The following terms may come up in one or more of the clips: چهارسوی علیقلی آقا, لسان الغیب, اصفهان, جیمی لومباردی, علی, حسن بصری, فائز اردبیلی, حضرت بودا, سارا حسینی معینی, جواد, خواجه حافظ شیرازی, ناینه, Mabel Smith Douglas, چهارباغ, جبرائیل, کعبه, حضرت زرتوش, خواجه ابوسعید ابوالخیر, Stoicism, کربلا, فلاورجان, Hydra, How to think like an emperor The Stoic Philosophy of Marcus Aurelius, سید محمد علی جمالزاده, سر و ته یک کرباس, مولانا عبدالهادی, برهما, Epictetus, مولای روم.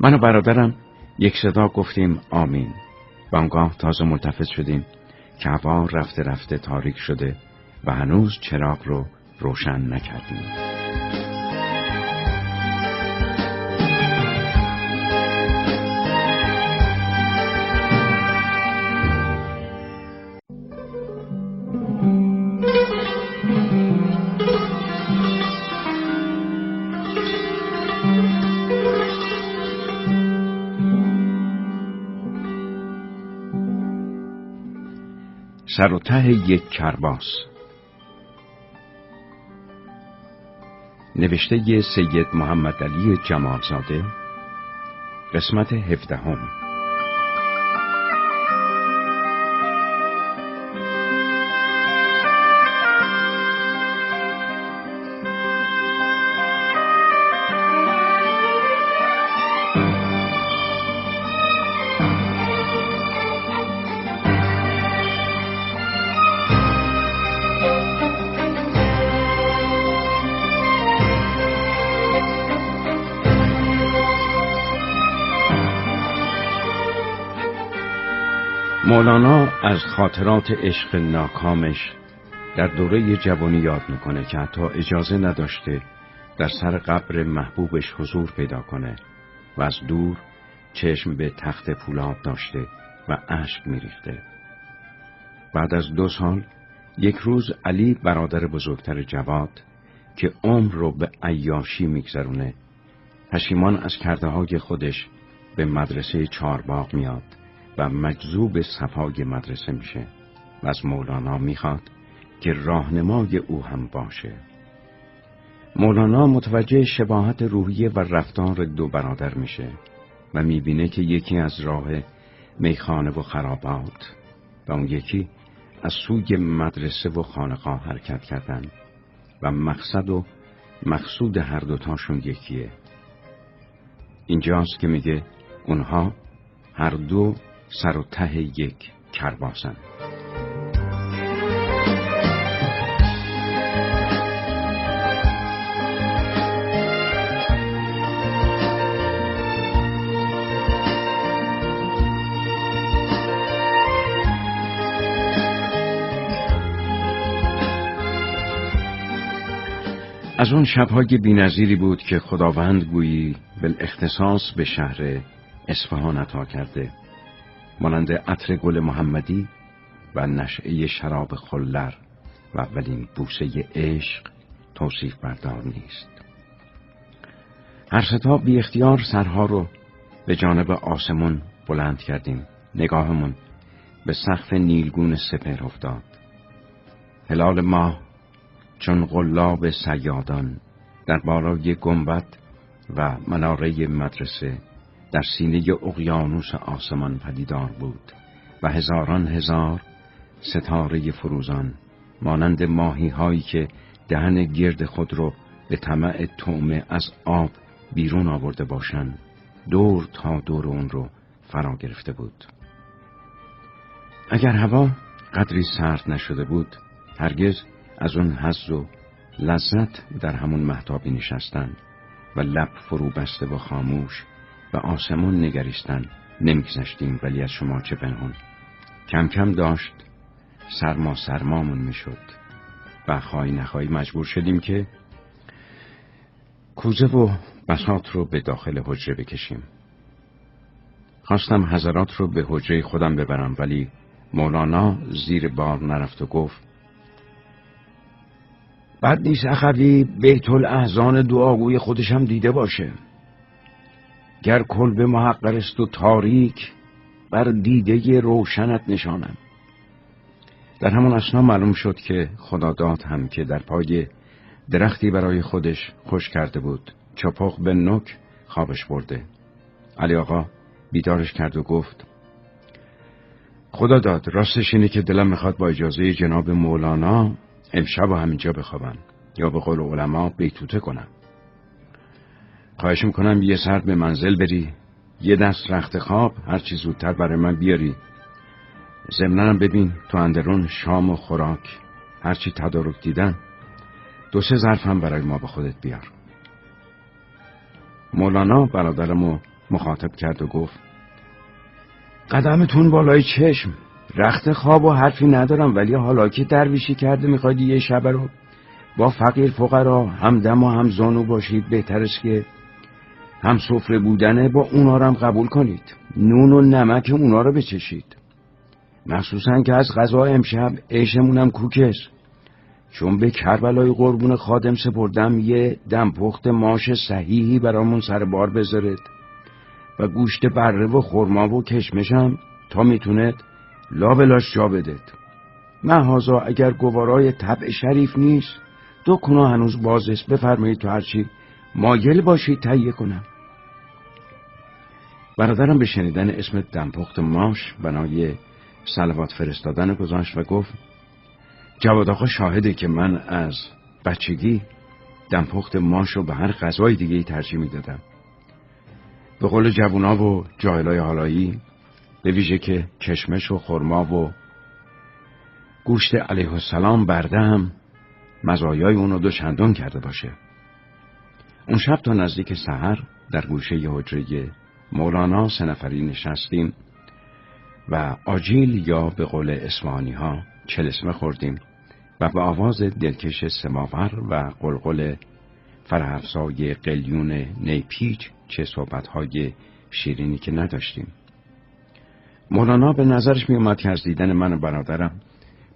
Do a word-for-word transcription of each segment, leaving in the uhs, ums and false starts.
من و برادرم یک صدا گفتیم آمین. بانگاه تازه ملتفت شدیم که هوا رفته رفته تاریک شده و هنوز چراغ رو روشن نکردیم. سروته یک کرباس، نوشته سید محمد علی جمالزاده، قسمت هفدهم. مولانا از خاطرات عشق ناکامش در دوره جوانی یاد میکنه که حتی اجازه نداشته در سر قبر محبوبش حضور پیدا کنه و از دور چشم به تخت پولاد داشته و اشک میریخته. بعد از دو سال یک روز علی، برادر بزرگتر جواد که عمر رو به عیاشی میگذرونه، پشیمان از کرده های خودش به مدرسه چهارباغ میاد و مجذوب صفای مدرسه میشه و از مولانا میخواد که راهنمای او هم باشه. مولانا متوجه شباهت روحیه و رفتار دو برادر میشه و میبینه که یکی از راه میخانه و خرابات و اون یکی از سوی مدرسه و خانقاه حرکت کردن و مقصد و مقصود هر دوتاشون یکیه. اینجاست که میگه اونها هر دو سر و ته یک کرباسن. از اون شب‌های بی‌نظیری بود که خداوند گویی بالاختصاص به شهر اصفهان عطا کرده، مانند عطر گل محمدی و نشعه شراب خلر و اولین بوسه عشق توصیف بردار نیست. هر ستا بی اختیار سرها رو به جانب آسمون بلند کردیم. نگاهمون به سقف نیلگون سپهر افتاد. هلال ماه چون قلاب صیادان در بالای گنبد و مناره مدرسه در سینه اقیانوس آسمان پدیدار بود و هزاران هزار ستاره فروزان مانند ماهی هایی که دهن گرد خود رو به طمع طعمه از آب بیرون آورده باشند دور تا دور اون رو فرا گرفته بود. اگر هوا قدری سرد نشده بود، هرگز از اون حظ و لذت در همون مهتابی نشستن و لب فرو بسته و خاموش و آسمان نگریستن نمیگذشتیم. ولی از شما چه پنهان. کم کم داشت سرما سرمامون میشد و خواهی نخواهی مجبور شدیم که کوزه و بساط رو به داخل حجره بکشیم. خواستم حضرات رو به حجره خودم ببرم، ولی مولانا زیر بار نرفت و گفت بد نیست اخوی بیت الاحزان دعاگوی خودش هم دیده باشه. گر کلب محقر است و تاریک، بر دیده روشنت نشانم. در همان اثنا معلوم شد که خداداد هم که در پای درختی برای خودش خوش کرده بود، چپاق به نوک خوابش برده. علی آقا بیدارش کرد و گفت خداداد، راستش اینه که دلم میخواد با اجازه جناب مولانا امشب و همینجا بخوابم یا به قول علما بیتوته کنم. خواهش میکنم یه سر به منزل بری، یه دست رخت خواب هر چی زودتر برای من بیاری. ضمناً ببین تو اندرون شام و خوراک هر چی تدارک دیدن، دو سه ظرف هم برای ما به خودت بیار. مولانا برادرمو مخاطب کرد و گفت: قدمتون بالای چشم، رخت خواب و حرفی ندارم، ولی حالا که درویشی کرده میخواید یه شب رو با فقیر فقرا همدم و هم زانو باشید، بهترش که هم سفره بودنه با اونا رو هم قبول کنید، نون و نمک اونا رو بچشید، مخصوصا که از غذا امشب عیشمون هم کوکش، چون به کربلای قربون خادم سپردم یه دمپخت ماش صحیحی برامون سر بار بذارید و گوشت بره و خرما و کشمشم تا میتوند لابلاش جا بدید. محاذا اگر گوارای طبع شریف نیست، دو کنا هنوز بازست، بفرمایید تو هرچی مایل باشید تهیه کنم. برادرم به شنیدن اسم دمپخت ماش بنای صلوات فرستادن گذاشت و گفت: جواد آقا شاهده که من از بچگی دمپخت ماش رو به هر غذای دیگه ترجیح میدادم. به قول جوونا و جاهلای حالایی، به ویژه که کشمش و خرما و گوشت علیه السلام برده هم مزایای اونو دو چندان کرده باشه. اون شب تا نزدیک سحر در گوشه ی حجره مولانا سه نفری نشستیم و آجیل یا به قول اصفهانی ها چلسمه خوردیم و به آواز دلکش سماور و قلقل فرحفزای قلیون نیپیچ چه صحبتهای شیرینی که نداشتیم. مولانا به نظرش می اومد که از دیدن من و برادرم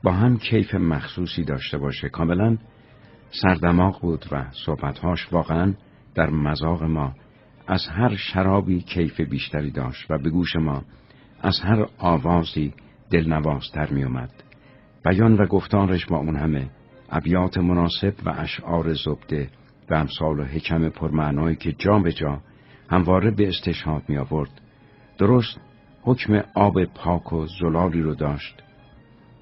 با هم کیف مخصوصی داشته باشه، کاملا سردماغ بود و صحبتهاش واقعا در مذاق ما از هر شرابی کیف بیشتری داشت و به گوش ما از هر آوازی دلنوازتر می اومد. بیان و گفتارش با اون همه ابیات مناسب و اشعار زبده و امثال و حکم پرمعنایی که جا به جا همواره به استشهاد می آورد، درست حکم آب پاک و زلالی رو داشت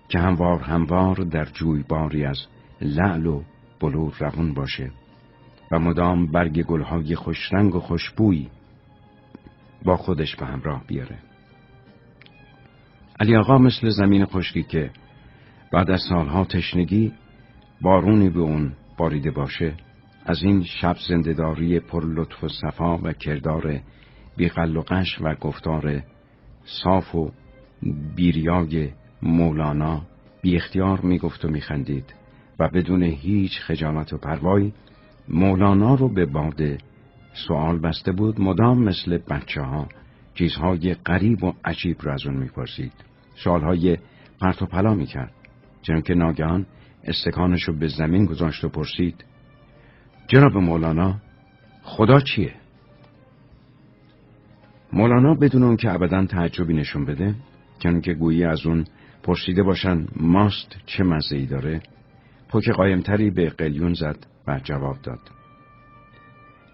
که هموار هموار در جویباری از لعل و بلور روان باشه و مدام برگ گلهای خوش رنگ و خوشبویی با خودش به همراه بیاره. علی آقا مثل زمین خشکی که بعد از سالها تشنگی بارونی به اون باریده باشه، از این شب زنده‌داری پر لطف و صفا و کردار بی‌غل و غش و گفتار صاف و بیریای مولانا بی اختیار میگفت و میخندید و بدون هیچ خجالت و پروایی مولانا رو به باد سوال بسته بود. مدام مثل بچه ها چیزهای غریب و عجیب رو از اون میپرسید، سوالهای پرت و پلا میکرد، چنان که ناگهان استکانش رو به زمین گذاشت و پرسید: جناب مولانا، خدا چیه؟ مولانا بدون اون که ابدا تعجبی نشون بده، چنان که گویی از اون پرسیده باشن ماست چه مزه‌ای داره، پک قایمتری به قلیون زد و جواب داد: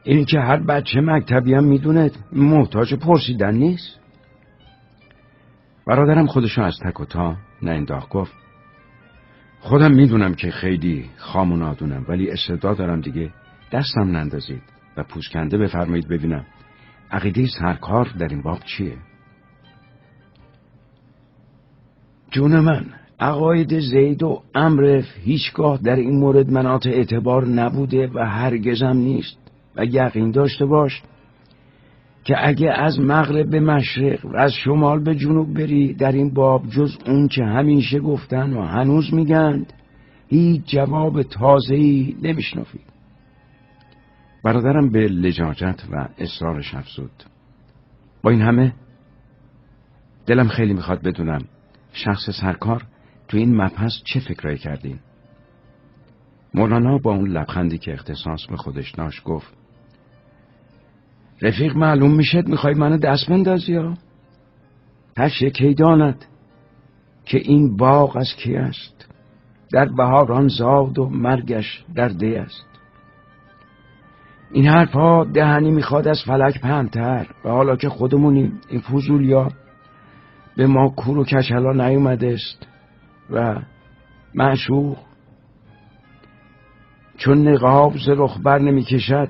این که هر بچه مکتبی هم میدونه، محتاج پرسیدن نیست. برادرم خودشو از تک و تا ننداخت، گفت: خودم میدونم که خیلی خام و نادونم، ولی استعداد دارم دیگه، دستم نندازید و پوزکنده بفرمایید ببینم عقیده سرکار در این باب چیه؟ جون من، عقاید زید و عمرو هیچگاه در این مورد مناط اعتبار نبوده و هرگزم نیست، و یقین داشته باش که اگه از مغرب به مشرق و از شمال به جنوب بری، در این باب جز اون که همیشه گفتن و هنوز میگند هیچ جواب تازه‌ای نمیشنفی. برادرم به لجاجت و اصرارش افزود: با این همه دلم خیلی میخواد بدونم شخص سرکار تو این مبحث چه فکرایی کردین؟ مولانا با اون لبخندی که اختصاص به خودش داشت گفت: رفیق، معلوم میشد میخوای منو دست بندازی یا؟ هشه کی داند که این باغ از کی است؟ در بهاران زاد و مرگش در دی است. این حرفا دهنی میخواد از فلک پهمتر، و حالا که خودمونیم این فضولیا به ما کور و کچلا نیومده است و معشوق چون نقاب ز رخ بر نمی کشد،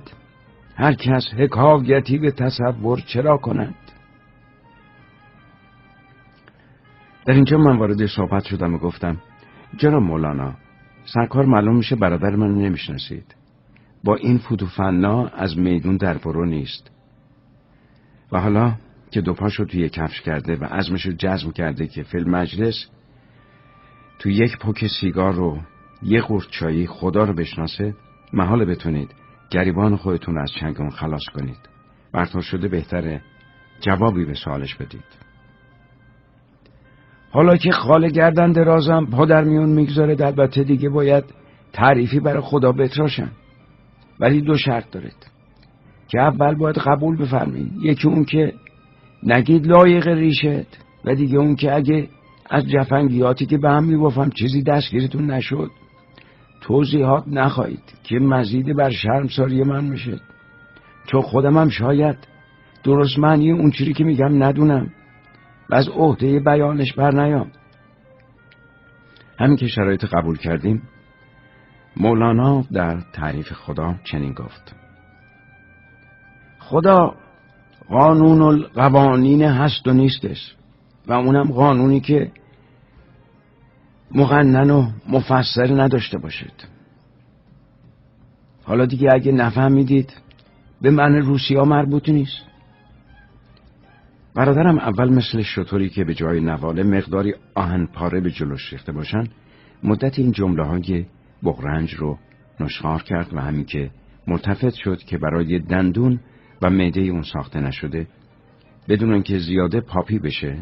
هر کس حکایتی به تصور چرا کند. در اینجا من وارد صحبت شدم و گفتم: جناب مولانا، سرکار معلوم میشه برادر من نمیشناسید، با این فوت و فنا از میدون در برو نیست. و حالا که دو پاشو توی کفش کرده و عزمشو جزم کرده که فیلم مجلس تو یک پک سیگار رو یه قورت چایی خدا رو بشناسه، محال بتونید گریبان خودتون از چنگ اون خلاص کنید. برطور شده بهتره جوابی به سوالش بدید. حالا که خاله گردن درازم پا در میون میگذاره، البته دیگه باید تعریفی برای خدا بتراشم، ولی دو شرط دارید که اول باید قبول بفرمین، یکی اون که نگید لایق ریشت، و دیگه اون که اگه از جفنگیاتی که به هم میبافم چیزی دستگیرتون نشد توضیحات نخواهید که مزید بر شرمساری من میشه، چون خودم هم شاید درست معنی اون چیزی که میگم ندونم و از عهده بیانش بر نیام. همین که شرایط قبول کردیم، مولانا در تعریف خدا چنین گفت: خدا قانون القوانین هست و نیستش، و اونم قانونی که مقنن و مفسر نداشته باشید. حالا دیگه اگه نفهمیدید به من روسیا مربوط نیست. برادرم اول مثل شطوری که به جای نواله مقداری آهن پاره به جلوش ریخته باشن، مدت این جمله های بغرنج رو نشخوار کرد و همین که ملتفت شد که برای دندون و معده اون ساخته نشده، بدون اینکه زیاده پاپی بشه،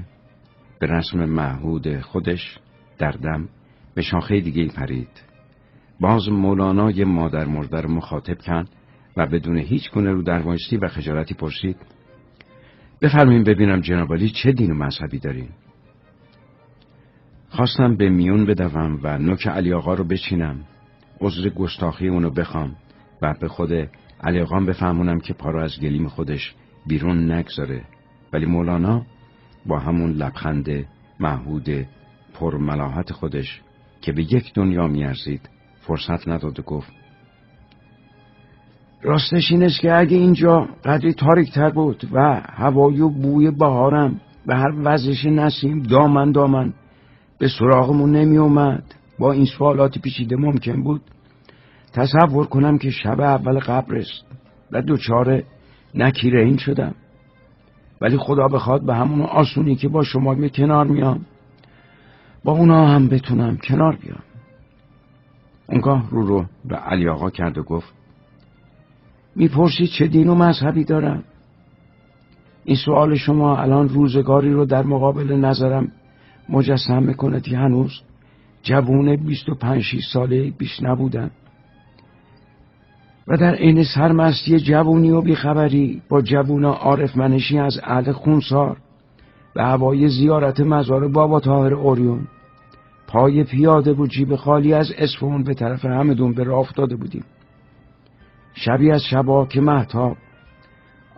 به رسم معهود خودش در دم به شاخه دیگه پرید. باز مولانا یه مادر مردر مخاطب کرد و بدون هیچ گونه رو دروایستی و خجالتی پرسید: بفرمایید ببینم جنابعالی چه دین و مذهبی دارین؟ خواستم به میون بدوم و نوک علی آقا رو بچینم، عذر گستاخی اونو بخوام و به خود علی آقام بفهمونم که پا رو از گلیم خودش بیرون نگذاره، ولی مولانا با همون لبخند معهود پرملاحت خودش که به یک دنیا میارزید فرصت نداد و گفت: راستش اینست که اگه اینجا قدری تاریک تر بود و هوای و بوی بهارم به هر وزش نسیم دامن دامن به سراغمون نمی اومد، با این سوالاتی پیچیده ممکن بود تصور کنم که شب اول قبر است و دوچار نکیره این شدم، ولی خدا بخواد به همون آسونی که با شما می کنار میام با اونا هم بتونم کنار بیام. اونگاه رو رو به علی آقا کرد و گفت: میپرسی چه دین و مذهبی دارم؟ این سوال شما الان روزگاری رو در مقابل نظرم مجسم میکنه که هنوز جوون بیست و پنج ساله بیش نبودن و در عین سرمستی جوونی و بیخبری با جوون عارف منشی از اهل خونسار و هوای زیارت مزار بابا طاهر اوریون پای پیاده و جیب خالی از اصفهان به طرف همدون به راه افتاده بودیم. شبی از شبا که مهتاب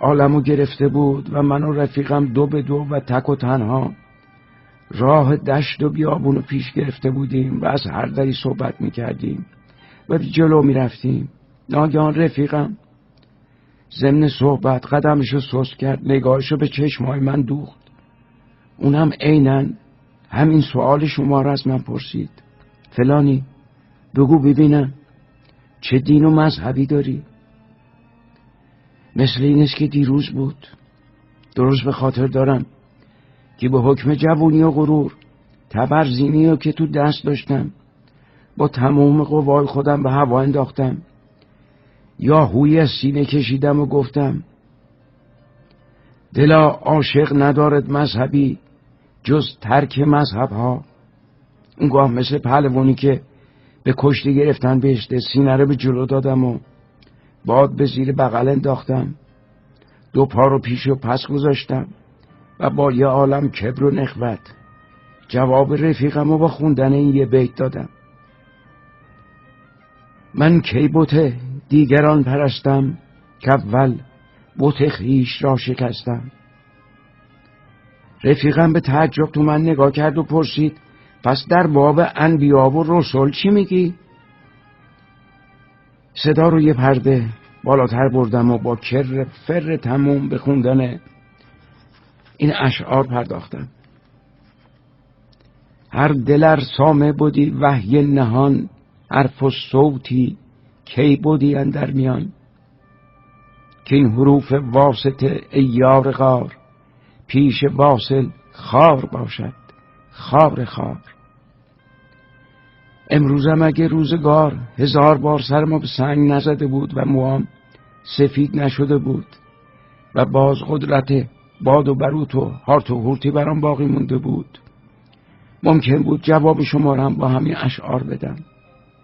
عالمو گرفته بود و من و رفیقم دو به دو و تک و تنها راه دشت و بیابونو پیش گرفته بودیم و از هر دری صحبت میکردیم و جلو میرفتیم. ناگهان رفیقم ضمن صحبت قدمشو سست کرد، نگاهشو به چشمای من دوخت، اونم عیناً همین سوال شما رو از من پرسید: فلانی بگو ببینم چه دین و مذهبی داری؟ مثل اینست که دیروز بود. درست به خاطر دارم که به حکم جوونی و غرور تبرزینی رو که تو دست داشتم با تمام قوای خودم به هوا انداختم، یا هوی از سینه کشیدم و گفتم: دلا عاشق ندارد مذهبی جز ترک مذهب ها. اونگاه مثل پهلوانی که به کشتی گرفتن بهش سینه رو به جلو دادم و باد به زیر بغل انداختم، دو پا رو پیش و پس گذاشتم و با یه عالم کبر و نخوت جواب رفیقم رو با خوندن این یه بیت دادم: من کی بته دیگران پرستم که اول بت خویش را شکستم. رفیقم به تعجب تو من نگاه کرد و پرسید: پس در باب انبیا و رسول چی میگی؟ صدا رو یه پرده بالاتر بردم و با کر فر تموم به خوندن این اشعار پرداختم: هر دلر سامه بودی وحی نهان، حرف و صوتی کی بودی اندر میان. که این حروف واسطه ای یار غار، پیش واصل خار باشد خار خار. امروزم اگه روزگار هزار بار سرمو به سنگ نزده بود و موام سفید نشده بود و باز قدرت باد و بروت و هارت و هورتی برام باقی مونده بود، ممکن بود جواب شما رو هم با همین اشعار بدم،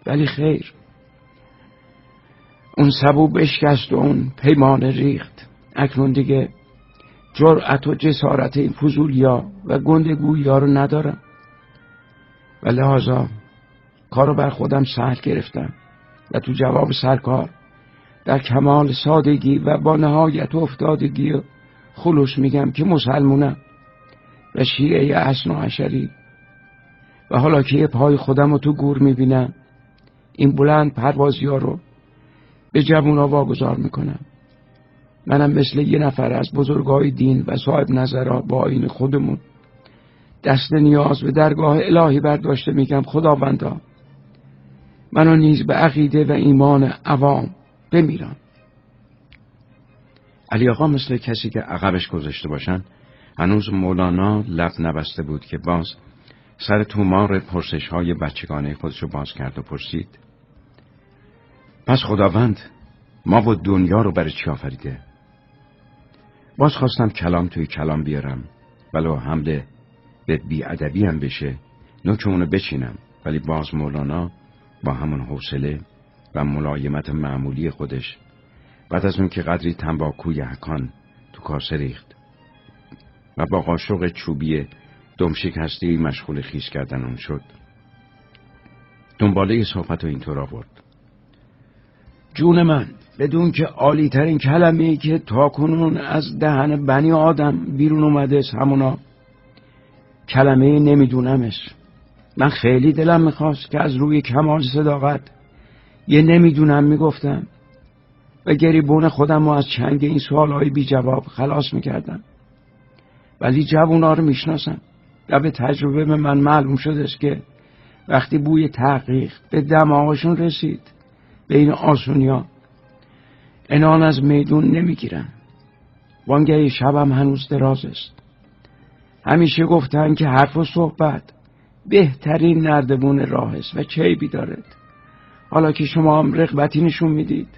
ولی خیر، اون سبو بشکست و اون پیمان ریخت. اکنون دیگه جرأت و جسارت این فضولیا و گندگویا رو ندارم و لحاظا کارو بر خودم سهل گرفتم و تو جواب سرکار در کمال سادگی و با نهایت افتادگی خلوص میگم که مسلمونم و شیعه اصل و عشری، و حالا که یه پای خودم رو تو گور میبینم این بلند پروازی ها رو به جوون ها واگذار میکنم. منم مثل یه نفر از بزرگای دین و صاحب نظرها با این خودمون دست نیاز به درگاه الهی برداشته میگم خداوندا منو نیز به عقیده و ایمان عوام بمیرم. علی آقا مثل کسی که عقبش گذاشته باشن هنوز مولانا لب نبسته بود که باز سر تومار پرسش های بچگانه خودشو باز کرد و پرسید: پس خداوند ما و دنیا رو برای چی آفریده؟ باز خواستم کلام توی کلام بیارم، ولو حمله به بی‌ادبی هم بشه، نوک اونو بچینم، ولی باز مولانا با همون حوصله و ملایمت معمولی خودش بعد از اون که قدری تنباکوی حکان تو کاسه ریخت و با قاشق چوبی دمشکستی مشغول خیس کردن اون شد، دنباله صحبت و اینطور آورد: جون من، بدون که عالی ترین کلمه‌ای که تاکنون از دهن بنی آدم بیرون اومده است همونا کلمه نمیدونمش. من خیلی دلم میخواست که از روی کمال صداقت یه نمیدونم میگفتم و گریبون خودم رو از چنگ این سوالهای بی جواب خلاص میکردم، ولی جوونا رو میشناسم و به تجربه من معلوم شدست که وقتی بوی تحقیق به دماغشون رسید به این آسونیا انان از میدون نمیگیرن. وانگه شبم هنوز دراز است. همیشه گفتن که حرف و صحبت بهترین نردبون راه است و چه عیبی دارد. حالا که شما هم رغبتی نشون میدید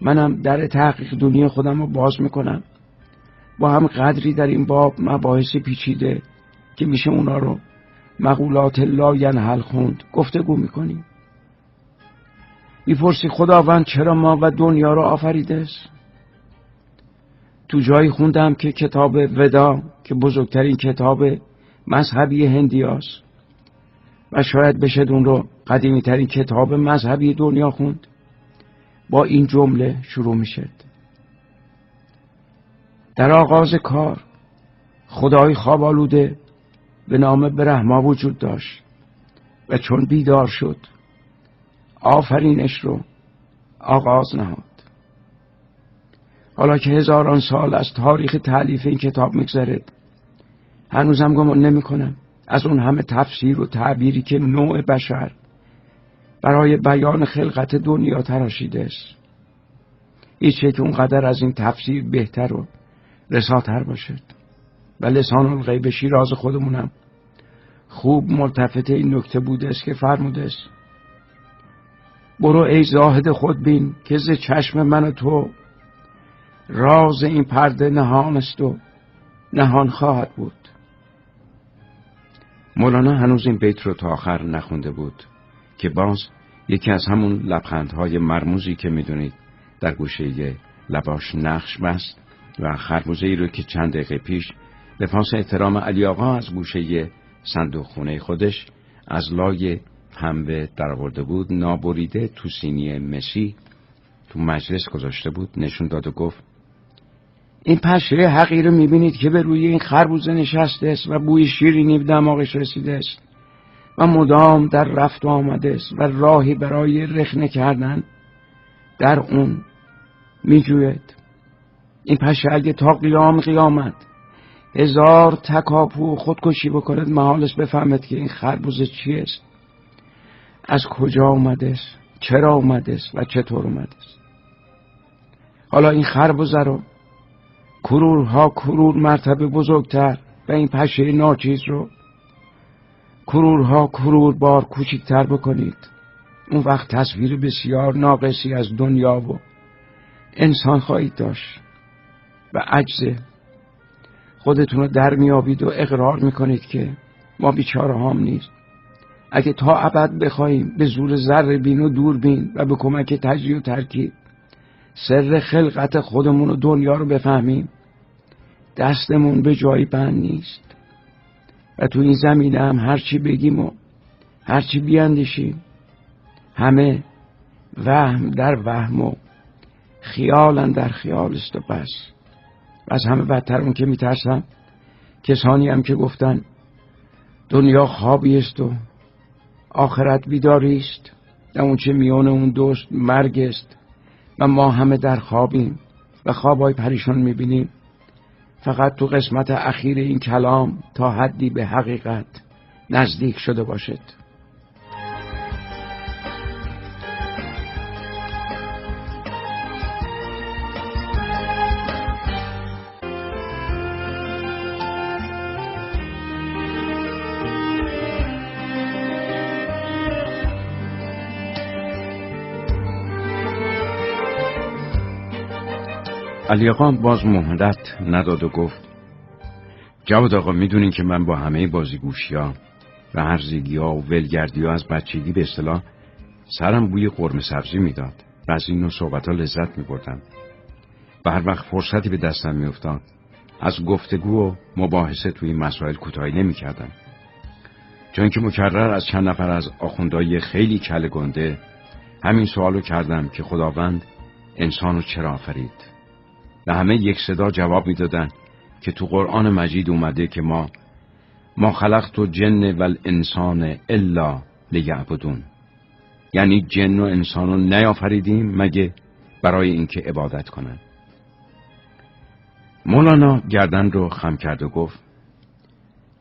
منم در تحقیق دنیا خودم رو باز میکنم، با هم قدری در این باب مباحث پیچیده که میشه اونا رو مقولات لاینحل خوند گفتگو میکنیم. میپرسی خداوند چرا ما و دنیا رو آفریده است؟ تو جایی خوندم که کتاب ودا که بزرگترین کتاب مذهبی هندی هست و شاید بشه اون رو قدیمی ترین کتاب مذهبی دنیا خوند، با این جمله شروع میشه: در آغاز کار خدای خواب آلوده به نام برهما وجود داشت و چون بیدار شد آفرینش رو آغاز نهاد. حالا که هزاران سال از تاریخ تألیف این کتاب میگذرد هنوزم گمان نمی کنم از اون همه تفسیر و تعبیری که نوع بشر برای بیان خلقت دنیا تراشیده است هیچی که اونقدر از این تفسیر بهتر و رساتر باشد. و لسان الغیب شیراز خودمونم خوب ملتفت این نکته بوده است که فرموده است: برو ای زاهد خود بین که ز چشم من و تو راز این پرده نهان است و نهان خواهد بود. مولانا هنوز این بیت رو تا آخر نخونده بود که باز یکی از همون لبخندهای مرموزی که میدونید در گوشه لباش نقش بست و خربوزه‌ای رو که چند دقیقه پیش به پاس احترام علی آقا از گوشه صندوق خونه خودش از لای پنبه درآورده بود نابریده تو سینی مسی تو مجلس گذاشته بود نشون داد و گفت: این پشه حقیر رو میبینید که به روی این خربوزه نشسته است و بوی شیرینی به دماغش رسیده است و مدام در رفت و آمده است و راهی برای رخنه کردن در اون میجوید. این پشه اگه تا قیام قیامت هزار تکاپو خودکشی بکند محالش بفهمد که این خربوزه چی است، از کجا آمده است، چرا آمده است و چطور آمده است. حالا این خربزه رو کرورها کرور مرتبه بزرگتر و این پشه ناچیز رو کرورها کرور بار کوچکتر بکنید. اون وقت تصویر بسیار ناقصی از دنیا و انسان خواهید داشت و عجزه خودتون رو در میابید و اقرار میکنید که ما بیچاره هم نیست. اگه تا ابد بخوایم به زور زر بین و دور بین و به کمک تجزیه و ترکیب سر خلقت خودمون و دنیا رو بفهمیم، دستمون به جایی بند نیست و تو این زمینه هم هرچی بگیم و هرچی بیاندیشیم همه وهم در وهم و خیالن در خیال است. و پس و از همه بدتر اون که میترسم کسانی هم که گفتن دنیا خوابی است و آخرت بیداری است و اون چه میان اون دوست مرگ است و ما همه در خوابیم و خوابای پریشان میبینیم. فقط تو قسمت اخیر این کلام تا حدی به حقیقت نزدیک شده باشد. علی آقا باز مهلت نداد و گفت جواد آقا میدونین که من با همه بازیگوشی ها و هرزگی ها و ولگردی ها از بچگی به اصطلاح سرم بوی قرمه سبزی میداد و از این نوع صحبت ها لذت میبردم و هر وقت فرصتی به دستم میافتاد از گفتگو و مباحثه توی این مسائل کوتاهی نمیکردم، چون که مکرر از چند نفر از آخوندهای خیلی کله گنده همین سوالو کردم که خداوند انسانو چرا آفرید و همه یک صدا جواب میدادن که تو قرآن مجید اومده که ما ما خلقت الجن والانسان الا لیعبدون، یعنی جن و انسان رو نیافریدیم مگه برای اینکه عبادت کنن. مولانا گردن رو خم کرد و گفت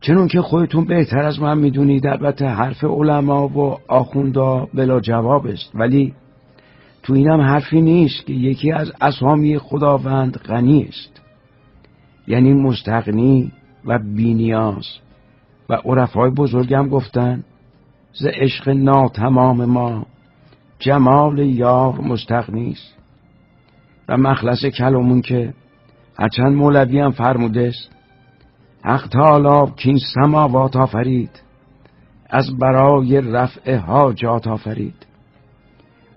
چنون که خودتون بهتر از من میدونید البته حرف علما و آخوندا بلا جواب است، ولی تو اینم حرفی نیست که یکی از اسامی خداوند غنی است، یعنی مستغنی و بینیاز. و عرفای بزرگم گفتن ز عشق ناتمام ما جمال یار مستغنی است. و مخلص کلامون که هرچند مولوی هم فرموده است حق تعالی که این سماوات آفرید از برای رفع حاجات آفرید.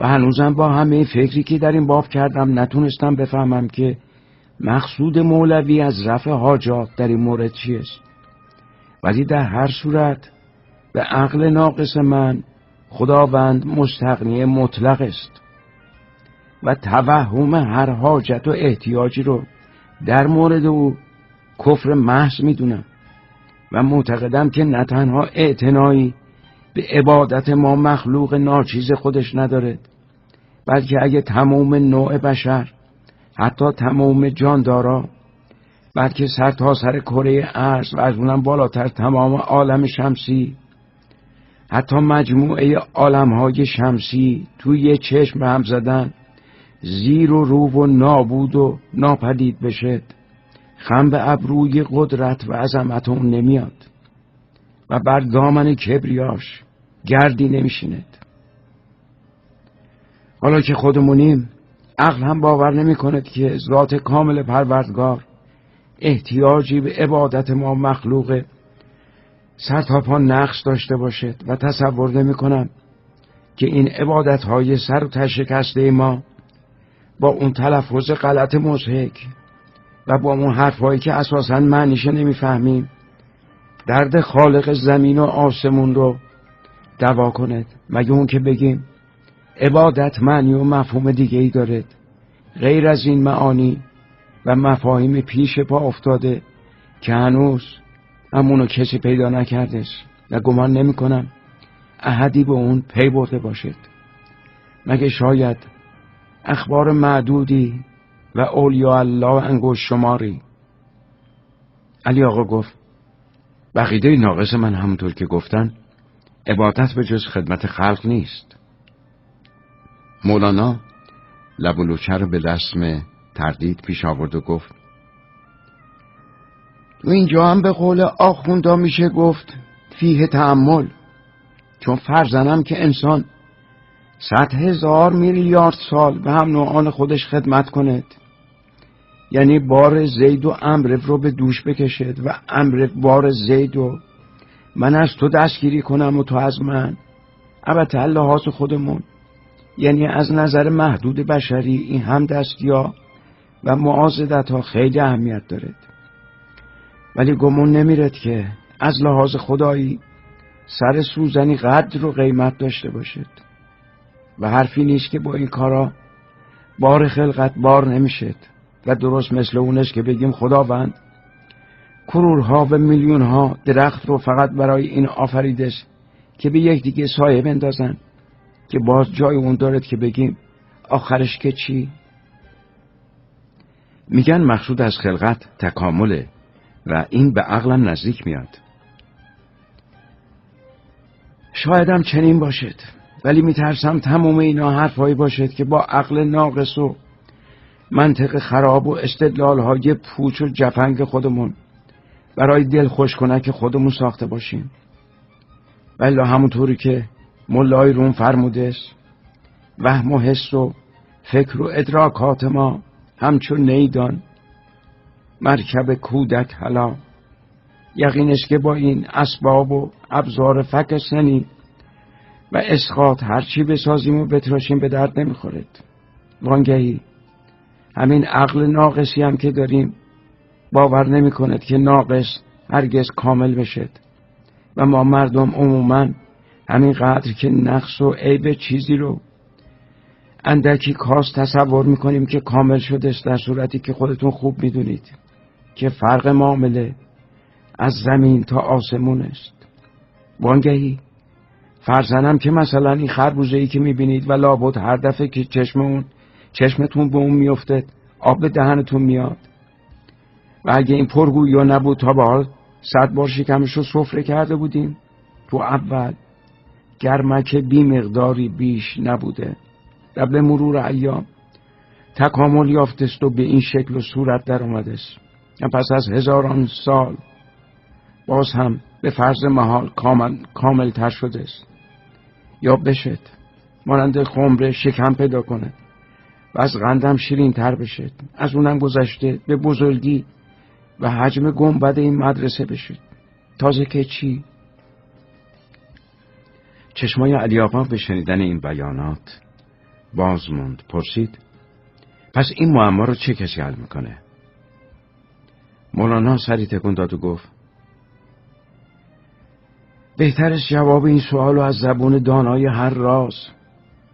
و هنوزم با همه فکری که در این باب کردم نتونستم بفهمم که مقصود مولوی از رفع حاجات در این مورد چیست، ولی در هر صورت به عقل ناقص من خداوند مستغنی مطلق است و توهم هر حاجت و احتیاجی رو در مورد او کفر محض میدونم و معتقدم که نه تنها اعتنایی به عبادت ما مخلوق ناچیز خودش ندارد، بلکه اگه تمام نوع بشر حتی تمام جاندارا بلکه سر تا سر کره ارض و از اونم بالاتر تمام عالم شمسی حتی مجموعه عالمهای شمسی توی یه چشم به هم زدن زیر و رو و نابود و ناپدید بشد خم به ابروی قدرت و عظمت اون نمیاد و بر دامن کبریاش گردی نمیشیند. حالا که خودمونیم عقل هم باور نمی کند که ذات کامل پروردگار احتیاجی به عبادت ما مخلوق سر تا پا نقص داشته باشد و تصور نمی کنم که این عبادت های سر و تشکسته ما با اون تلفظ غلط مضحک و با اون حرف هایی که اساساً معنیش نمی فهمیم درد خالق زمین و آسمون رو دوا کند، مگه اون که بگیم عبادت معنی و مفهوم دیگه ای دارد غیر از این معانی و مفاهیم پیش پا افتاده که هنوز همونو کسی پیدا نکرده و گمان نمی کنم احدی به اون پی برده باشد، مگه شاید اخبار معدودی و اولیاء الله انگشت شماری. علی آقا گفت بقیده ناقص من همونطور که گفتن عبادت به جز خدمت خلق نیست. مولانا لب و لوچه رو به رسم تردید پیش آورد و گفت تو اینجا هم به قول آخوندا میشه گفت فیه تأمل، چون فرزنم که انسان صد هزار میلیارد سال به هم نوعان خودش خدمت کند، یعنی بار زید و امرو رو به دوش بکشد و امرو بار زید و من از تو دستگیری کنم و تو از من، البته لحاظ خودمون، یعنی از نظر محدود بشری این هم دستیا و معاضدت ها خیلی اهمیت دارد، ولی گمون نمیرد که از لحاظ خدایی سر سوزنی قدر و قیمت داشته باشد و حرفی نیست که با این کارا بار خلقت بار نمیشد و درست مثل اونش که بگیم خداوند کرورها و میلیونها درخت رو فقط برای این آفریدش که به یک دیگه سایه بندازن، که باز جای اون دارد که بگیم آخرش که چی؟ میگن مقصود از خلقت تکامله و این به عقلم نزدیک میاد، شایدم چنین باشد، ولی میترسم تمام اینا حرفایی باشد که با عقل ناقص و منطق خراب و استدلالهای پوچ و جفنگ خودمون برای دل خوش کنه که خودمون ساخته باشیم. ولی همونطوری که مولای روم فرمودش وهم و حس و فکر و ادراکات ما همچون نیدان مرکب کودک حالا، یقینش که با این اسباب و ابزار فک سنی و اسقاط هرچی بسازیم و بتراشیم به درد نمیخورد. وانگهی همین عقل ناقصی هم که داریم باور نمی کند که ناقص هرگز کامل بشد و ما مردم عموماً همین قدر که نقص و عیب چیزی رو اندکی کاست تصور میکنیم که کامل شدش، در صورتی که خودتون خوب میدونید که فرق معامله از زمین تا آسمون است. وانگهی فرزنم که مثلا این خربوزه‌ای که میبینید و لابد هر دفعه که چشم اون چشمتون به اون میفتد آب به دهنتون میاد و اگه این پرگویی یا نبود تا به حال صد بار شکمش رو سفره کرده بودیم، تو اول گرمک بی مقداری بیش نبوده و به مرور ایام تکامل یافتست و به این شکل و صورت در اومدست و پس از هزاران سال باز هم به فرض محال کامل, کامل تر شدست یا بشد، مانند خمره شکم پیدا کنه و از قندم شیرین تر بشد، از اونم گذشته به بزرگی و حجم گنبد این مدرسه بشد، تازه که چی؟ چشمای علی آقا به شنیدن این بیانات باز موند. پرسید پس این معما رو چه کسی حل میکنه؟ مولانا سری تکون داد و گفت بهترش جواب این سوال رو از زبون دانای هر راز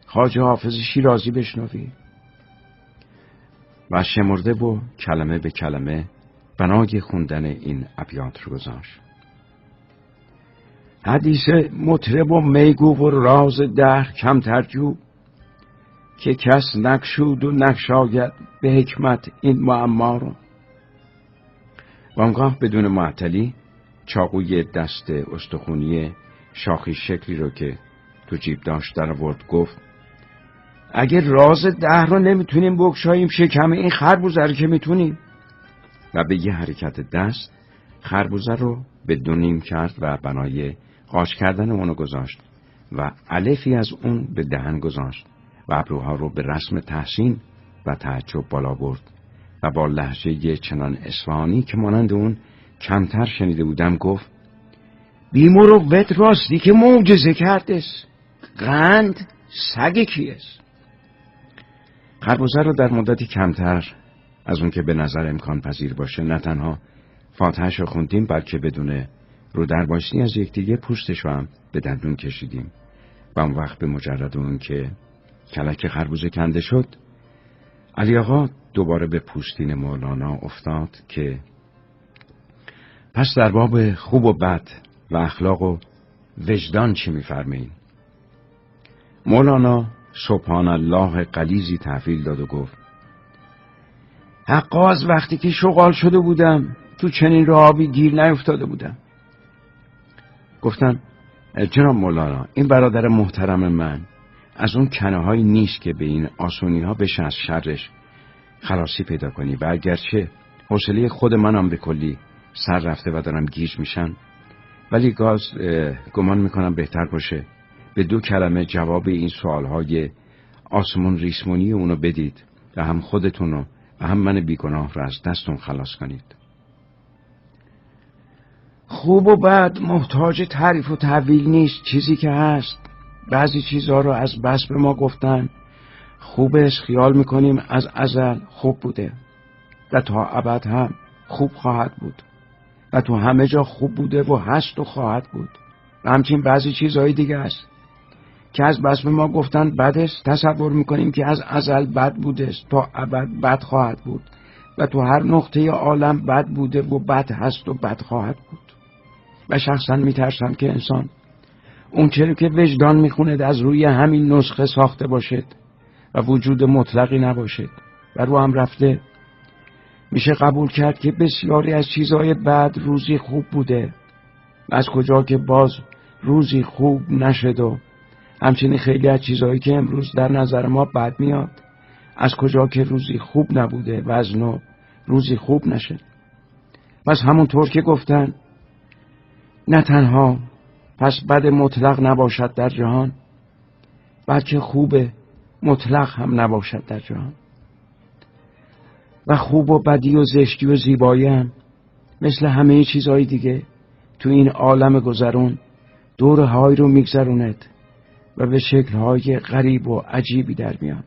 خواجه حافظ شیرازی بشنوی. و شمرده و کلمه به کلمه بنای خوندن این ابیات رو گذاشت. حدیث مطرب و میگو و راز دهر کم ترجو، که کس نکشود و نکشاید به حکمت این معما رو. وانگاه بدون معطلی چاقوی دست استخونی شاخی شکلی رو که تو جیب داشت در آورد، گفت اگر راز دهر رو نمیتونیم بگشاییم، شکم این خربوزه رو که میتونیم. و به یه حرکت دست خربوزه رو به دو نیم کرد و بنای قاش کردن اونو گذاشت و الفی از اون به دهن گذاشت و ابروها رو به رسم تحسین و تعجب بالا برد و با لهجه چنان اصفهانی که مانند اون کمتر شنیده بودم گفت بی مروت راستی که معجزه کردست، قند سگ کیست؟ خربوزه رو در مدتی کمتر از اون که به نظر امکان پذیر باشه نه تنها فاتحش رو خوندیم، بلکه بدون رو درباشتی از یکدیگه پوستش رو هم به دندون کشیدیم و اون وقت به مجرد اون که کلک خربوزه کنده شد، علی آقا دوباره به پوستین مولانا افتاد که پس در باب خوب و بد و اخلاق و وجدان چی میفرمایید؟ مولانا سبحان الله غلیظی تحویل داد و گفت حقا از وقتی که شغال شده بودم تو چنین رابی گیر نیفتاده بودم. گفتم جناب مولانا، این برادر محترم من از اون کنه هایی نیست که به این آسونی ها بشه از شرش خلاصی پیدا کنی. و اگرچه حوصله خود منم به کلی سر رفته و دارم گیج میشن، ولی گاز گمان میکنم بهتر باشه به دو کلمه جواب این سوالهای آسمون ریسمونی اونو بدید و هم خودتونو و هم من بیگناه رو از دستون خلاص کنید. خوب و بد محتاج تعریف و تحویل نیست. چیزی که هست، بعضی چیزها رو از بس به ما گفتن، خوبش خیال میکنیم از ازل خوب بوده و تا ابد هم خوب خواهد بود و تو همه جا خوب بوده و هست و خواهد بود. و همچنین بعضی چیزهای دیگه است که از بس به ما گفتن بد است، تصور میکنیم که از ازل بد بوده است، تا ابد بد خواهد بود و تو هر نقطه عالم بد بوده و بد هست و بد خواهد بود. و شخصا میترسم که انسان اون چیزی که وجدان میخوند از روی همین نسخه ساخته باشد و وجود مطلقی نباشد. و رو هم رفته میشه قبول کرد که بسیاری از چیزهای بد روزی خوب بوده و از کجا که باز روزی خوب نشد، و همچنین خیلی از چیزهایی که امروز در نظر ما بد میاد از کجا که روزی خوب نبوده و از نو روزی خوب نشد. پس همونطور که گفتن نه تنها پس بد مطلق نباشد در جهان، بلکه خوب مطلق هم نباشد در جهان. و خوب و بدی و زشتی و زیبایی هم مثل همه چیزهای دیگه تو این عالم گذرون دورهایی رو میگذروند و به شکلهای غریب و عجیبی در میاد.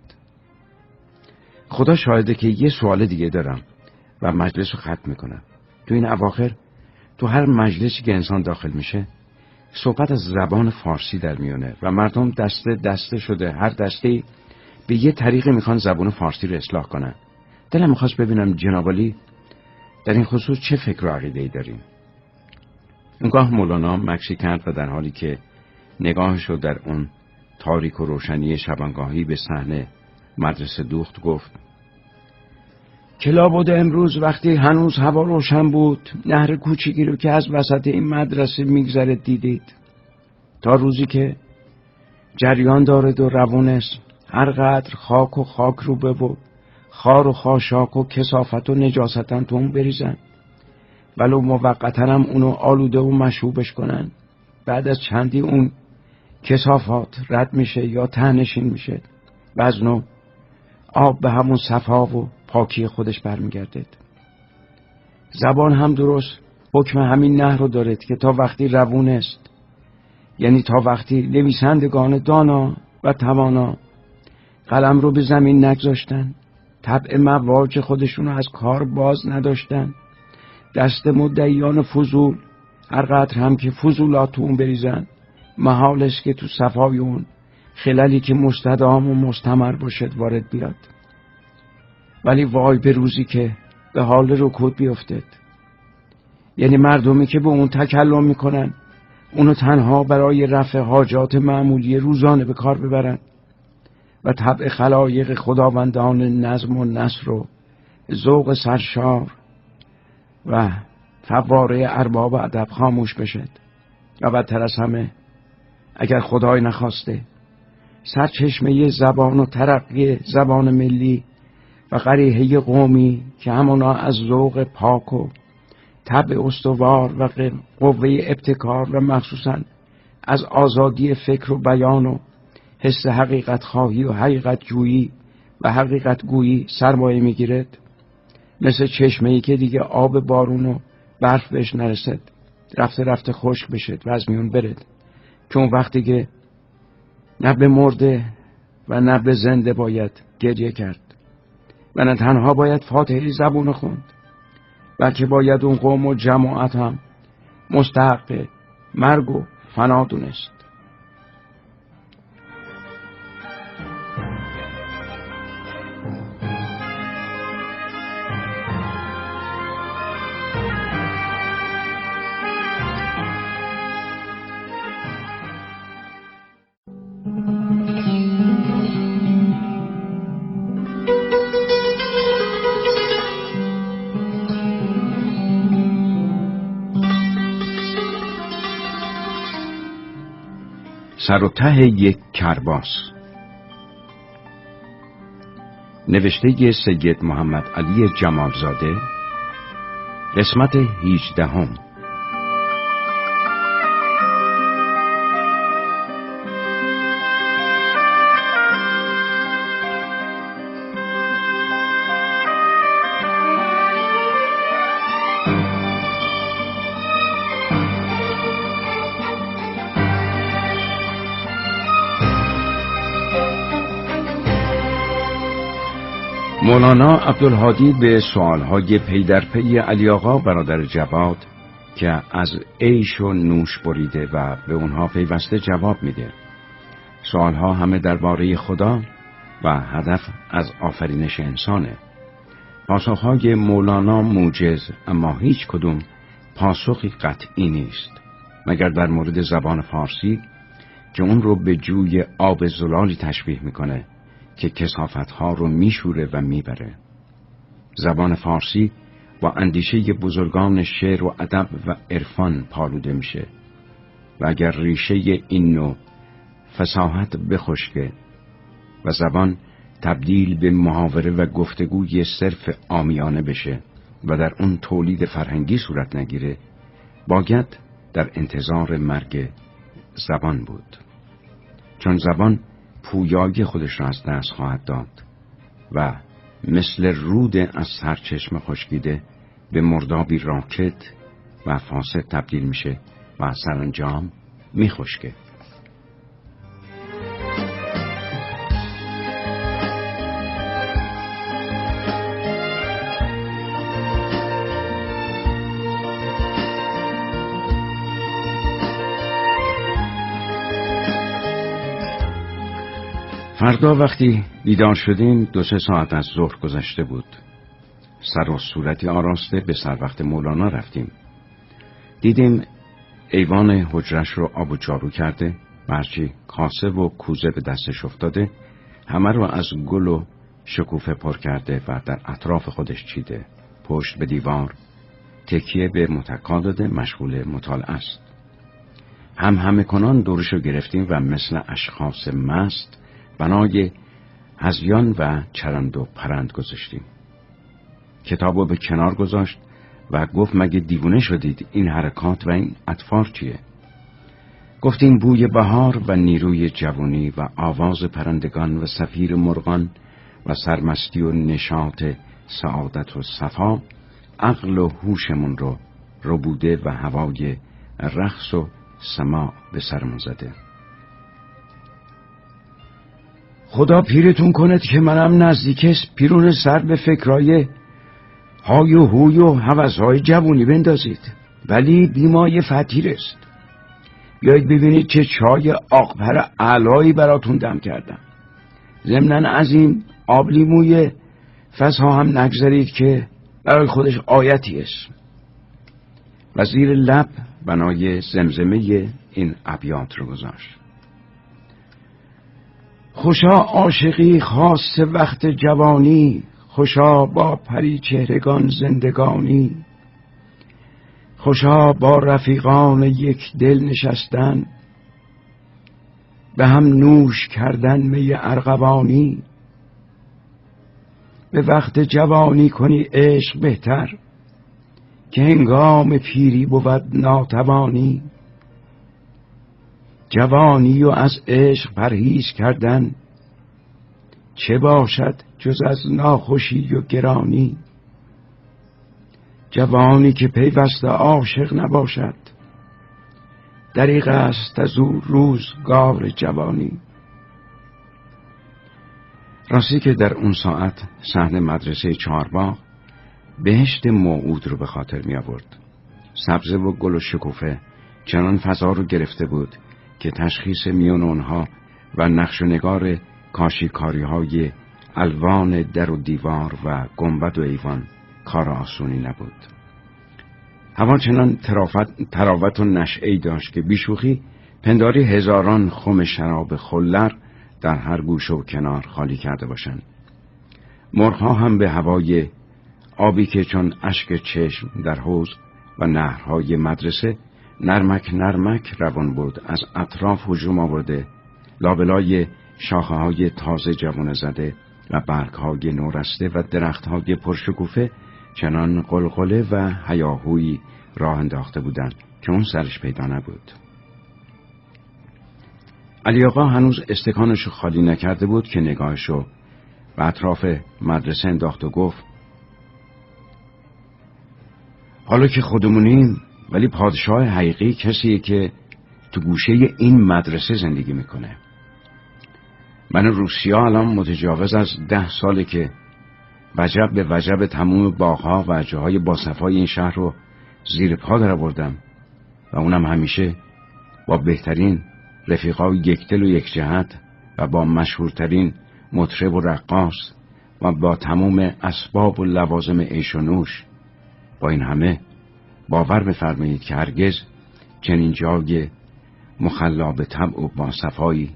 خدا شاهده که یه سوال دیگه دارم و مجلس رو ختم میکنم. تو این اواخر تو هر مجلسی که انسان داخل میشه صحبت از زبان فارسی در میونه و مردم دسته دسته شده، هر دسته به یه طریقی میخوان زبان فارسی رو اصلاح کنن. دلم میخواست ببینم جناب علی در این خصوص چه فکر و عقیده‌ای داریم. اونگاه مولانا مکشی کرد و در حالی که نگاهش رو در اون تاریک و روشنی شبانگاهی به صحنه مدرسه دوخت گفت که لابد امروز وقتی هنوز هوا روشن بود نهر کوچیکی رو که از وسط این مدرسه میگذره دیدید، تا روزی که جریان دارد و روانش هرقدر خاک و خاک رو ببود، خار و خاشاک و کثافت و نجاستن تو اون بریزن، ولو موقتاً هم اونو آلوده و مشوبش کنن. بعد از چندی اون کثافات رد میشه یا ته‌نشین میشه و از نو آب به همون صفا و پاکی خودش برمیگردد. زبان هم درست حکم همین نهر رو دارد که تا وقتی روون است، یعنی تا وقتی نویسندگان دانا و توانا قلم رو به زمین نگذاشتن، طبع مواج خودشون رو از کار باز نداشتن، دست مدعیان فضول هرقدر هم که فضولات تو اون بریزن، محالش که تو صفای اون خلالی که مستدام و مستمر باشد وارد بیاد. ولی وای به روزی که به حال رکود بیفتد، یعنی مردمی که به اون تکلم میکنن اونو تنها برای رفع حاجات معمولی روزانه به کار ببرن و طبع خلایق خداوندان نظم و نثر و ذوق سرشار و فواره ارباب ادب خاموش بشد. و بدتر از همه اگر خدای نخواسته سرچشمه زبان و ترقی زبان ملی و قریحه قومی که همونا از ذوق پاک و طبع استوار و قوه ابتکار و مخصوصا از آزادی فکر و بیان و حس حقیقت خواهی و حقیقت جویی و حقیقت گویی سرمایه میگیرد، مثل چشمه‌ای که دیگه آب بارون و برف بهش نرسد، رفته رفته خشک بشد و از میون برد، که اون وقتی که نه به مرده و نه به زنده باید گریه کرد و نه تنها باید فاتحه زبون خوند، بلکه باید اون قوم و جماعت هم مستحق مرگ و فنا دونست. سروته یک کرباس. نوشته سید محمد علی جمالزاده، قسمت هجدهم. مولانا عبدالهادی به سوالهای پی در پی علی آقا برادر جواد که از عیش و نوش بریده و به اونها پیوسته جواب میده. سوالها همه درباره خدا و هدف از آفرینش انسانه. پاسخهای مولانا موجز، اما هیچ کدوم پاسخی قطعی نیست، مگر در مورد زبان فارسی که اون رو به جوی آب زلالی تشبیه میکنه که کثافت‌ها رو میشوره و میبره. زبان فارسی با اندیشه بزرگان شعر و ادب و عرفان پالوده میشه و اگر ریشه این نوع فصاحت بخشکه و زبان تبدیل به محاوره و گفتگوی صرف عامیانه بشه و در اون تولید فرهنگی صورت نگیره، باید در انتظار مرگ زبان بود، چون زبان پویایی خودش را از دست خواهد داد و مثل رود از سرچشمه خشکیده به مردابی راکت و فاسد تبدیل میشه و سرانجام میخشکه. فردا وقتی بیدار شدیم دو سه ساعت از ظهر گذشته بود. سر و صورتی آراسته به سر وقت مولانا رفتیم. دیدیم ایوان حجرش رو آب و جارو کرده، برچی کاسه و کوزه به دستش افتاده، همه رو از گل و شکوفه پر کرده و در اطراف خودش چیده، پشت به دیوار تکیه به متکا داده، مشغول مطالعه است. هم همه کنان دورش رو گرفتیم و مثل اشخاص مست بنای هزیان و چرند و پرند گذاشتیم. کتابو به کنار گذاشت و گفت مگه دیوونه شدید؟ این حرکات و این اطفار چیه؟ گفتیم بوی بهار و نیروی جوانی و آواز پرندگان و صفیر مرغان و سرمستی و نشاط سعادت و صفا عقل و هوشمون رو ربوده و هوای رقص و سماع به سرمون زده. خدا پیرتون کنه که منم نزدیکست، پیرون سر به فکرای های و هوی و هوس‌های جوونی بندازید، ولی بیمای فطیر است. بیایید ببینید چه چای آقپر علایی براتون دم کردم. ضمن از این آب لیموی فسها هم نگذارید که برای خودش آیتی است. و زیر لب بنای زمزمه این ابیات رو گذاشت: خوشا عاشقی خاص وقت جوانی، خوشا با پری چهرگان زندگانی، خوشا با رفیقان یک دل نشستن، به هم نوش کردن می ارغوانی. به وقت جوانی کنی عشق بهتر، که هنگام پیری بود ناتوانی. جوانی و از عشق پرهیز کردن، چه باشد جز از ناخوشی و گرانی. جوانی که پیوسته عاشق نباشد، دریغ است از او روزگار جوانی. راستی که در اون ساعت صحن مدرسه چهارباغ بهشت موعود رو به خاطر می آورد. سبزه و گل و شکوفه چنان فضا رو گرفته بود که تشخیص میان اونها و نقش و نگار کاشیکاری های الوان در و دیوار و گنبد و ایوان کار آسونی نبود. هوا چنان ترافت، تراوت و نشعه‌ای داشت که بیشوخی پنداری هزاران خم شراب خلر در هر گوشه و کنار خالی کرده باشند. مرغ‌ها هم به هوای آبی که چون اشک چشم در حوض و نهرهای مدرسه نرمک نرمک روان بود، از اطراف هجوم آورده، لابلای شاخه های تازه جوانه زده و برگهای نورسته و درختهای پرشکوفه چنان قلقله و هیاهویی راه انداخته بودند که اون سرش پیدا نبود. علی آقا هنوز استکانش رو خالی نکرده بود که نگاهش رو به اطراف مدرسه انداخت و گفت: حالا که خودمونیم، ولی پادشاه حقیقی کسیه که تو گوشه این مدرسه زندگی میکنه. من روسیا الان متجاوز از ده ساله که وجب به وجب تموم باغها و جاهای باصفای این شهر رو زیر پا درآوردم و اونم همیشه با بهترین رفیقای یکدل و یک جهت و با مشهورترین مطرب و رقاص و با تمام اسباب و لوازم عیش و نوش. با این همه باور بفرمایید که هرگز چنین جای مخلا به طبع و باصفایی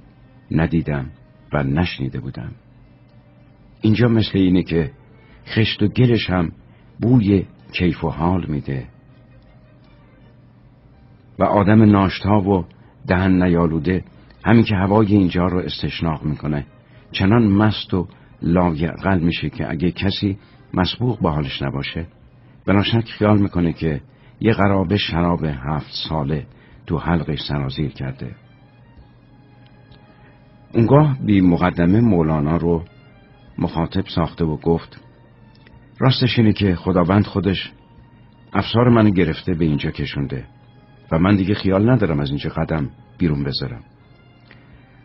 ندیدم و نشنیده بودم. اینجا مثل اینه که خشت و گلش هم بوی کیف و حال میده و آدم ناشتا و دهن نیالوده همین که هوای اینجا رو استشناق میکنه چنان مست و لایعقل میشه که اگه کسی مسبوق به حالش نباشه بلاشک خیال میکنه که یه قرابه شراب هفت ساله تو حلقش سرازیر کرده. اونگاه بی مقدمه مولانا رو مخاطب ساخته و گفت: راستش اینه که خداوند خودش افسار منو گرفته به اینجا کشونده و من دیگه خیال ندارم از اینجا قدم بیرون بذارم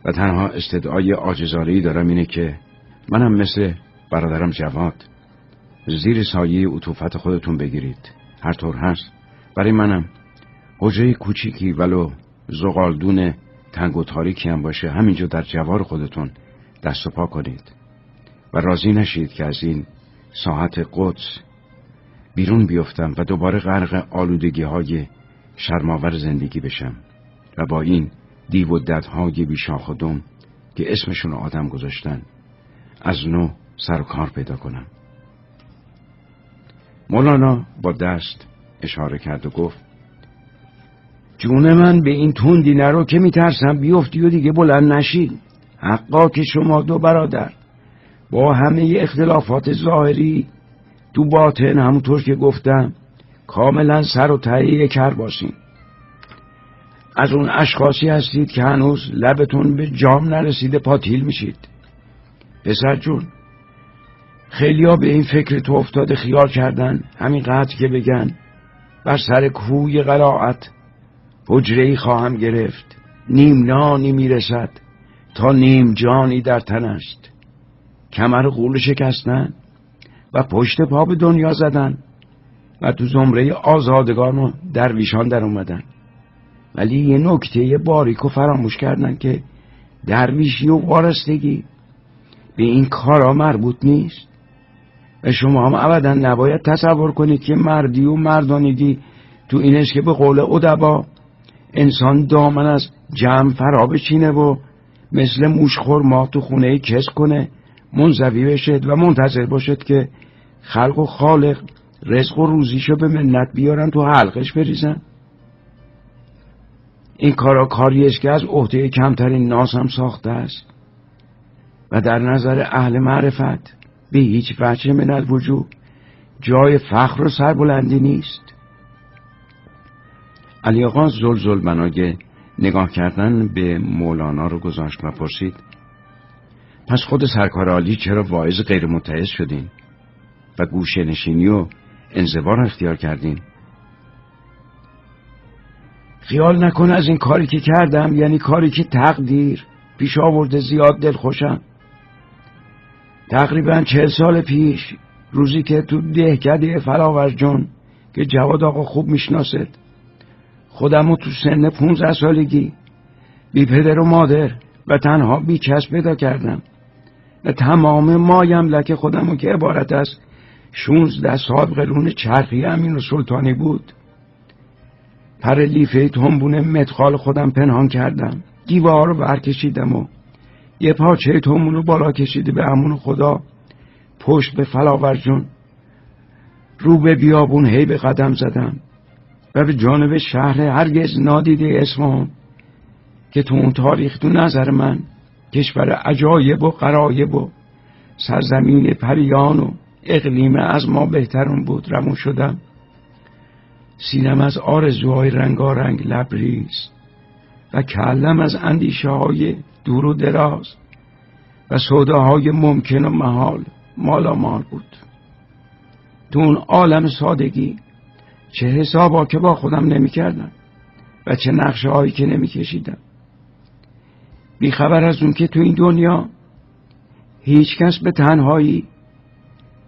و تنها استدعای عاجزانه‌ای دارم اینه که منم مثل برادرم جواد زیر سایه عطوفت خودتون بگیرید. هر طور هست برای منم حجره کوچیکی ولو زغالدون تنگ و تاریکی هم باشه همینجا در جوار خودتون دست و پا کنید و راضی نشید که از این ساحت قدس بیرون بیفتم و دوباره غرق آلودگی های شرماور زندگی بشم و با این دیو و ددهای بیشاخ و دم که اسمشون آدم گذاشتن از نو سر و کار پیدا کنم. مولانا با دست اشاره کرد و گفت: جون من به این تندی نرو که میترسم بیفتی و دیگه بلند نشی. حقا که شما دو برادر با همه اختلافات ظاهری تو باطن همونطور که گفتم کاملا سر و ته یک کرباسین. از اون اشخاصی هستید که هنوز لبتون به جام نرسیده پاتیل میشید. پسر جون، خیلی ها به این فکر تو افتاده خیال کردن همین قدر که بگن بر سر کوی قرائت حجره‌ای خواهم گرفت، نیم نانی میرسد تا نیم جانی در تن است. کمر غول شکستن و پشت پا به دنیا زدن و تو زمره آزادگان و درویشان در اومدن، ولی یه نکته باریکو فراموش کردن که درویشی و وارستگی به این کارا مربوط نیست و شما هم ابدا نباید تصور کنید که مردی و مردانگی تو اینش که به قول ادبا انسان دامن از جمع فرا بچینه و مثل موشخور ما تو خونه کس کنه منزوی بشد و منتظر باشد که خلق و خالق رزق و روزیشو به منت بیارن تو حلقش بریزن. این کارا کاریست که از عهده کمترین ناس هم ساخته است و در نظر اهل معرفت به هیچ وجه من الوجوب جای فخر و سربلندی نیست. علی آقا زلزل بنای نگاه کردن به مولانا رو گذاشت و پرسید: پس خود سرکار عالی چرا واعظ غیر متعهد شدین و گوشه نشینی و انزوا را اختیار کردین؟ خیال نکن از این کاری که کردم، یعنی کاری که تقدیر پیش آورده، زیاد دلخوشم. تقریبا چهل سال پیش روزی که تو دهکده فلاورجان که جواد آقا خوب میشناسد خودمو تو سن پونزده سالگی بی پدر و مادر و تنها بی کس پیدا کردم و تمام مایم لکه خودمو که عبارت از شانزده صاحب قرون چرخی امین و سلطانی بود پر لیفه تنبونه مدخال خودم پنهان کردم، دیوه ها رو برکشیدم و یه پاچه تومون رو بالا کشیده به امون خدا پشت به فلاورجان رو به بیابون هی به قدم زدم و به جانب شهر هرگز نادیده اصفهان که تو اون تاریخ تو نظر من کشور عجایب و غرایب و سرزمین پریان و اقلیمه از ما بهترون بود. رمو شدم سینم از آرزوهای رنگارنگ لبریز و کلم از اندیشه های دور و دراز و سوداهای ممکن و محال مالامال بود. تو اون عالم سادگی چه حسابا که با خودم نمی کردم و چه نقشه هایی که نمی کشیدم، بی خبر از اون که تو این دنیا هیچ کس به تنهایی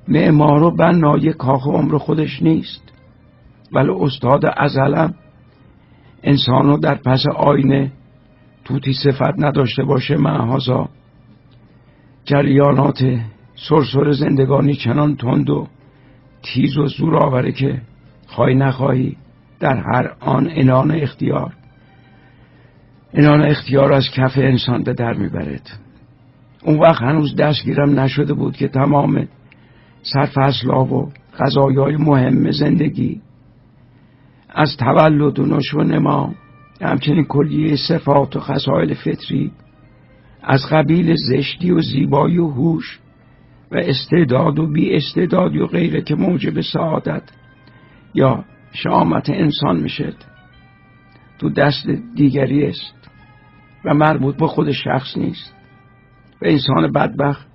معمار و بنای کاخ عمر خودش نیست، ولی استاد ازلم انسانو در پس آینه توتی صفت نداشته باشه. معاذا جریانات سرسر زندگانی چنان تند و تیز و زور آوره که خواهی نخواهی در هر آن انان اختیار انان اختیار از کف انسان به در میبرد. اون وقت هنوز دستگیرم نشده بود که تمام سرفصل‌ها و قضایای مهم زندگی از تولد و نشو نما، همچنین کلیه صفات و خصایل فطری از قبیل زشتی و زیبایی و هوش و استعداد و بی استعدادی و غیره که موجب سعادت یا شامت انسان میشد تو دست دیگری است و مربوط به خود شخص نیست. و انسان بدبخت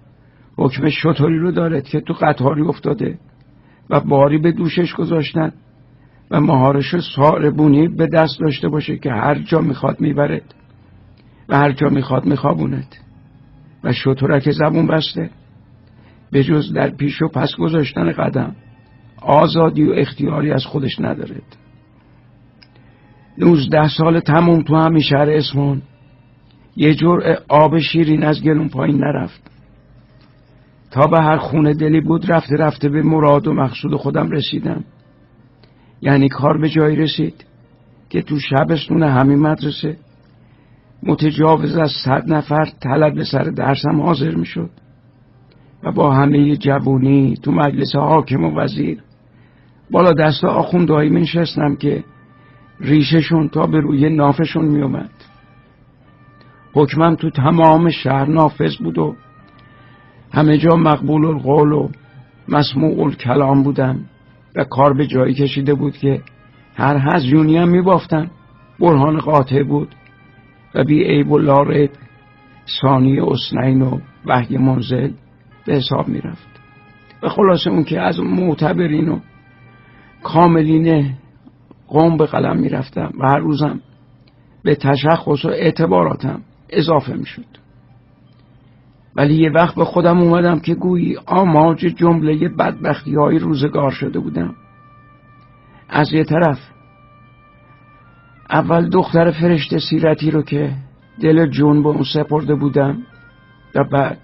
حکم شطوری رو دارد که تو قطاری افتاده و باری به دوشش گذاشتن و مهارش ساربونی به دست داشته باشه که هر جا میخواد میبرد و هر جا میخواد میخوابوند و شطورک زبون بسته به جز در پیش و پس گذاشتن قدم آزادی و اختیاری از خودش ندارد. نوزده سال تموم تو همین شهر اصفهان یه جرعه آب شیرین از گلوم پایین نرفت. تا به هر خونه دلی بود رفته رفته به مراد و مقصود خودم رسیدم. یعنی کار به جایی رسید که تو شبستون همین مدرسه متجاوز از صد نفر طلب به سر درسم حاضر می شد و با همه جوونی تو مجلس حاکم و وزیر بالا دست آخوندهایی می نشستم که ریششون تا به روی نافشون می اومد. حکمم تو تمام شهر نافذ بود و همه جا مقبول القول و مسموع الکلام بودم و کار به جایی کشیده بود که هر هزیونی هم می بافتم. برهان قاطع بود و بی عیب و لا ریب ثانی اثنین و وحی منزل به حساب می رفت و خلاصه اون که از معتبرین و کاملین قوم به قلم می رفتم و هر روزم به تشخص و اعتباراتم اضافه می شد. ولی یه وقت به خودم اومدم که گویی آماج جمله بدبختی های روزگار شده بودم. از یه طرف اول دختر فرشته سیرتی رو که دل جون به اون سپرده بودم و بعد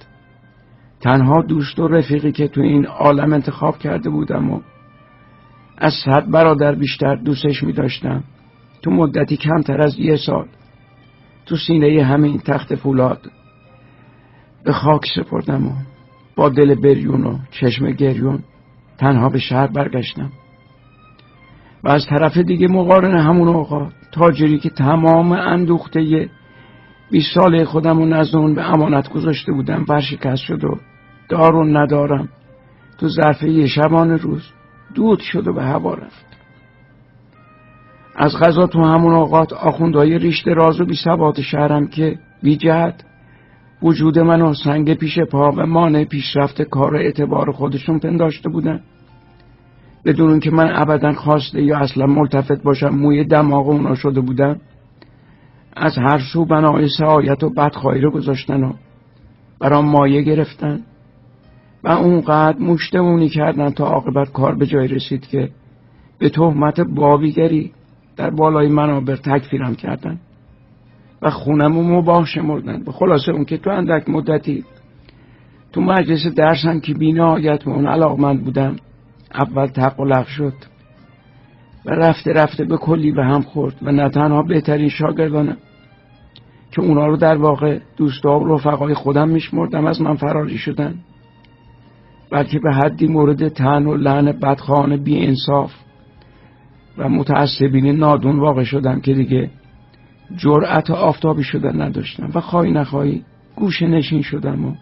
تنها دوست و رفیقی که تو این عالم انتخاب کرده بودم و از صد برادر بیشتر دوستش می داشتم تو مدتی کمتر از یه سال تو سینه همین تخت فولاد به خاک سپردم و با دل بریون و چشم گریون تنها به شهر برگشتم. و از طرف دیگه مقارن همون آقا تاجری که تمام اندوخته بیست ساله خودم و نزد اون به امانت گذاشته بودم ورشکست شد و دار و ندارم تو ظرف یه شبانه روز دود شد و به هوا رفت. از قضا تو همون اوقات آخوندهای ریش دراز و بی ثبات شهرم که بی جهت وجود منو سنگ پیش پا و مانع پیشرفت کار اعتبار خودشون پنداشته بودن بدون اون که من ابدا خواسته یا اصلا ملتفت باشم موی دماغ اونا شده بودم از هر سو بنای سعایت و بدخواهی رو گذاشتن و برام مایه گرفتن و اونقدر مشتمونی کردن تا عاقبت کار به جای رسید که به تهمت بابیگری در بالای منابر تکفیرم کردن و خونم رو مباه شمردن. به خلاصه اون که تو اندک مدتی تو مجلس درسم که بی نهایت به اون علاقمند بودم اول تقلق شد و رفته رفته به کلی به هم خورد و نه تنها بهترین شاگردانم که اونا رو در واقع دوستا و رفقای خودم میشمردم از من فراری شدن بلکه به حدی مورد طعن و لعن بدخوان بی انصاف و متعصبین نادون واقع شدم که دیگه جرأت آفتابی شدن نداشتم و خواهی نخواهی گوشه نشین شدم و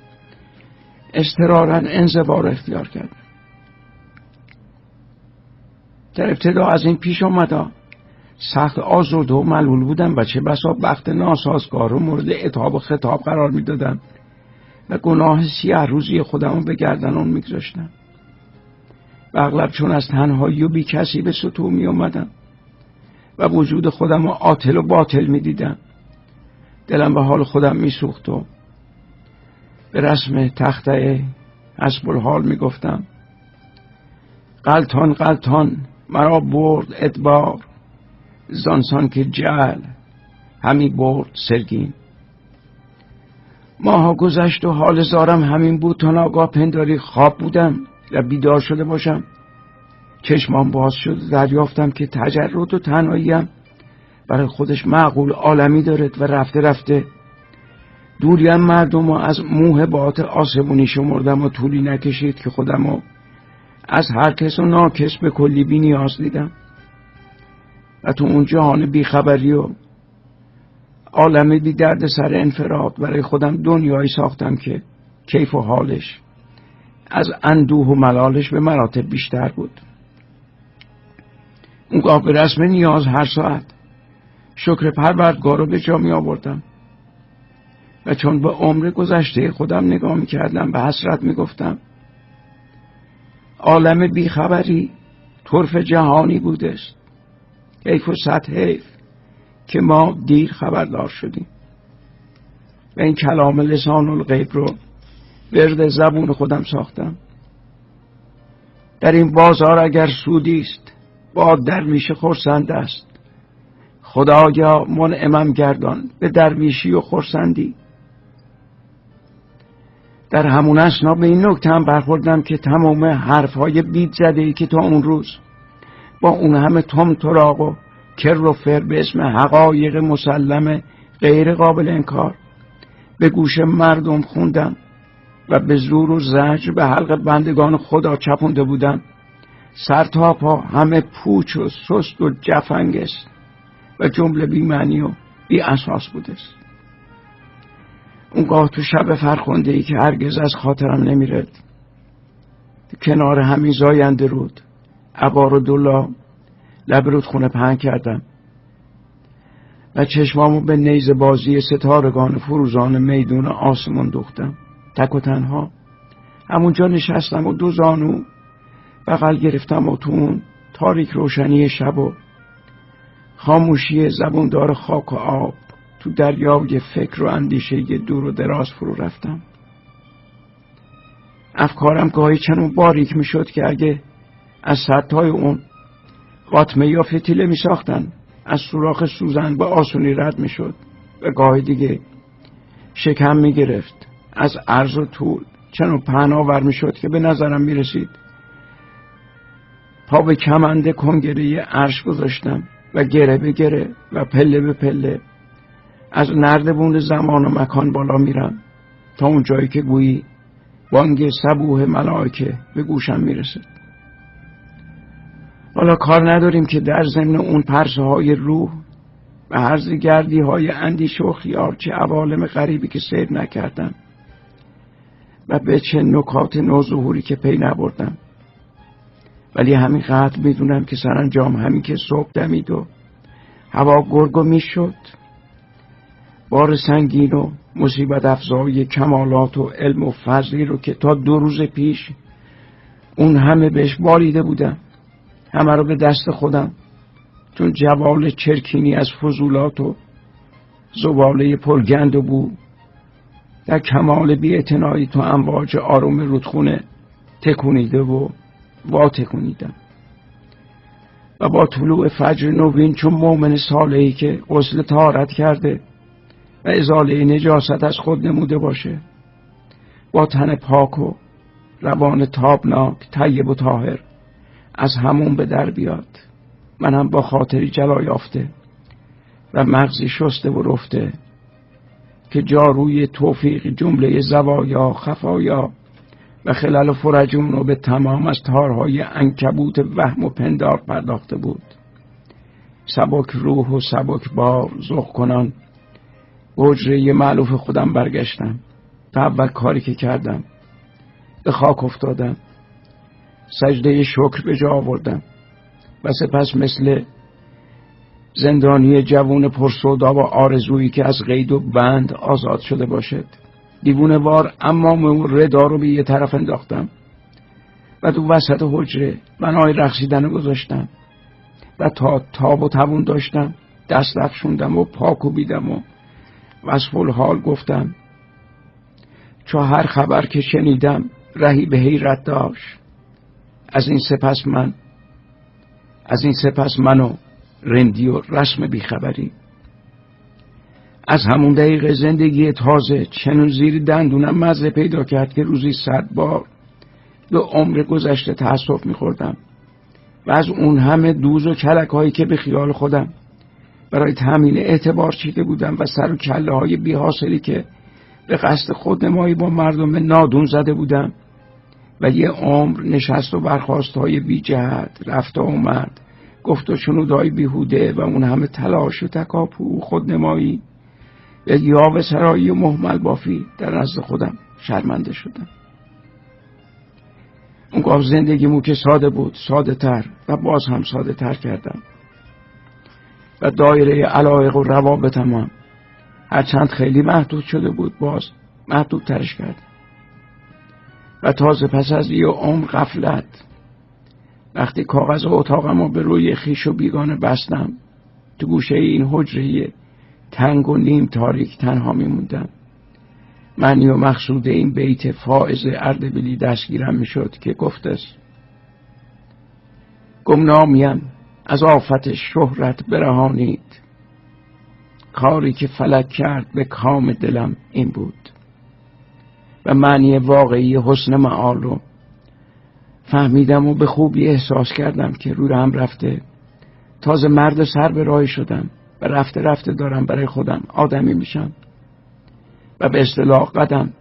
اضطرارا انزوا را اختیار کرده. در ابتدا از این پیش آمدا سخت آزرده و ملول بودن و چه بسا بخت ناسازگار و مورد عتاب و خطاب قرار می دادن و گناه سیه روزی خودمون به گردنون می گذاشتن و اغلب چون از تنهایی و بی کسی به سطوح می آمدن و وجود خودم رو عاطل و باطل می دیدم. دلم به حال خودم می سوخت و به رسم تخته حسب الحال می گفتم قلتان قلتان مرا برد ادبار، زانسان که جعل همی برد سرگین. ماها گذشت و حال زارم همین بود تا ناگاه پنداری خواب بودم و بیدار شده باشم. چشمان باز شد، دریافتم که تجرد و تنهاییم برای خودش معقول عالمی دارد و رفته رفته دوریم مردم از موه باعت آسمونی شمردم و طولی نکشید که خودمو از هر کس و ناکس به کلی بی نیاز دیدم و تو اون جهان بیخبری و عالمی بی درد سر انفراد برای خودم دنیایی ساختم که کیف و حالش از اندوه و ملالش به مراتب بیشتر بود. اونگاه به رسم نیاز هر ساعت شکر پروردگار رو به جا می آوردم و چون به عمر گذشته خودم نگاه می کردم به حسرت می گفتم عالم بیخبری طرف جهانی بودست. حیف و صد حیف که ما دیر خبردار شدیم و این کلام لسان الغیب رو ورد زبون خودم ساختم. در این بازار اگر سودیست با درمیش خورسند است، خدایا منعمم گردان به درمیشی و خورسندی. در همون اسنا به این نکته هم برخوردم که تمام حرفهای بید زده ای که تا اون روز با اون همه تم تراغ و کر و فر به اسم حقایق مسلم غیر قابل انکار به گوش مردم خوندم و به زور و زجر به حلق بندگان خدا چپونده بودم، سر تا پا همه پوچ و سست و جفنگ است و جمله بی معنی و بی اساس بوده است. اونگاه تو شب فرخنده ای که هرگز از خاطرم نمیرد کنار همین زاینده رود عبارالدولا لب رودخونه پهن کردم و چشمامو به نیز بازی ستارگان فروزان میدون آسمون دوختم. تک و تنها همونجا نشستم و دو زانو بغل گرفتم و تو اون تاریک روشنی شب و خاموشی زبوندار خاک و آب تو دریای فکر و اندیشه دور و دراز فرو رفتم. افکارم گاهی چنون باریک می شد که اگه از سطحای اون خاتمه یا فتیله می ساختن از سوراخ سوزن به آسونی رد می شد و گاهی دیگه شکم می گرفت از عرض و طول چنون پهناور می شد که به نظرم می رسید پا به کمند کنگره عرش گذاشتم و گره به گره و پله به پله از نردبون زمان و مکان بالا میرم تا اون جایی که گویی بانگ صبوح ملائکه به گوشم میرسد. حالا کار نداریم که در ضمن اون پرسه های روح و هرزگردی های اندیشه و خیال چه عوالم غریبی که سیر نکردم و به چه نکات نوظهوری که پی نبردم، ولی همینقدر میدونم که سرانجام همین که صبح دمید و هوا گرگو میشد بار سنگین و مصیبت افزای کمالات و علم و فضلی رو که تا دو روز پیش اون همه بهش باریده بودم همه رو به دست خودم چون جوال چرکینی از فضولات و زباله پرگند و بو در کمال بی‌اعتنایی تو امواج آروم رودخونه تکونیده و وا تکونیدم و با طلوع فجر نوین چون مؤمن صالحی که غسل طهارت کرده و ازاله نجاست از خود نموده باشه با تن پاک و روان تابناک طیب و طاهر از همون به در بیاد. من هم با خاطری جلا یافته و مغزی شسته و رفته که جاروی توفیق جمله زوایا خفایا و خلال و فرجون رو به تمام از تارهای عنکبوت وهم و پندار پرداخته بود. سبک روح و سبک بار ذوق کنان به حجره معلوف خودم برگشتم. تا اول کاری که کردم به خاک افتادم، سجده شکر به جا آوردم و سپس مثل زندانی جوان پرسودا و آرزویی که از قید و بند آزاد شده باشد دیوونه وار اما ردا رو به یه طرف انداختم و تو وسط حجره بنای رقصیدن گذاشتم و تا تاب و تبون داشتم دست افشوندم و پا کوبیدم و وصف الحال گفتم. چو هر خبر که شنیدم رهی به حیرت داشت. از این سپس من از این سپس منو رندی و رسم بیخبری از همون دقیقه زندگی تازه چنون زیر دندونم مزه پیدا کرد که روزی صد بار به عمر گذشته تأسف می‌خوردم و از اون همه دوز و کلک هایی که به خیال خودم برای تامین اعتبار چیده بودم و سر و کله های بی حاصلی که به قصد خودنمایی با مردم نادون زده بودم و یه عمر نشست و برخاست های بی جهت، رفت و آمد، گفت و شنودهای بیهوده و اون همه تلاش و تکاپو خودنمایی و یاوه سرایی و مهمل بافی در نزد خودم شرمنده شدم. اون گفت زندگیمو که ساده بود ساده تر و باز هم ساده تر کردم و دایره علایق و روابطم هم هرچند خیلی محدود شده بود باز محدود ترش کردم و تازه پس از یه عمر غفلت وقتی کاغذ اتاقم رو به روی خیش و بیگانه بستم تو گوشه این حجره تنگ و نیم تاریک تنها میموندم. معنی و مقصود این بیت فائز اردبیلی دستگیرم میشد که گفته است: گمنامیم از آفت شهرت برهانید، کاری که فلک کرد به کام دلم این بود. و معنی واقعی حسن معال رو فهمیدم و به خوبی احساس کردم که روی هم رفته تازه مرد سر به راهی شدم و رفته رفته دارم برای خودم آدمی میشم و به اصطلاح قدم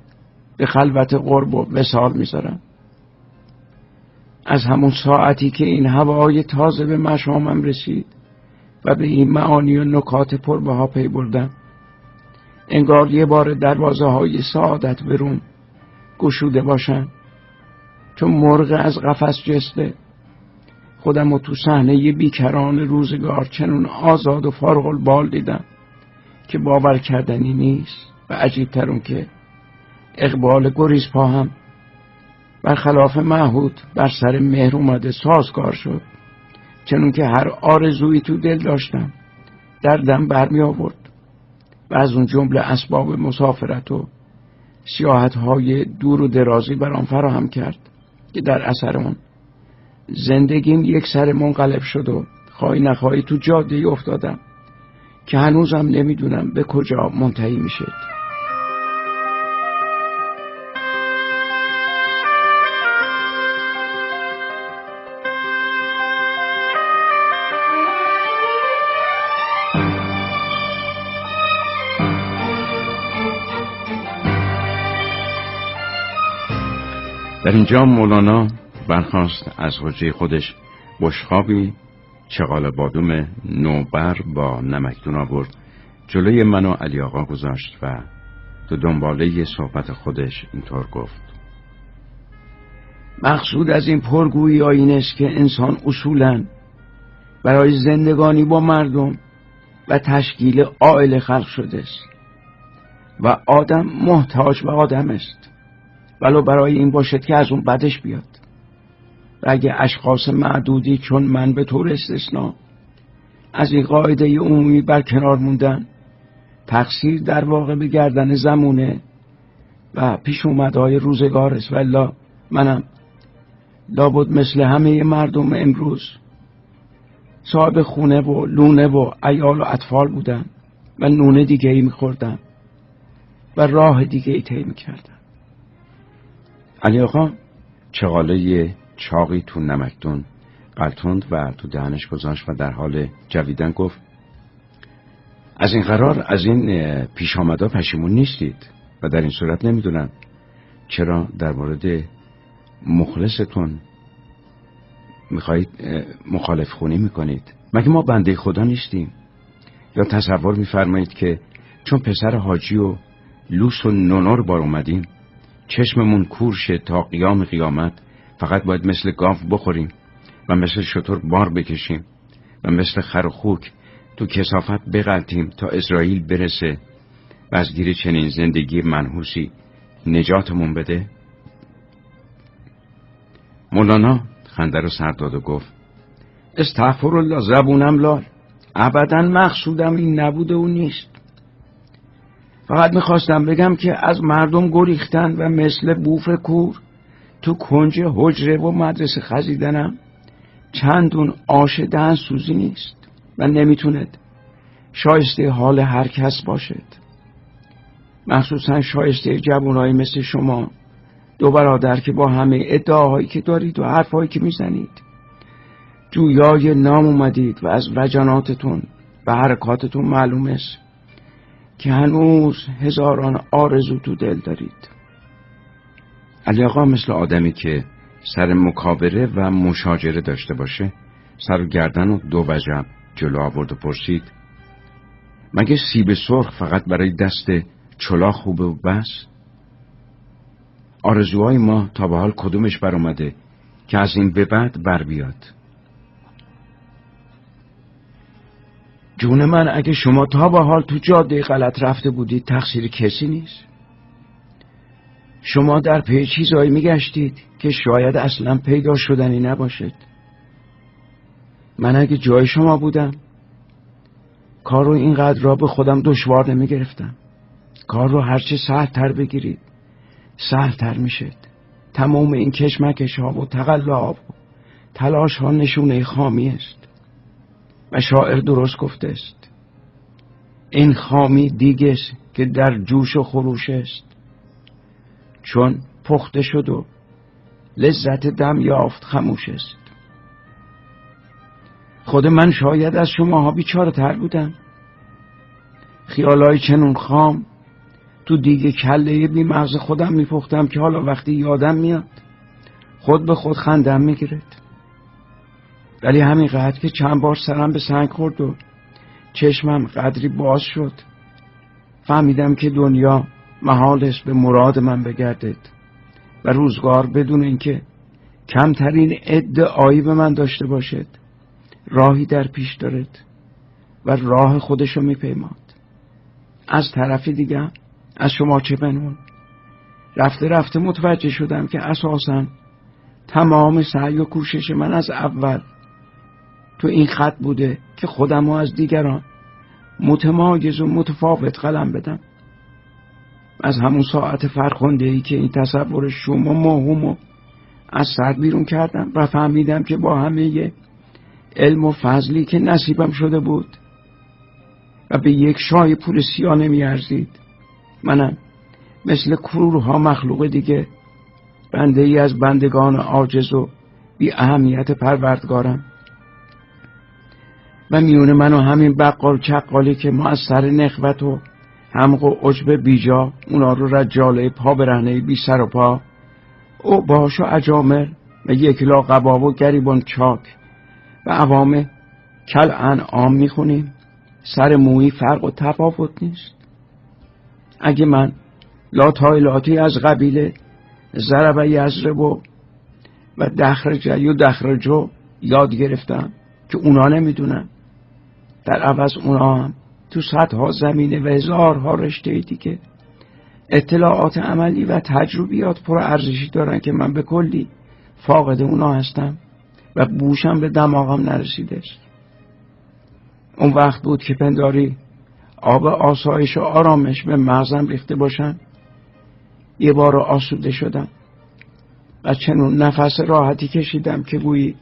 به خلوت قرب و وصال میذارم. از همون ساعتی که این هوای تازه به مشامم رسید و به این معانی و نکات پربها پی بردم انگار یه بار دروازه های سعادت به روم گشوده باشن. چون مرغ از قفس جسته خودم رو تو صحنه یه بیکران روزگار چنون آزاد و فارغ البال دیدم که باور کردنی نیست و عجیبتر اون که اقبال گریز پا هم برخلاف معهود بر سر مهر اومده سازگار شد. چنون که هر آرزویی تو دل داشتم دردم برمی آورد و از اون جمله اسباب مسافرت و سیاحت‌های دور و درازی برام فراهم کرد که در اثر اون زندگیم یک سر منقلب شد و خواهی نخواهی تو جاده‌ای افتادم که هنوزم نمیدونم به کجا منتهی میشه. در اینجا مولانا برخاست از حجره خودش بشخابی چغال بادوم نوبر با نمکدون آورد جلوی من و علی آقا گذاشت و تو دنباله صحبت خودش اینطور گفت: مقصود از این پرگویی ها این است که انسان اصولاً برای زندگانی با مردم و تشکیل عائله خلق شده است و آدم محتاج به آدم است ولو برای این باشد که از اون بدش بیاد و اگه اشخاص معدودی چون من به طور استثنا از این قاعده عمومی برکنار موندن تقصیر در واقع به گردن زمونه و پیش اومدهای روزگار است و الا منم لابد مثل همه مردم امروز صاحب خونه و لونه و عیال و اطفال بودم و نونه دیگه ای میخوردم و راه دیگه ای طی میکردم. علی آقا چغاله چاقی تو نمکدون قلتوند و تو دهنش گذاشت و در حال جویدن گفت: از این قرار از این پیش آمدا پشیمون نیستید و در این صورت نمیدونم چرا در مورد مخلصتون میخواید مخالف خونی میکنید. مگه ما بنده خدا نیستیم؟ یا تصور میفرمایید که چون پسر حاجی و لوس و نونور بار اومدیم چشممون کور شه تا قیام قیامت، فقط باید مثل گاو بخوریم و مثل شتر بار بکشیم و مثل خر و خوک تو کثافت بغلتیم تا اسرائیل برسه و از گیر چنین زندگی منحوسی نجاتمون بده؟ مولانا خنده رو سر داد و گفت استغفرالله، زبونم لال، ابدا مقصودم این نبوده و نیست. فقط میخواستم بگم که از مردم گریختن و مثل بوف کور تو کنج حجره و مدرسه خزیدنم چندون آش دهن سوزی نیست و نمیتوند شایسته حال هر کس باشد، مخصوصا شایسته جوانایی مثل شما دو برادر که با همه ادعاهایی که دارید و حرفایی که میزنید جویای نام اومدید و از وجناتتون و حرکاتتون معلوم است که هنوز هزاران آرزو تو دل دارید. علی آقا مثل آدمی که سر مکابره و مشاجره داشته باشه سر و گردن و دو وجب جلو آورد و پرسید مگه سیب سرخ فقط برای دست چلا خوبه و بس؟ آرزوهای ما تا به حال کدومش بر اومده که از این به بعد بر بیاد؟ جون من، اگه شما تا به حال تو جاده غلط رفته بودید تقصیر کسی نیست. شما در پی چیزایی میگشتید که شاید اصلا پیدا شدنی نباشد. من اگه جای شما بودم کار رو اینقدر را به خودم دشوار نمیگرفتم. کار رو هرچه سهل تر بگیرید سهل تر میشد. تمام این کشمکش ها و تقلاب و تلاش ها نشونه خامی است و شاعر درست گفته است، این خامی دیگه است که در جوش و خروش است، چون پخته شد و لذت دم یافت خموش است. خود من شاید از شماها بیچاره تر بودم. خیالای چنون خام تو دیگه کله بی مغز خودم میپختم که حالا وقتی یادم میاد خود به خود خندم میگیرد. ولی همینقدر که چند بار سرم به سنگ خورد و چشمم قدری باز شد فهمیدم که دنیا محال است به مراد من بگردد و روزگار بدون اینکه کمترین ادعایی به من داشته باشد راهی در پیش دارد و راه خودشو میپیماد. از طرف دیگه از شما چه بنون، رفته رفته متوجه شدم که اساساً تمام سعی و کوشش من از اول تو این خط بوده که خودم از دیگران متمایز و متفاوت قلم بدم. از همون ساعت فرخنده‌ای که این تصور شما موهومو از سر بیرون کردم و فهمیدم که با همه علم و فضلی که نصیبم شده بود و به یک شای پول سیا نمیارزید، منم مثل کرورها مخلوق دیگه، بنده ای از بندگان عاجز و بی اهمیت پروردگارم و میونه من و همین بقال چقالی که ما از سر نخوت و حمق و عجب بیجا اونا رو رجاله پا برهنه بی سر و پا او باش و اجامر و یکلا قباب و گریبان چاک و عوام کل انعام میخونیم، سر موی فرق و تفاوت نیست. اگه من لاتایلاتی از قبیله ضرب یزرب و دخرجی و دخرجو یاد گرفتم که اونا نمیدونن، در عوض اونا هم تو صدها زمینه و هزارها رشته دیگه اطلاعات عملی و تجربیات پر ارزشی دارن که من به کلی فاقد اونا هستم و بوشم به دماغم نرسیده است. اون وقت بود که پنداری آب آسایش و آرامش به مغزم ریخته باشن. یه بار آسوده شدم و چنون نفس راحتی کشیدم که گویی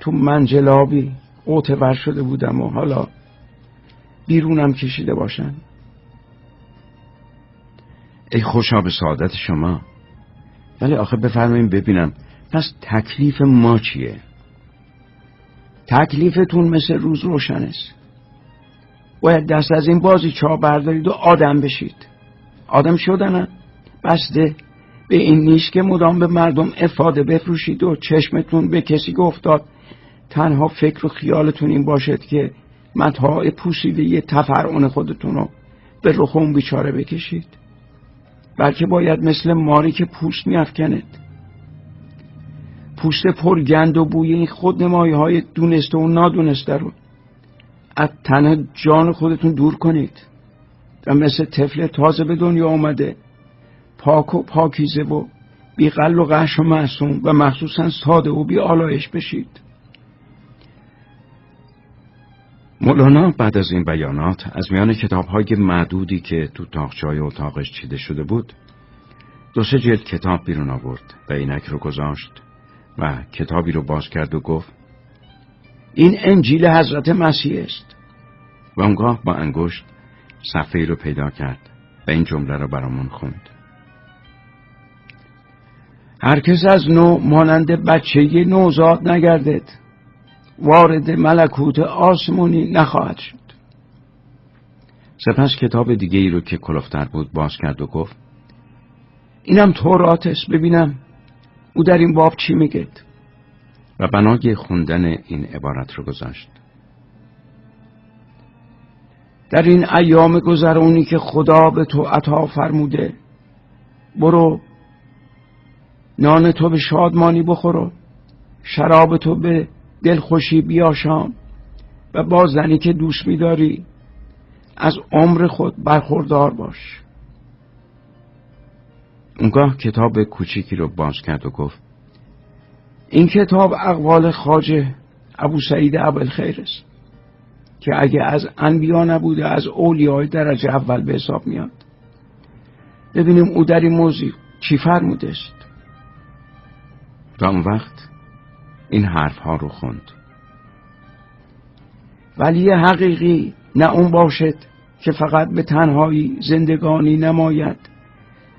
تو منجلابی قوطه ور شده بودم و حالا بیرونم کشیده باشن. ای خوشا به سعادت شما، ولی آخه بفرمایین ببینم پس تکلیف ما چیه؟ تکلیفتون مثل روز روشن است. باید دست از این بازی چا بردارید و آدم بشید. آدم شدنه بسته به این نیست که مدام به مردم افاده بفروشید و چشمتون به کسی گفتاد تنها فکر و خیالتون این باشد که متاع پوسیده یه تفرعون خودتون رو به رخون بیچاره بکشید بلکه باید مثل ماری که پوست می‌افکند. پوست پر گند و بوی این خودنمایی‌های دونسته و نادونسته رو از تن جان خودتون دور کنید و مثل طفل تازه به دنیا آمده پاک و پاکیزه و بی‌غل و غش و معصوم و مخصوصا ساده و بی‌آلایش بشید. مولانا بعد از این بیانات از میان کتاب‌های معدودی که تو تاقچه‌های اتاقش چیده شده بود دو سه جلد کتاب بیرون آورد و عینک رو گذاشت و کتابی رو باز کرد و گفت این انجیل حضرت مسیح است، و اونگاه با انگشت صفحه‌ای رو پیدا کرد و این جمله رو برامون خوند: هرکس از نو مانند بچه نوزاد نگردد، وارد ملکوت آسمونی نخواهد شد. سپس کتاب دیگه ای رو که کلفتر بود باز کرد و گفت اینم تورات است، ببینم او در این باب چی میگه، و بنای خوندن این عبارت رو گذاشت: در این ایام گذرونی که خدا به تو عطا فرموده، برو نان تو به شادمانی بخورو، شراب تو به دلخوشی بیاشام و با زنی که دوست می‌داری از عمر خود برخوردار باش. اونگاه کتاب کوچیکی رو باز کرد و گفت این کتاب اقوال خواجه ابوسعید ابوالخیر است که اگه از انبیا نبوده از اولیای درجه اول به حساب میاد. ببینیم او در این موضوع چی فرموده است. تا اون وقت این حرف ها رو خوند: ولی حقیقی نه اون باشد که فقط به تنهایی زندگانی نماید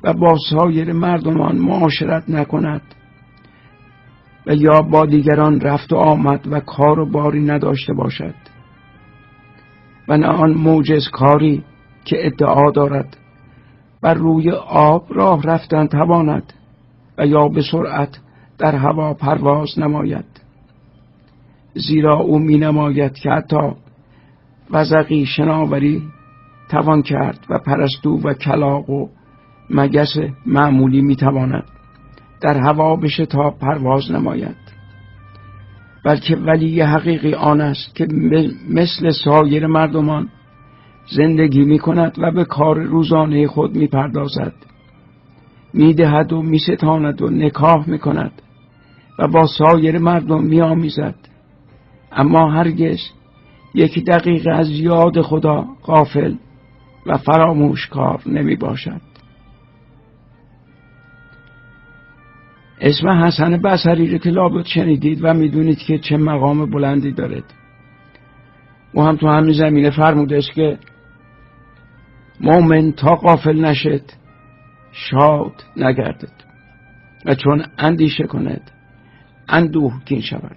و با سایر مردمان معاشرت نکند و یا با دیگران رفت و آمد و کار و باری نداشته باشد، و نه آن موجز کاری که ادعا دارد بر روی آب راه رفتن تواند و یا به سرعت در هوا پرواز نماید، زیرا او می نماید که حتی وزقی شناوری توان کرد و پرستو و کلاغ و مگس معمولی می تواند در هوا بشه تا پرواز نماید، بلکه ولی حقیقی آن است که مثل سایر مردمان زندگی می کند و به کار روزانه خود می پردازد، می دهد و می ستاند و نکاح می کند و با سایر مردم می آمیزد، اما هرگز یک دقیقه از یاد خدا غافل و فراموشکار نمی باشد. اسم حسن بصری رو که لابد شنیدید و می دونید که چه مقام بلندی دارد. او هم تو همین زمینه فرموده است که مومن تا غافل نشد شاد نگردد و چون اندیشه کند اندوهگین شود.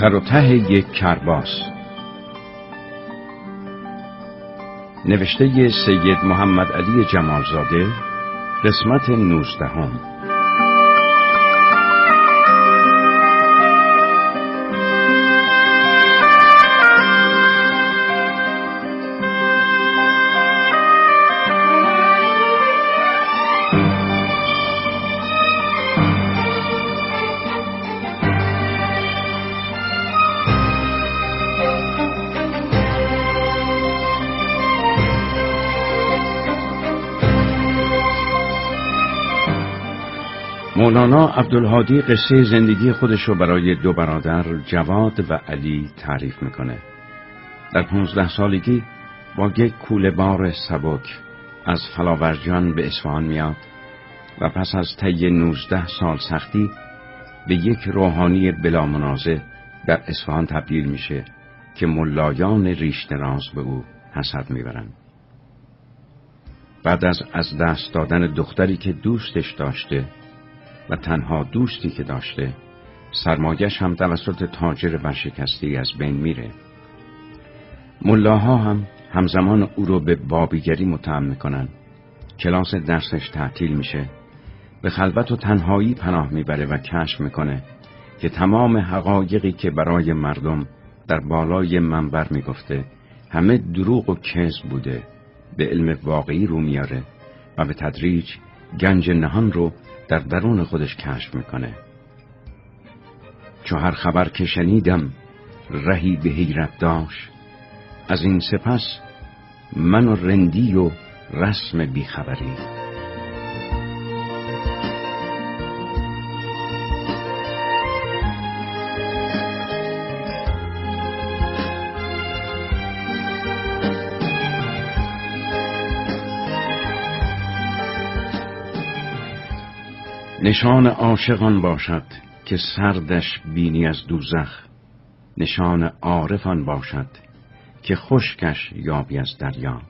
سروته یک کرباس، نوشته سید محمد علی جمالزاده، قسمت نوزدهم. مولانا عبدالهادی قصه زندگی خودش رو برای دو برادر جواد و علی تعریف میکنه. در پانزده سالگی با یک کوله بار سبک از فلاورجان به اصفهان میاد و پس از طی نوزده سال سختی به یک روحانی بلا منازع در اصفهان تبدیل میشه که ملایان ریش دراز به او حسد میبرند. بعد از از دست دادن دختری که دوستش داشته و تنها دوستی که داشته، سرمایش هم توسط تاجر ورشکسته از بین میره. ملاها هم همزمان او رو به بابیگری متهم میکنن. کلاس درسش تعطیل میشه. به خلوت و تنهایی پناه میبره و کشف میکنه که تمام حقایقی که برای مردم در بالای منبر میگفته همه دروغ و کذب بوده، به علم واقعی رو میاره و به تدریج گنج نهان رو در درون خودش کشف میکنه. چو هر خبر که شنیدم رهی به حیرت داشت، از این سپس من و رندی و رسم بیخبری. نشان عاشقان باشد که سردش بینی از دوزخ، نشان عارفان باشد که خشکش یابی از دریا.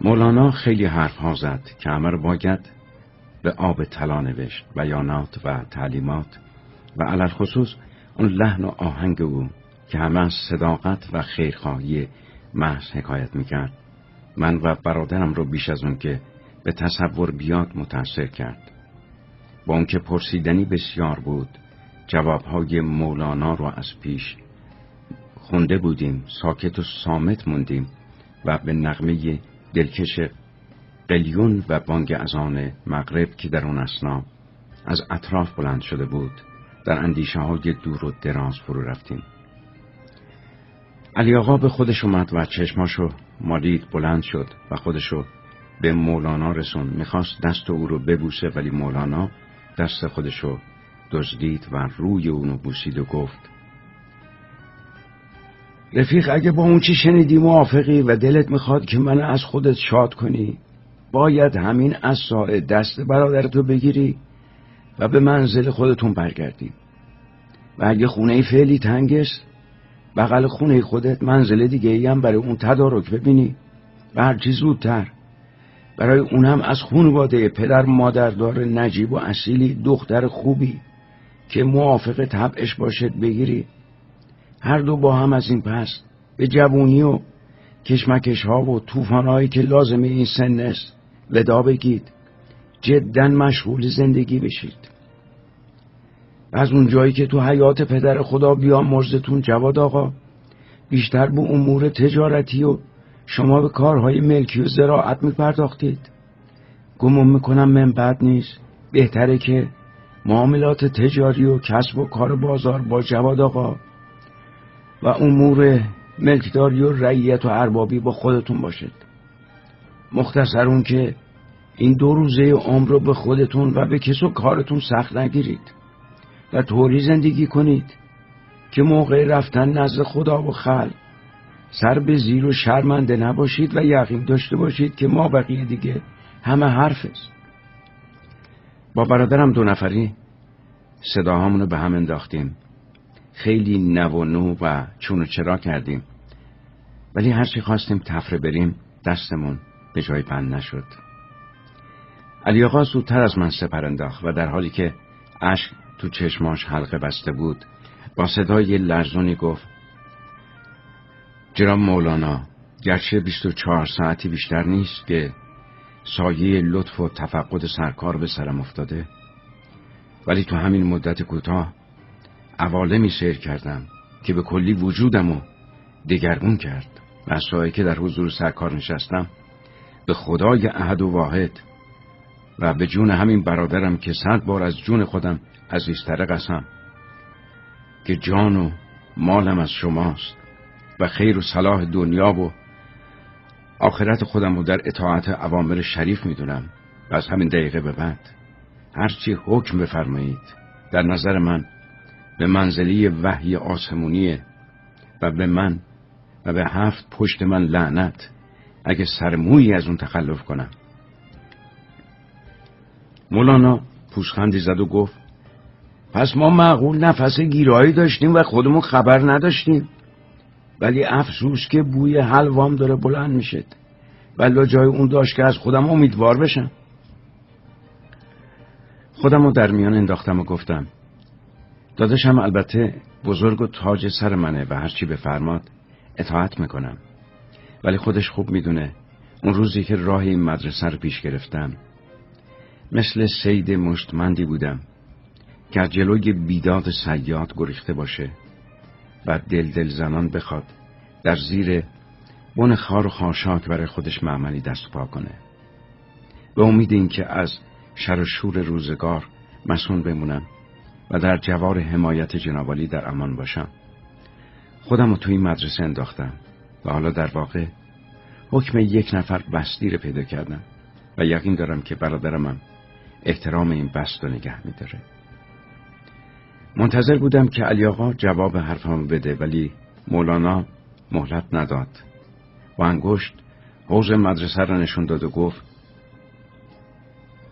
مولانا خیلی حرف ها زد که همه رو باید به آب طلا نوشت، بیانات و تعلیمات، و علل خصوص اون لحن و آهنگ او که همه از صداقت و خیرخواهی محض حکایت میکرد، من و برادرم رو بیش از اون که به تصور بیاد متاثر کرد. با اون که پرسیدنی بسیار بود، جوابهای مولانا رو از پیش خونده بودیم، ساکت و صامت موندیم و به نغمه دلکش قلیون و بانگ اذان مغرب که در اون اثنا از اطراف بلند شده بود، در اندیشه های دور و دراز فرو رفتیم. علی آقا به خودش اومد و چشماشو مالید، بلند شد و خودشو به مولانا رسون. میخواست دست او رو ببوسه، ولی مولانا دست خودشو دزدید و روی اونو بوسید و گفت: رفیق، اگه با اون چی شنیدی موافقی و دلت میخواد که من از خودت شاد کنی، باید همین از ساعه دست برادرتو بگیری و به منزل خودتون برگردی، و اگه خونه فعلی تنگست، بغل خونه خودت منزل دیگه ای هم برای اون تدارک ببینی و هرچی زودتر، برای اونم از خانواده پدر مادردار نجیب و اصیلی دختر خوبی که موافق طبعش باشد بگیری، هر دو با هم از این پس به جوونی و کشمکش ها و طوفان هایی که لازم این سن است ودا بگید، جدا مشغول زندگی بشید. از اون جایی که تو حیات پدر خدا بیامرزتون جواد آقا، بیشتر به امور تجارتی و شما به کارهای ملکی و زراعت می پرداختید، گمان میکنم من بد نیست، بهتره که معاملات تجاری و کسب و کار بازار با جواد آقا و امور ملکداری و رعیت و اربابی با خودتون باشد. مختصر اون که این دو روزه عمر رو به خودتون و به کس و کارتون سخت نگیرید و طوری زندگی کنید که موقع رفتن نزد خدا و خلق سر به زیر و شرمنده نباشید و یقین داشته باشید که ما بقیه دیگه همه حرف است. با برادرم دو نفری صداهامونو به هم انداختیم، خیلی نو و نو و چون و چرا کردیم، ولی هرچی خواستیم تفره بریم دستمون به جای بند نشد. علی آقا زودتر از من سپر انداخت و در حالی که اشک تو چشماش حلقه بسته بود با صدای لرزونی گفت: جناب مولانا، گرچه بیست و چهار ساعتی بیشتر نیست که سایه لطف و تفقد سرکار به سرم افتاده، ولی تو همین مدت کوتاه عوالمی سیر کردم که به کلی وجودمو دگرگون کرد و سایه که در حضور سرکار نشستم به خدای احد و واحد و به جون همین برادرم که صد بار از جون خودم عزیزتر قسم که جان و مالم از شماست و خیر و صلاح دنیا و آخرت خودم رو در اطاعت اوامر شریف میدونم و از همین دقیقه به بعد هرچی حکم بفرمایید در نظر من به منزلی وحی آسمونیه و به من و به هفت پشت من لعنت اگه سرمویی از اون تخلف کنم. مولانا پوزخندی زد و گفت: پس ما معقول نفس گیرایی داشتیم و خودمون خبر نداشتیم، ولی افسوس که بوی حلوام داره بلند میشه. بلا جای اون داشت که از خودم امیدوار بشم. خودم رو در میان انداختم و گفتم داداشم البته بزرگ و تاج سر منه و هرچی بفرماد اطاعت میکنم، ولی خودش خوب میدونه اون روزی که راه این مدرسه رو پیش گرفتم مثل صید مشتمندی بودم که از جلوی بیداد صیاد گریخته باشه و دل دل زنان بخواد در زیر بن خار و خاشاک برای خودش معملی دست پا کنه، به امید این که از شر و شور روزگار مسون بمونم و در جوار حمایت جناب علی در امان باشم. خودم رو توی مدرسه انداختم و حالا در واقع حکم یک نفر بستی رو پیدا کردم و یقین دارم که برادرمم احترام این بست رو نگه می‌داره. منتظر بودم که علی آقا جواب حرفم بده، ولی مولانا مهلت نداد. با انگشت حوض مدرسه رو نشون داد و گفت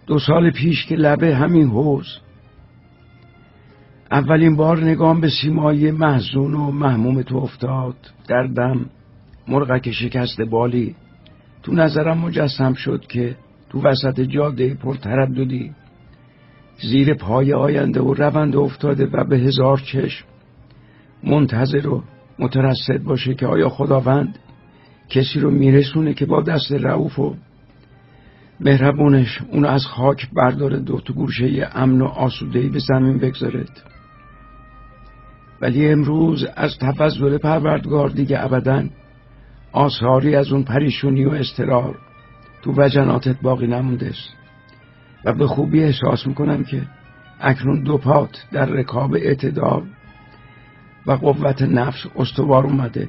دو سال پیش که لبه همین حوض اولین بار نگام به سیمای محزون و محموم تو افتاد، دردم مرغک شکست بالی تو نظرم مجسم شد که تو وسط جاده پرترددی زیر پای آینده و رونده افتاده و به هزار چشم منتظر و مترصد باشه که آیا خداوند کسی رو میرسونه که با دست رؤوف و مهربونش اونو از خاک برداره دو تو گوشه امن و آسودهی به زمین بگذارد. ولی امروز از تفضل پروردگار دیگه ابداً آثاری از اون پریشونی و اضطرار تو وجناتت باقی نمونده است و به خوبی احساس میکنم که اکنون دو پات در رکاب اعتدال و قوت نفس استوار اومده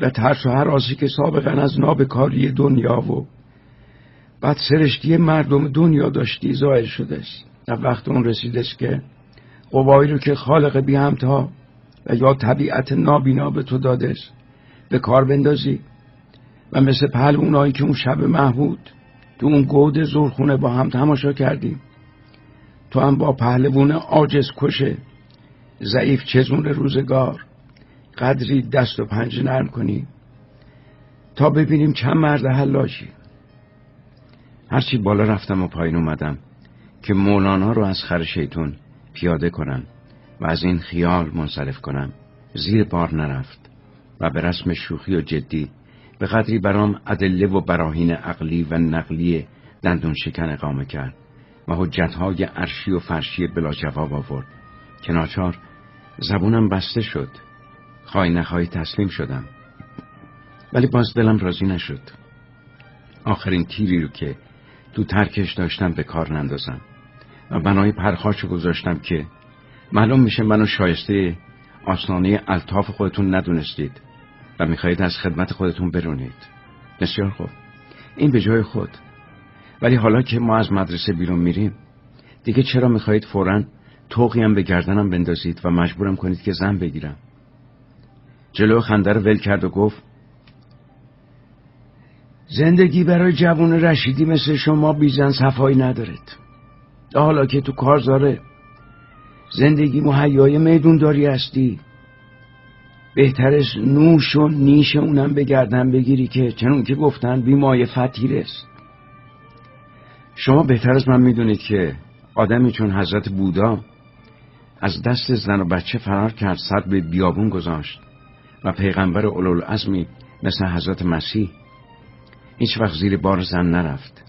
و ترس و هراسی که سابقا از نابکاری دنیا و بعد سرشتی مردم دنیا داشتی ظاهر شده است. در وقت اون رسیده است که قوایی رو که خالق بی همتا و یا طبیعت نابینا به تو داده است به کار بندازی و مثل پهل اونایی که اون شب محبود تو اون گود زورخونه با هم تماشا کردیم، تو هم با پهلوان عاجز کشه ضعیف چزون روزگار قدری دست و پنجه نرم کنی تا ببینیم چند مرد حلاجی. هرچی بالا رفتم و پایین اومدم که مولانا رو از خر شیطون پیاده کنم و از این خیال منصرف کنم زیر بار نرفت و به رسم شوخی و جدی به قدری برام ادله و براهین عقلی و نقلی دندون شکن اقامه کرد و حجتهای عرشی و فرشی بلا جواب آورد که ناچار زبونم بسته شد. خواهی نخواهی تسلیم شدم، ولی باز دلم راضی نشد. آخرین تیری رو که تو ترکش داشتم به کار نندازم و بنای پرخاشو گذاشتم که معلوم میشه منو شایسته آسانه الطاف خودتون ندونستید و میخواید از خدمت خودتون برونید. بسیار خوب، این به جای خود، ولی حالا که ما از مدرسه بیرون میریم دیگه چرا میخواید فوراً طوقی هم به گردنم بندازید و مجبورم کنید که زن بگیرم؟ جلو خنده رو ول کرد و گفت زندگی برای جوان رشیدی مثل شما بی زن صفایی ندارد. حالا که تو کارزاره زندگی مهیای میدونداری هستی، بهترست نوش و نیش اونم به گردن بگیری که چنون که گفتن بیمای فتیر است. شما بهتر از من میدونید که آدمی چون حضرت بودا از دست زن و بچه فرار کرد، سر به بیابون گذاشت و پیغمبر اولوالعزمی مثل حضرت مسیح هیچ وقت زیر بار زن نرفت.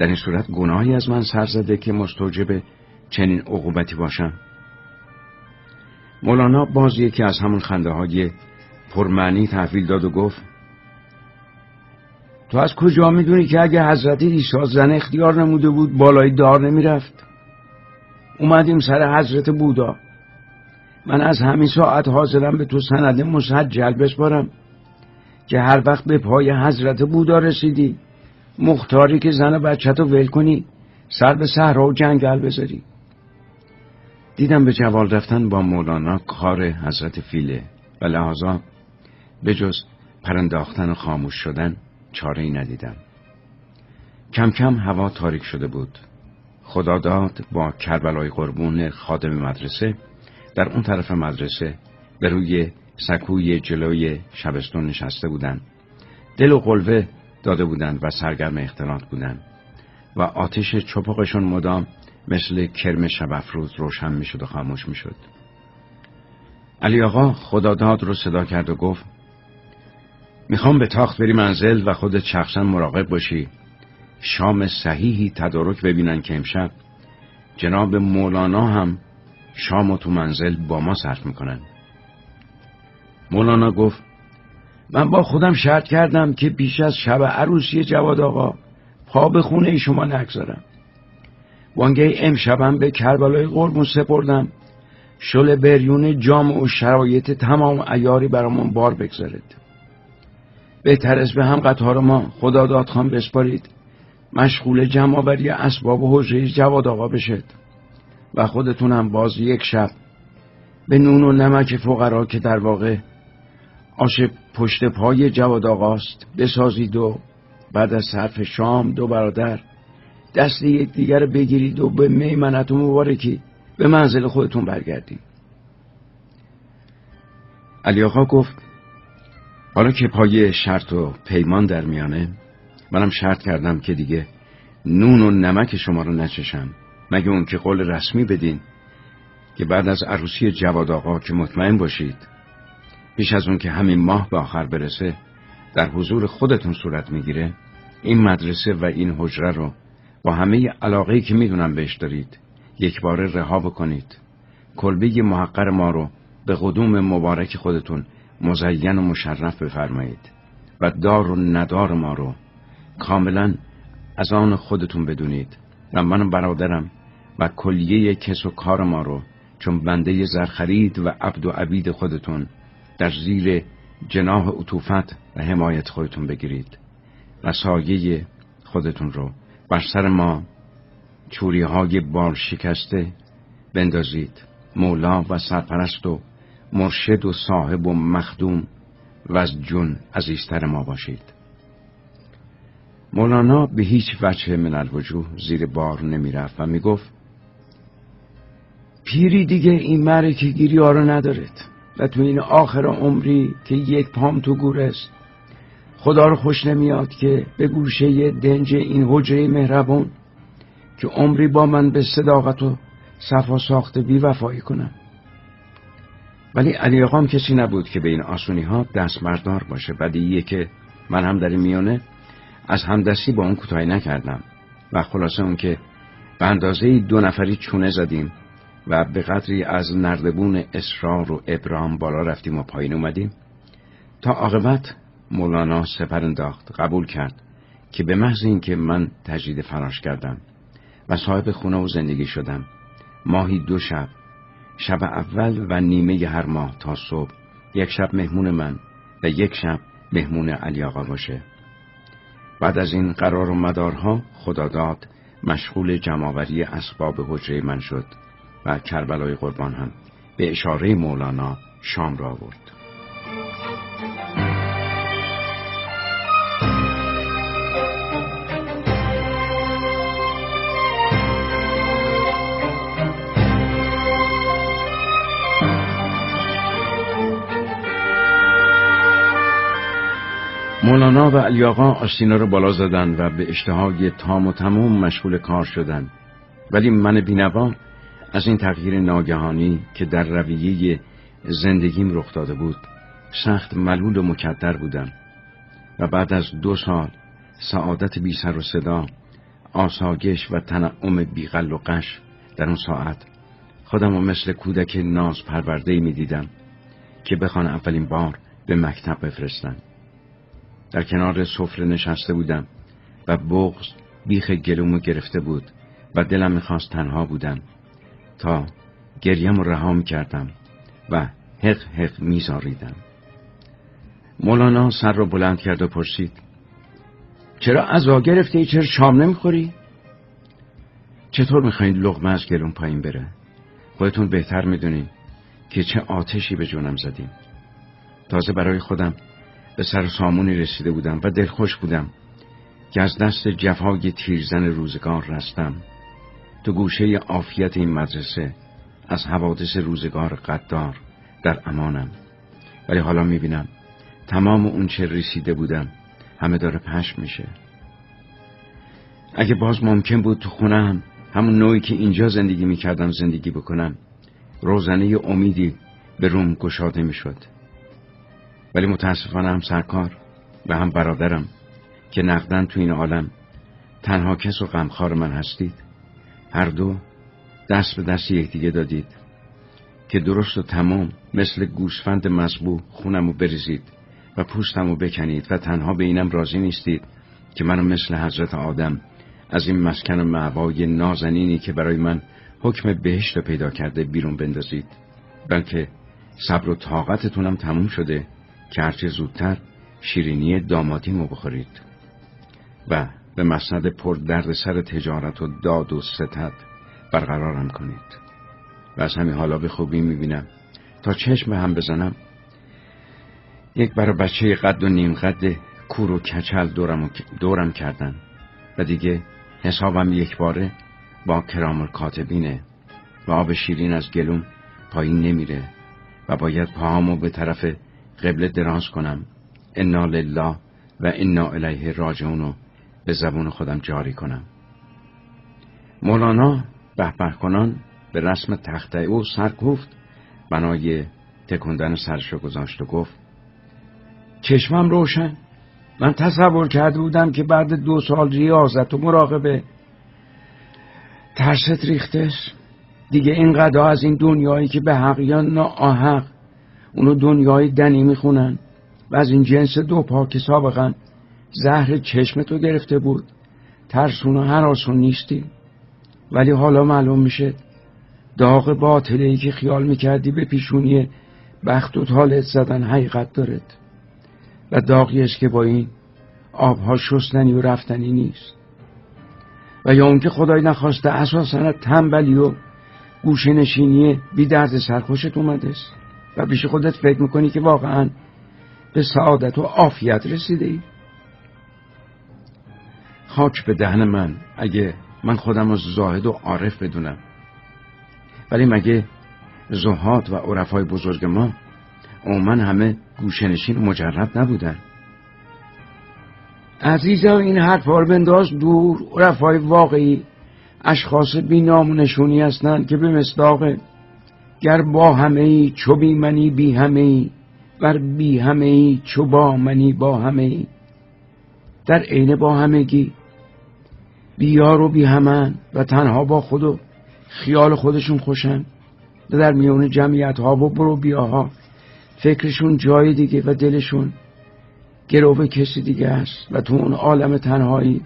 در این صورت گناهی از من سر زده که مستوجب چنین عقوبتی باشم؟ مولانا باز یکی از همون خنده های پرمعنی تحویل داد و گفت تو از کجا میدونی که اگه حضرت عیسی زن اختیار نموده بود بالای دار نمیرفت؟ اومدیم سر حضرت بودا. من از همین ساعت حاضرم به تو سند مسجل بسپارم که هر وقت به پای حضرت بودا رسیدی مختاری که زن و بچه‌تو ول کنی سر به صحرا و جنگل بذاری. دیدم به جوال رفتن با مولانا کار حضرت فیله و لحاظا به جز پرنداختن و خاموش شدن چاره‌ای ندیدم. کم کم هوا تاریک شده بود. خداداد با کربلای قربون خادم مدرسه در اون طرف مدرسه به روی سکوی جلوی شبستون نشسته بودن. دل و قلوه داده بودند و سرگرم اختلاط بودند و آتش چپقشون مدام مثل کرم شب افروز روشن می شد و خاموش می شد. علی آقا خداداد رو صدا کرد و گفت میخوام به تاخت بری منزل و خودت شخصا مراقب باشی شام صحیحی تدارک ببینن که امشب جناب مولانا هم شامو تو منزل با ما صرف میکنن. مولانا گفت من با خودم شرط کردم که پیش از شب عروسی جواد آقا پا به خونه شما نگذارم. وانگه امشبم به کربلای قربون سپردم شل بریون جام و شرایط تمام عیاری برامون بار بگذارد. بهتر از به هم قطار ما خدا دادخان بسپارید مشغول جمع‌آوری اسباب و حجره جواد آقا بشد و خودتونم باز یک شب به نون و نمک فقرا که در واقع آش پشت پای جواد آقاست بسازید و بعد از صرف شام دو برادر دست یک دیگر بگیرید و به میمنت و مبارکی به منزل خودتون برگردید. علی آقا گفت حالا که پای شرط و پیمان در میانه منم شرط کردم که دیگه نون و نمک شما رو نچشم مگه اون که قول رسمی بدین که بعد از عروسی جواد آقا که مطمئن باشید پیش از اون که همین ماه به آخر برسه در حضور خودتون صورت میگیره این مدرسه و این حجره رو با همه علاقه‌ای که میدونم بهش دارید یک باره رها بکنید. کلبه محقر ما رو به قدوم مبارک خودتون مزین و مشرف بفرمایید و دار و ندار ما رو کاملا از آن خودتون بدونید و من برادرم و کلیه کس و کار ما رو چون بنده زرخرید و عبد و عبید خودتون در زیر جناح عطوفت و حمایت خودتون بگیرید و سایه خودتون رو بر سر ما چوری های بال شکسته بندازید. مولا و سرپرست و مرشد و صاحب و مخدوم و از جون عزیزتر ما باشید. مولانا به هیچ وجه من الوجوه زیر بار نمی رفت و می گفت پیری دیگه این معرکه گیری ها رو ندارد و تو این آخر عمری که یک پام تو گور است خدا رو خوش نمیاد که به گوشه دنج این حجره مهربون که عمری با من به صداقت و صفا ساخته بی وفایی کنم. ولی علی آقام کسی نبود که به این آسونی ها دست بردار باشه. بدیهیه که من هم در این میانه از همدستی با اون کوتاهی نکردم و خلاصه اون که به اندازه دو نفری چونه زدیم و به قدری از نردبون اصرار و ابرام بالا رفتیم و پایین اومدیم تا عاقبت مولانا سپر انداخت قبول کرد که به محض اینکه من تجدید فراش کردم و صاحب خونه و زندگی شدم ماهی دو شب شب اول و نیمه هر ماه تا صبح یک شب مهمون من و یک شب مهمون علی آقا باشه. بعد از این قرار و مدارها خداداد مشغول جمع‌آوری اسباب حجره من شد و کربلای قربان هم به اشاره مولانا شام را آورد. مولانا و علی آقا آستینا رو بالا زدن و به اشتهای تام و تمام مشغول کار شدن. ولی من بینوا از این تغییر ناگهانی که در رویه زندگیم رخ داده بود سخت ملول و مکدر بودم و بعد از دو سال سعادت بی سر و صدا آسایش و تنعم بی غل و قش در اون ساعت خودم رو مثل کودک ناز پرورده‌ای می دیدم که بخوان اولین بار به مکتب بفرستن. در کنار سفره نشسته بودم و بغض بیخ گلومو گرفته بود و دلم میخواست تنها بودم تا گریم رها میکردم و حق حق میزاریدم. مولانا سر رو بلند کرد و پرسید چرا عزا گرفته ای؟ چرا شام نمیخوری؟ چطور میخواید لقمه از گلوم پایین بره؟ خودتون بهتر میدونین که چه آتشی به جونم زدیم. تازه برای خودم به سر سامونی رسیده بودم و دلخوش بودم که از دست جفای تیرزن روزگار رستم. تو گوشه عافیت این مدرسه از حوادث روزگار قدار در امانم. ولی حالا میبینم تمام اون چه رسیده بودم همه داره پشت میشه. اگه باز ممکن بود تو خونم همون نوعی که اینجا زندگی میکردم زندگی بکنم، روزنه امیدی به روم گشاده میشد. ولی متاسفانه هم سرکار و هم برادرم که نقدن تو این عالم تنها کس و غمخوار من هستید، هر دو دست به دست یکدیگه دادید که درست و تمام مثل گوسفند مذبوح خونم رو بریزید و پوستم رو بکنید و تنها به اینم راضی نیستید که منو مثل حضرت آدم از این مسکن مأوای نازنینی که برای من حکم بهشت پیدا کرده بیرون بندازید، بلکه صبر و طاقتتونم تموم شده که هرچه زودتر شیرینی دامادیمو بخورید و به مسند پر درد سر تجارت و داد و ستد برقرارم کنید. و از همین حالا به خوبی میبینم تا چشم هم بزنم یک برا بچه قد و نیم قد کور و کچل دورم, و دورم کردن و دیگه حسابم یک باره با کرام الکاتبینه و آب شیرین از گلوم پایین نمیره و باید پاهامو به طرف قبله دراز کنم، انا لله و انا الیه راجعونو به زبون خودم جاری کنم. مولانا بهبه کنان به رسم تخته او سر کوفت، بنای تکندن سرشو گذاشت و گفت: چشمم روشن، من تصور کرده بودم که بعد دو سال ریاضت و مراقبه ترست ریختش، دیگه اینقدر از این دنیایی که به حق یا ناحق اونو دنیای دنی میخونن و از این جنس دو پا که سابقا زهر چشمتو گرفته بود ترسون و هراسون نیستی، ولی حالا معلوم میشه داغ باطله‌ای که خیال میکردی به پیشونی بخت و طالت زدن حقیقت دارد و داغیش که با این آبها شستنی و رفتنی نیست. و یا اون که خدای نخواسته اساساً تنبلی و گوشه نشینی بی درد سرخوشت اومده است و پیش خودت فکر میکنی که واقعاً به سعادت و عافیت رسیده ای. خاک به دهن من اگه من خودم از زاهد و عارف بدونم، ولی مگه زهاد و عرفای بزرگ ما عموماً همه گوشه‌نشین مجرب نبودن؟ عزیزا این حرفا رو بنداز دور. عرفای واقعی اشخاص بی نام و نشونی هستند که به مصداق گر با همه ای چو بی منی بی همه ای ور بی همه ای چو با منی با همه ای در عین با همگی بی یار و بی همن و تنها با خود و خیال خودشون خوشن و در میون جمعیت ها و برو بیاها فکرشون جای دیگه و دلشون گروه کسی دیگه است و تو اون عالم تنهایی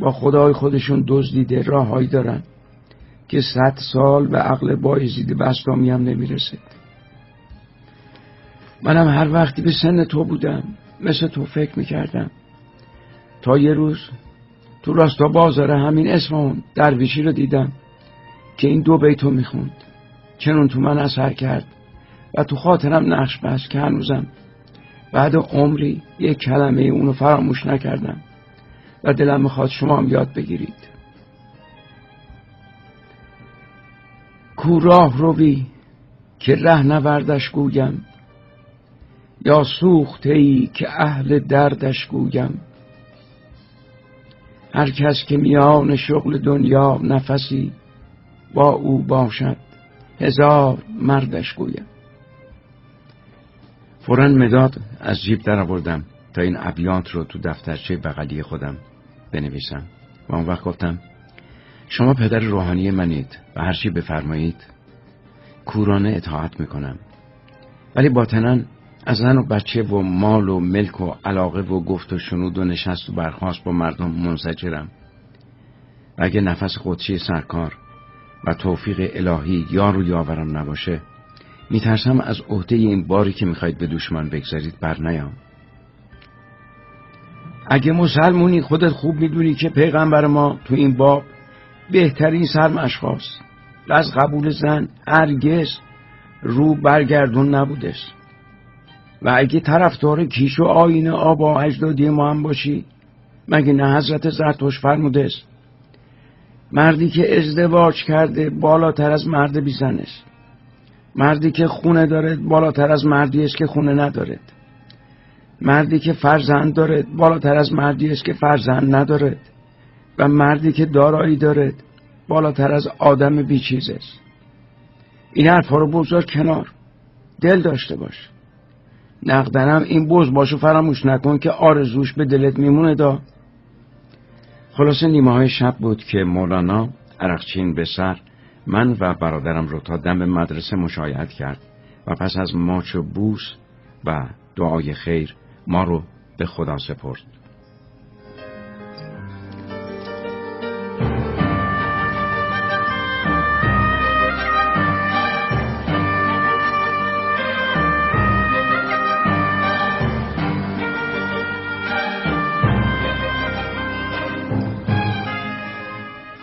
با خدای خودشون دزدیده راههایی دارن که صد سال و عقل بایزید و اسلامی هم نمیرسد. منم هر وقتی به سن تو بودم مثل تو فکر میکردم تا یه روز تو راستا بازار همین اصفهان درویشی رو دیدم که این دو بیتو میخوند، چنون تو من اثر کرد و تو خاطرم نقش بست که هنوزم بعد عمری یک کلمه اونو فراموش نکردم و دلم میخواد شما هم یاد بگیرید. کو راه روی که ره نوردش گویم، یا سوخته‌ای که اهل دردش گویم، هر کس که میان شغل دنیا نفسی با او باشد هزار مردش گویم. فوراً مداد از جیب در آوردم تا این ابیات رو تو دفترچه بغلی خودم بنویسم و اون وقت گفتم: شما پدر روحانی منید و هر چی بفرمایید کورانه اطاعت میکنم، ولی باطناً از زن و بچه و مال و ملک و علاقه و گفت و شنود و نشست و برخاست با مردم منزجرم. اگه نفس قدسی سرکار و توفیق الهی یار و یاورم نباشه میترسم از عهده این باری که میخواید به دوشمن بگذارید بر نیام. اگه مسلمونی خودت خوب میدونی که پیغمبر ما تو این باب بهترین سرم اشخاص و از قبول زن هرگز رو برگردون نبودست و اگه طرفدار کیش و آیین آبا اجدادی ما هم باشی، مگه نه حضرت زرتوش فرموده است مردی که ازدواج کرده بالاتر از مرد بی زن است، مردی که خونه داره بالاتر از مردی است که خونه ندارد، مردی که فرزند دارد بالاتر از مردی است که فرزند ندارد و مردی که دارایی دارد بالاتر از آدم بیچیز است. این حرفا رو بگذار کنار، دل داشته باش. نقدرم این بز باشو فراموش نکن که آرزوش به دلت میمونه دا. خلاصه نیمه های شب بود که مولانا عرقچین به سر من و برادرم رو تا دم مدرسه مشایعت کرد و پس از ماچ و بوس و دعای خیر ما رو به خدا سپرد.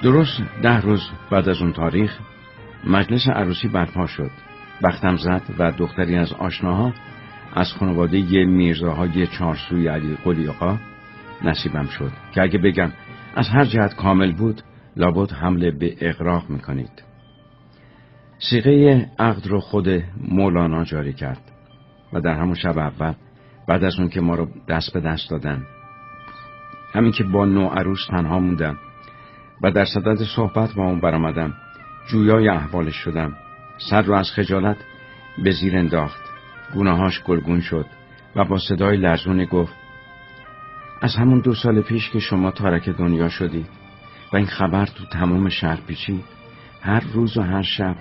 درست ده روز بعد از اون تاریخ مجلس عروسی برپا شد. وقتم زد و دختری از آشناها از خانواده یه میرزاهای چهارسوی علیقلی آقا نصیبم شد که اگه بگم از هر جهت کامل بود لابد حمله به اغراق میکنید. صیغه عقد رو خود مولانا جاری کرد و در همون شب اول بعد از اون که ما رو دست به دست دادن، همین که با نوعروس تنها موندم و در صدد صحبت با اون برآمدم، جویای احوالش شدم. سر رو از خجالت به زیر انداخت، گونه‌هاش گلگون شد و با صدای لرزون گفت: از همون دو سال پیش که شما تارک دنیا شدید و این خبر تو تمام شهر پیچید، هر روز و هر شب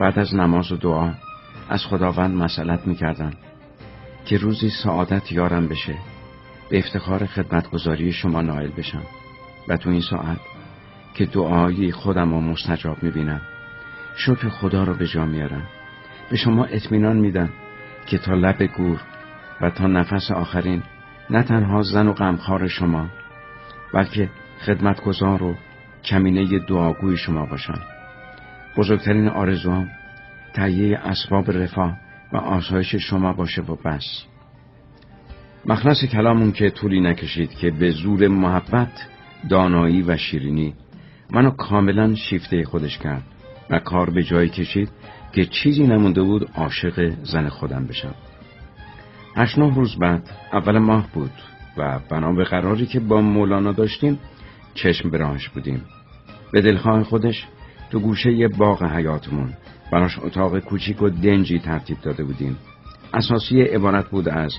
بعد از نماز و دعا از خداوند مسئلت می‌کردم که روزی سعادت یارم بشه، به افتخار خدمتگزاری شما نائل بشم و تو این ساعت که دعایی خودم رو مستجاب میبینم، شکر خدا رو به جا میارم، به شما اطمینان میدم که تا لب گور و تا نفس آخرین نه تنها زن و غمخوار شما بلکه خدمتگزار و کمینه دعاگوی شما باشم. بزرگترین آرزوام تهیه اسباب رفاه و آسایش شما باشه و بس. مخلص کلامون که طولی نکشید که به زور محبت، دانایی و شیرینی منو کاملا شیفته خودش کرد و کار به جایی کشید که چیزی نمونده بود عاشق زن خودم بشم. هشت نه روز بعد اول ماه بود و بنا به قراری که با مولانا داشتیم چشم به راهش بودیم. به دلخواه خودش تو گوشه یه باغ حیاتمون براش اتاق کوچیک و دنجی ترتیب داده بودیم. اساسی عبارت بود از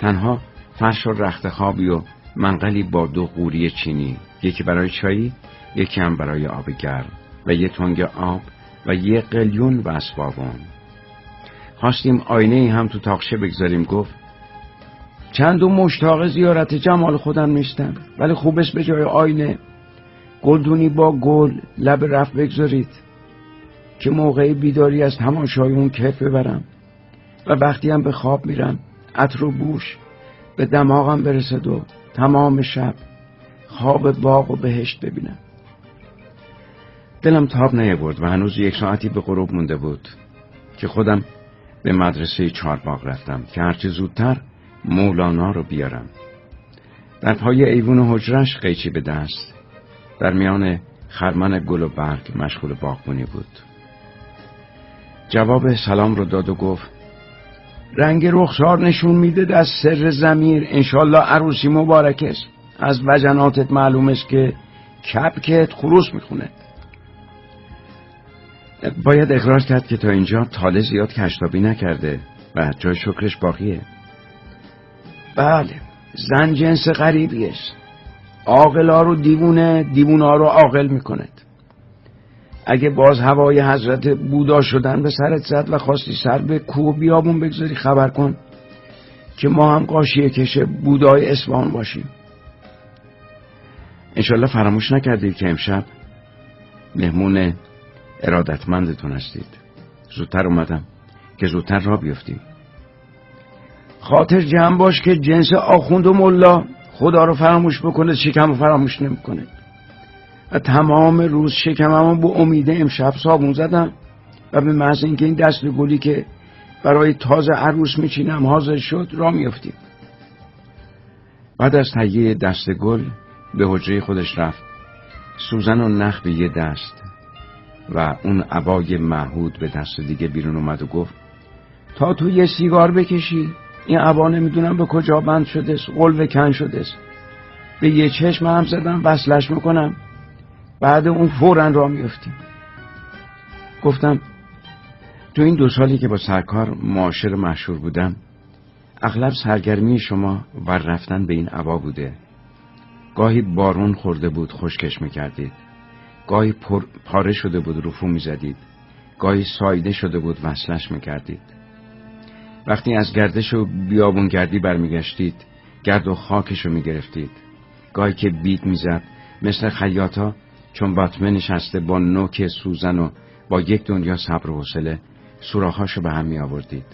تنها فرش و رخت خوابی و منقلی با دو قوری چینی، یکی برای چایی، یکی هم برای آب گرم و یه تنگ آب و یه قلیون و اسبابون. خواستیم آینه هم تو تاقشه بگذاریم. گفت: چندون مشتاق زیارت جمال خودم نیستم، ولی خوبست به جای آینه گلدونی با گل لب رفت بگذارید که موقع بیداری از تماشای اون کیف ببرم و وقتی هم به خواب میرم عطر و بوش به دماغم برسد و تمام شب خواب باغ و بهشت ببینم. دلم تاب نیاورد و هنوز یک ساعتی به غروب مونده بود که خودم به مدرسه چهارباغ رفتم که هرچه زودتر مولانا رو بیارم. در پای ایوون حجرش قیچی به دست در میان خرمن گل و برگ مشغول باغبونی بود. جواب سلام رو داد و گفت: رنگ رخسار نشون میده از سر ضمیر، انشالله عروسی مبارک است. از وجناتت معلوم است که کبکت خروس میخونه. باید اقرار کرد که تا اینجا تاله زیاد کشتابی نکرده و جای شکرش باقیه. بله، زن جنس غریبی است، عاقلا رو دیوونه، دیوونا رو عاقل میکند. اگه باز هوای حضرت بودا شدن به سرت زد و خواستی سر به کوه بیابون بگذاری، خبر کن که ما هم قاشیه کشه بودای اصفهان باشیم. انشالله فراموش نکردید که امشب مهمون ارادتمندتون هستید. زودتر اومدم که زودتر را بیفتیم. خاطر جمع باش که جنس آخوند و ملا خدا رو فراموش بکنه شکم رو فراموش نمیکنه. و تمام روز شکممو با امید امشب صابون زدم و به محض اینکه این دست گلی که برای تازه عروس میچینم حاضر شد را میفتیم. بعد از تهیه دست گل به حجره خودش رفت، سوزن و نخ به یه دست و اون عبای معهود به دست دیگه بیرون اومد و گفت: تا تو یه سیگار بکشی این عبا نمیدونم به کجا بند شده است، قلوه کن شده است. به یه چشم هم زدم وصلش میکنم، بعد اون فوراً را میفتیم. گفتم تو این دو سالی که با سرکار معاشر مشهور بودم، اغلب سرگرمی شما و رفتن به این عبا بوده. گاهی بارون خورده بود خشکش میکردید، گاهی پاره شده بود رفو میزدید، گاهی سایده شده بود وصلش میکردید. وقتی از گردش و بیابونگردی برمیگشتید، گرد و خاکش رو میگرفتید. گاهی که بیت میزد مثل خیاطا چون باطمه نشسته با نوک سوزن و با یک دنیا صبر و حوصله سوراخاشو به هم می آوردید.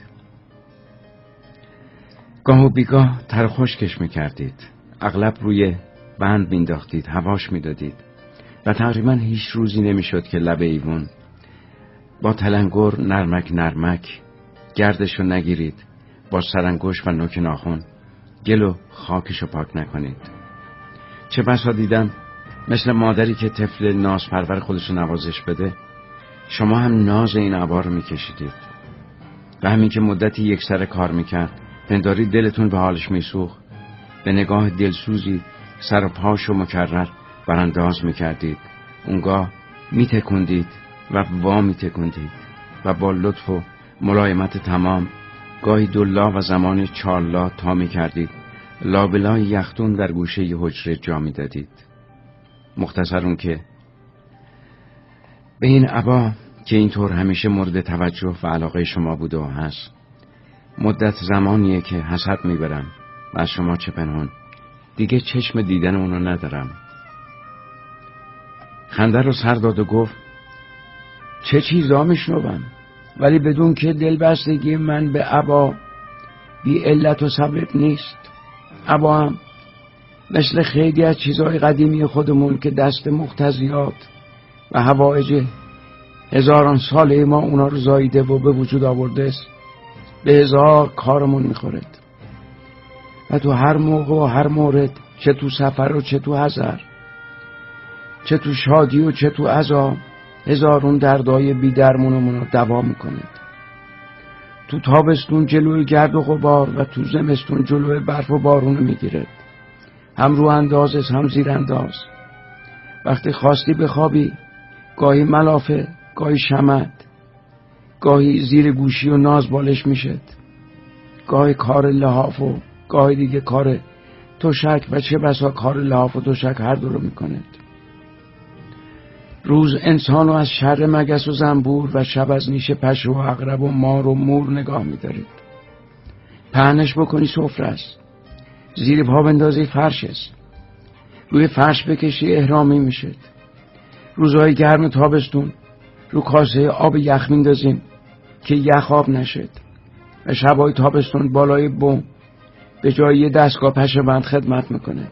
گاه و بیگاه تر خشکش می کردید، اغلب روی بند می انداختید، هواش می دادید و تقریبا هیچ روزی نمی شد که لب ایوان با تلنگر نرمک نرمک گردشو نگیرید، با سرانگشت و نوک ناخن گل و خاکشو پاک نکنید. چه بسا دیدم مثل مادری که طفل ناز پرور خودشو نوازش بده، شما هم ناز این عبا رو میکشیدید و همین که مدتی یک سر کار میکرد پنداری دلتون به حالش میسوخت، به نگاه دلسوزی سر و پاشو مکرر برانداز میکردید، اونگاه میتکندید و وا میتکندید و با لطف و ملایمت تمام گاهی دولا و زمان چارلا تا میکردید، لابلای یختون در گوشه ی حجره جا میدادید. مختصر اون که به این عبا که اینطور همیشه مورد توجه و علاقه شما بوده و هست، مدت زمانیه که حسد میبرم و از شما چه پنهان، دیگه چشم دیدن اونو ندارم. خنده رو سر داد و گفت چه چیزا میشنوم، ولی بدون که دلبستگی من به عبا بی علت و سبب نیست. عبا هم مثل خیلی از چیزهای قدیمی خودمون که دست مقتضیات و هوایج هزاران ساله ما اونا رو زاییده و به وجود آورده است، به هزار کارمون میخورد و تو هر موقع و هر مورد، چه تو سفر و چه تو حضر، چه تو شادی و چه تو عذاب، هزارون دردای بی درمونمون رو دوا میکنه. تو تابستون جلوی گرد و غبار و تو زمستون جلوی برف و بارون رو میگیرد، هم رو انداز است هم زیر انداز. وقتی خواستی بخوابی گاهی ملافه، گاهی شمد، گاهی زیر گوشی و ناز بالش میشد، گاهی کار لحاف و گاهی دیگه کار توشک و چه بسا کار لحاف و توشک هر دو رو میکند. روز انسانو از شر مگس و زنبور و شب از نیش پشو و عقرب و مار و مور نگاه میدارید. پهنش بکنی سفره است، زیر پا بندازی فرش است، روی فرش بکشی احرامی میشد. روزهای گرم تابستون رو کاسه آب یخ میندازیم که یخ آب نشد و شبهای تابستون بالای بوم به جای یه دستگاه پشه بند خدمت میکنه.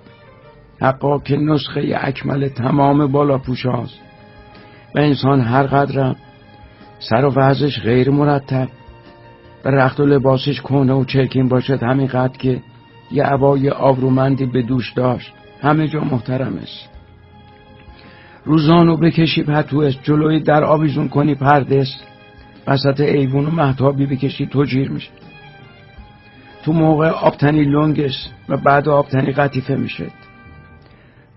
حقا که نسخه اکمل تمام بالا پوشه هاست و انسان هر قدرم سر و وضعش غیر مرتب و رخت و لباسش کهنه و چرکین باشد، همین قدر که یه عبای آبرومندی به دوش داشت همه جا محترم است. روزانو بکشی پتوست، جلوی در آویزون کنی پردست، وسط ایوون و مهتابی بکشی توجیر میشه. تو موقع آبتنی لنگست و بعد آبتنی قطیفه میشد.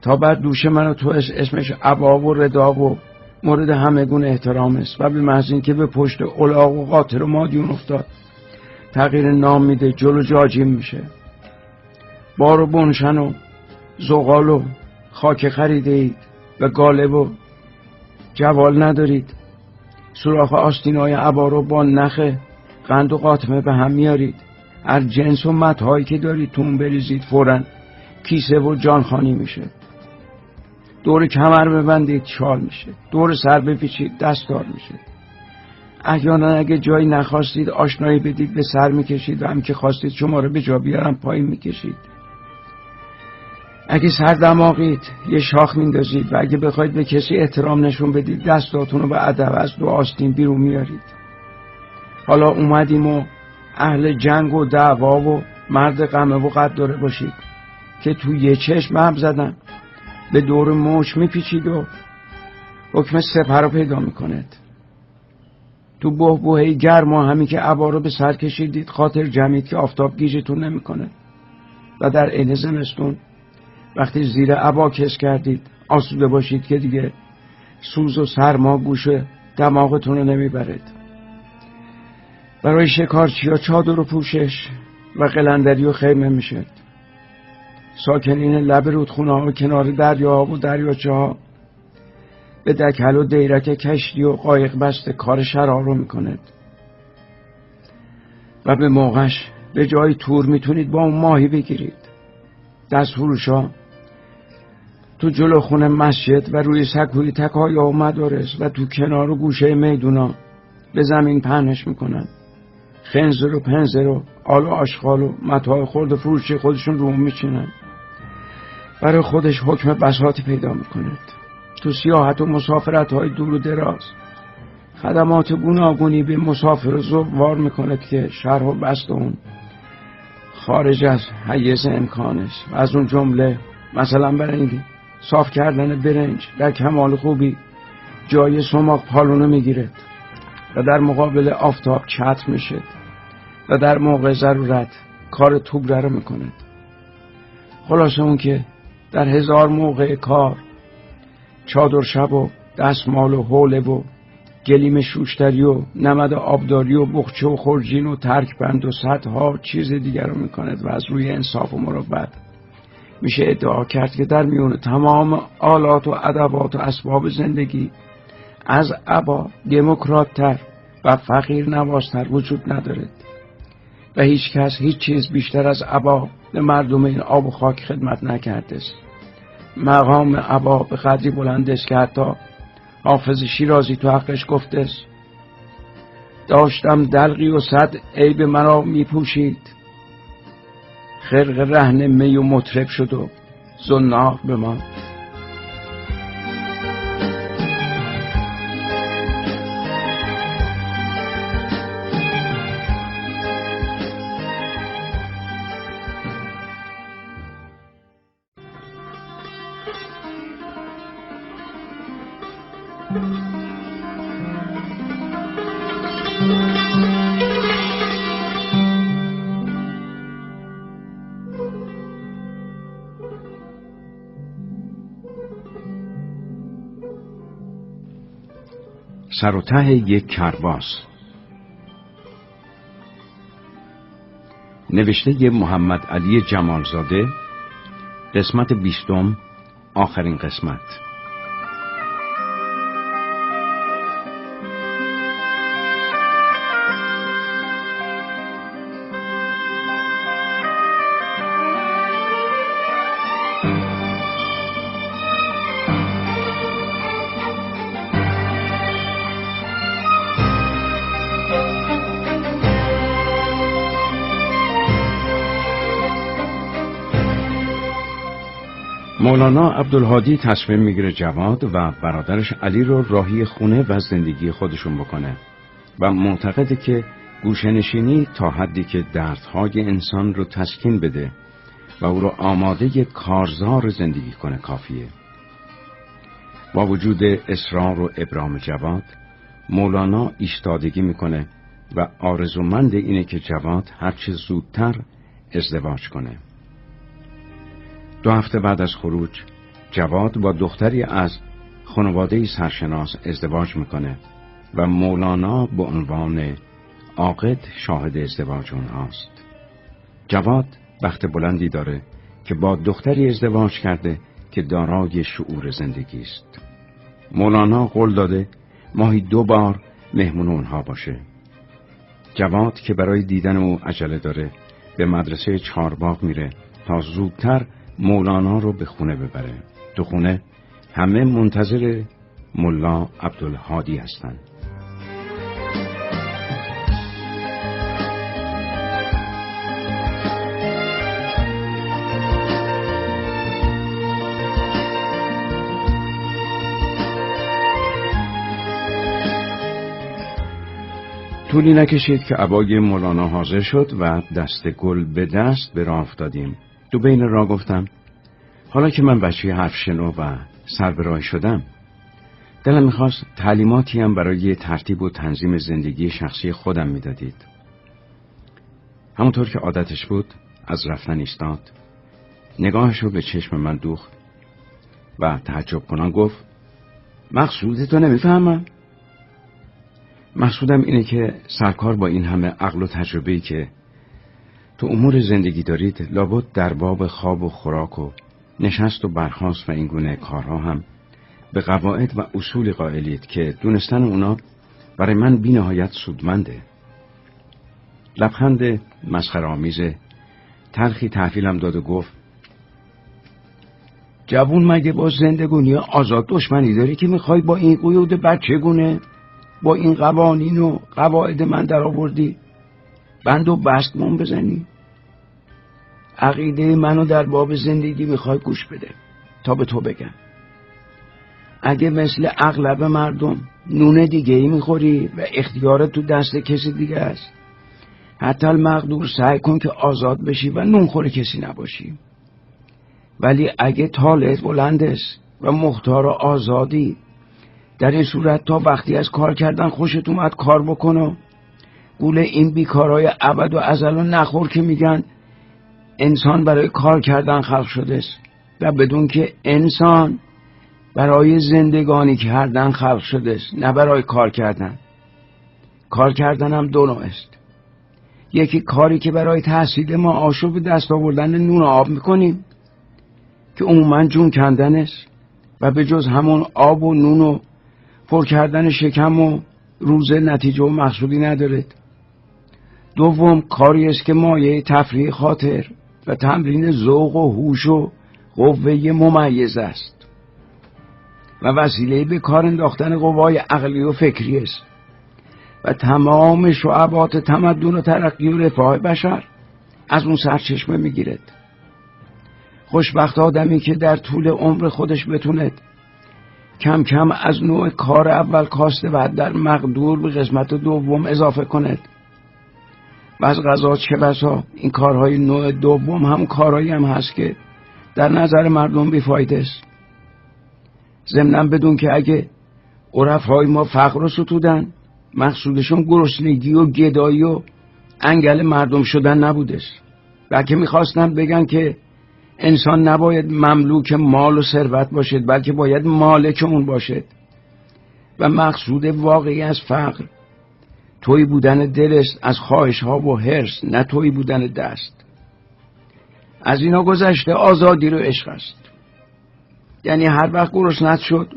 تا بعد دوشه منو تو اسمش عبا و ردا و مورد همگون احترام است و به محض اینکه به پشت الاغ و قاطر و مادیون افتاد تغییر نام میده، جلو جاجیم میشه. بار و بنشن و زغال و خاک خریده اید و گالب و جوال ندارید. سوراخ آستینای عبا رو با نخ قند و قاطمه به هم میارید، از جنس و متهایی که دارید تون بریزید، فوراً کیسه و جانخانی میشه. دور کمر ببندید شال میشه، دور سر بپیچید دستار میشه. احیانا اگه جایی نخواستید آشنایی بدید به سر میکشید و هم که خواستید شما رو به جا بیارن پایین میکشید. اگه سر دماغید یه شاخ میندازید و اگه بخواید به کسی احترام نشون بدید دستاتون رو به ادب از دو آستین بیرون میارید. حالا اومدیم و اهل جنگ و دعوا و مرد قمه و قد داره باشید که تو یه چشم هم زدن به دور موش میپیچید و حکم سپر رو پیدا میکنید. تو بهبوهی گرم و همین که عبا رو به سر کشیدید خاطر جمعید که آفتاب گیجتون نمیکنه. و در عین زمستون وقتی زیر عبا کش کردید آسوده باشید که دیگه سوز و سرما گوشه دماغتون رو نمیبرید. برای شکارچی ها چادر و پوشش و قلندری و خیمه میشد. ساکنین لب رودخونه ها و کنار دریا و دریاچه ها به دکل و دیرک کشتی و قایق بست کار شرها رو میکنند و به موقعش به جای تور میتونید با اون ماهی بگیرید. دست فروش ها تو جلو خونه مسجد و روی سکوی تکای و مدارس و تو کنار و گوشه میدونا به زمین پهنش میکنند. خنزر و پنزر و آل و آشغال و متاع خرد فروشی خودشون رو میچینند. برای خودش حکم بساطی پیدا میکند. تو سیاحت و مسافرت های دور و دراز خدمات گوناگونی به مسافر زوار میکند که شرح و بسط اون خارج از حیز امکانش. از اون جمله مثلا برنگی صاف کردن برنج در کمال خوبی جای سماق پالونو میگیرد و در مقابل آفتاب چتر میشد و در موقع ضرورت کار توبره رو میکند. خلاصه اون که در هزار موقع کار چادر شب و دستمال و حوله و گلیم شوشتری و نمد آبداری و بخچه و خورجین و ترکبند و صدها چیز دیگر رو میکند و از روی انصاف و مروت میشه ادعا کرد که در میون تمام آلات و ادوات و اسباب زندگی از عبا دموکرات‌تر و فقیر نوازتر وجود ندارد و هیچ کس هیچ چیز بیشتر از عبا به مردم این آب و خاک خدمت نکرده است. مقام عبا به قدری بلند است که حتی حافظ شیرازی تو حقش گفته است: داشتم دلقی و صد عیب مرا میپوشید، خرق رهن می و مطرب شد و زنار به ما. سروته یک کرباس، نوشته محمد علی جمالزاده، قسمت بیستم، آخرین قسمت. مولانا عبدالهادی تصمیم میگیره جواد و برادرش علی رو راهی خونه و زندگی خودشون بکنه و معتقده که گوشه‌نشینی تا حدی که دردهای انسان رو تسکین بده و او رو آماده کارزار زندگی کنه کافیه. با وجود اصرار و ابرام جواد، مولانا ایستادگی میکنه و آرزومند اینه که جواد هرچه زودتر ازدواج کنه. دو هفته بعد از خروج، جواد با دختری از خانواده سرشناس ازدواج میکنه و مولانا به عنوان عاقد شاهد ازدواج اونهاست. جواد بخت بلندی داره که با دختری ازدواج کرده که دارای شعور زندگی است. مولانا قول داده ماهی دو بار مهمون اونها باشه. جواد که برای دیدن او عجله داره به مدرسه چهارباغ میره تا زودتر مولانا رو به خونه ببره. تو خونه همه منتظر مولا عبدالهادی هستن. طولی نکشید که عبای مولانا حاضر شد و دست گل به دست به راه افتادیم. تو بین را گفتم حالا که من بچه حرف شنو و سر به راه شدم، دلم میخواست تعلیماتی هم برای ترتیب و تنظیم زندگی شخصی خودم میدادید. همونطور که عادتش بود از رفتن ایستاد، نگاهش رو به چشم من دوخت و تعجب کنان گفت مقصودتو نمیفهمم. مقصودم اینه که سرکار با این همه عقل و تجربه‌ای که تو امور زندگی دارید، لابد در باب خواب و خوراک و نشست و برخاست و این گونه کارها هم به قواعد و اصول قائلید که دونستن اونا برای من بی نهایت سودمنده. لبخند مسخره‌آمیز تلخی تحویلم داد و گفت جوون مگه با زندگونی آزاد دشمنی داری که میخوای با این قیود بچه گونه با این قوانین و قواعد من در آوردی بند و بست من بزنی؟ عقیده منو در باب زندگی میخوای گوش بده تا به تو بگم اگه مثل اغلب مردم نون دیگه ای میخوری و اختیارت تو دست کسی دیگه است، حتی المقدور سعی کن که آزاد بشی و نونخور کسی نباشی. ولی اگه طالعت بلند است و مختار و آزادی، در این صورت تا وقتی از کار کردن خوشت اومد کار بکن و گول این بیکارای ابد و ازلا نخور که میگن انسان برای کار کردن خلق شده است و بدون که انسان برای زندگانی کردن خلق شده است نه برای کار کردن. کار کردن هم دو نوع است، یکی کاری که برای تحصیل ما آشو به دست آوردن نون و آب میکنیم که عموما جون کندن است و به جز همون آب و نون و پر کردن شکم و روزه نتیجه و محصولی ندارد. دوم کاری است که مایه تفریح خاطر و تمرین ذوق و هوش و قوه ممیز است و وسیله به کار انداختن قوای عقلی و فکری است و تمام شعبات تمدن و ترقی و رفاه بشر از اون سرچشمه میگیرد. خوشبخت آدمی که در طول عمر خودش بتوند کم کم از نوع کار اول کاسته و در مقدور به قسمت دوم اضافه کند و از غذا چه بسا این کارهای نوع دوم هم کارهایی هم هست که در نظر مردم بیفایده است. ضمناً بدون که اگه عرفای ما فقر رو ستودن مقصودشون گرسنگی و گدایی و انگل مردم شدن نبودش، بلکه میخواستن بگن که انسان نباید مملوک مال و ثروت باشد بلکه باید مالک اون باشد و مقصود واقعی از فقر تویی بودن دل است از خواهش ها و حرص، نه تویی بودن دست. از اینا گذشته آزادی رو عشق است، یعنی هر وقت گرسنه‌ت شد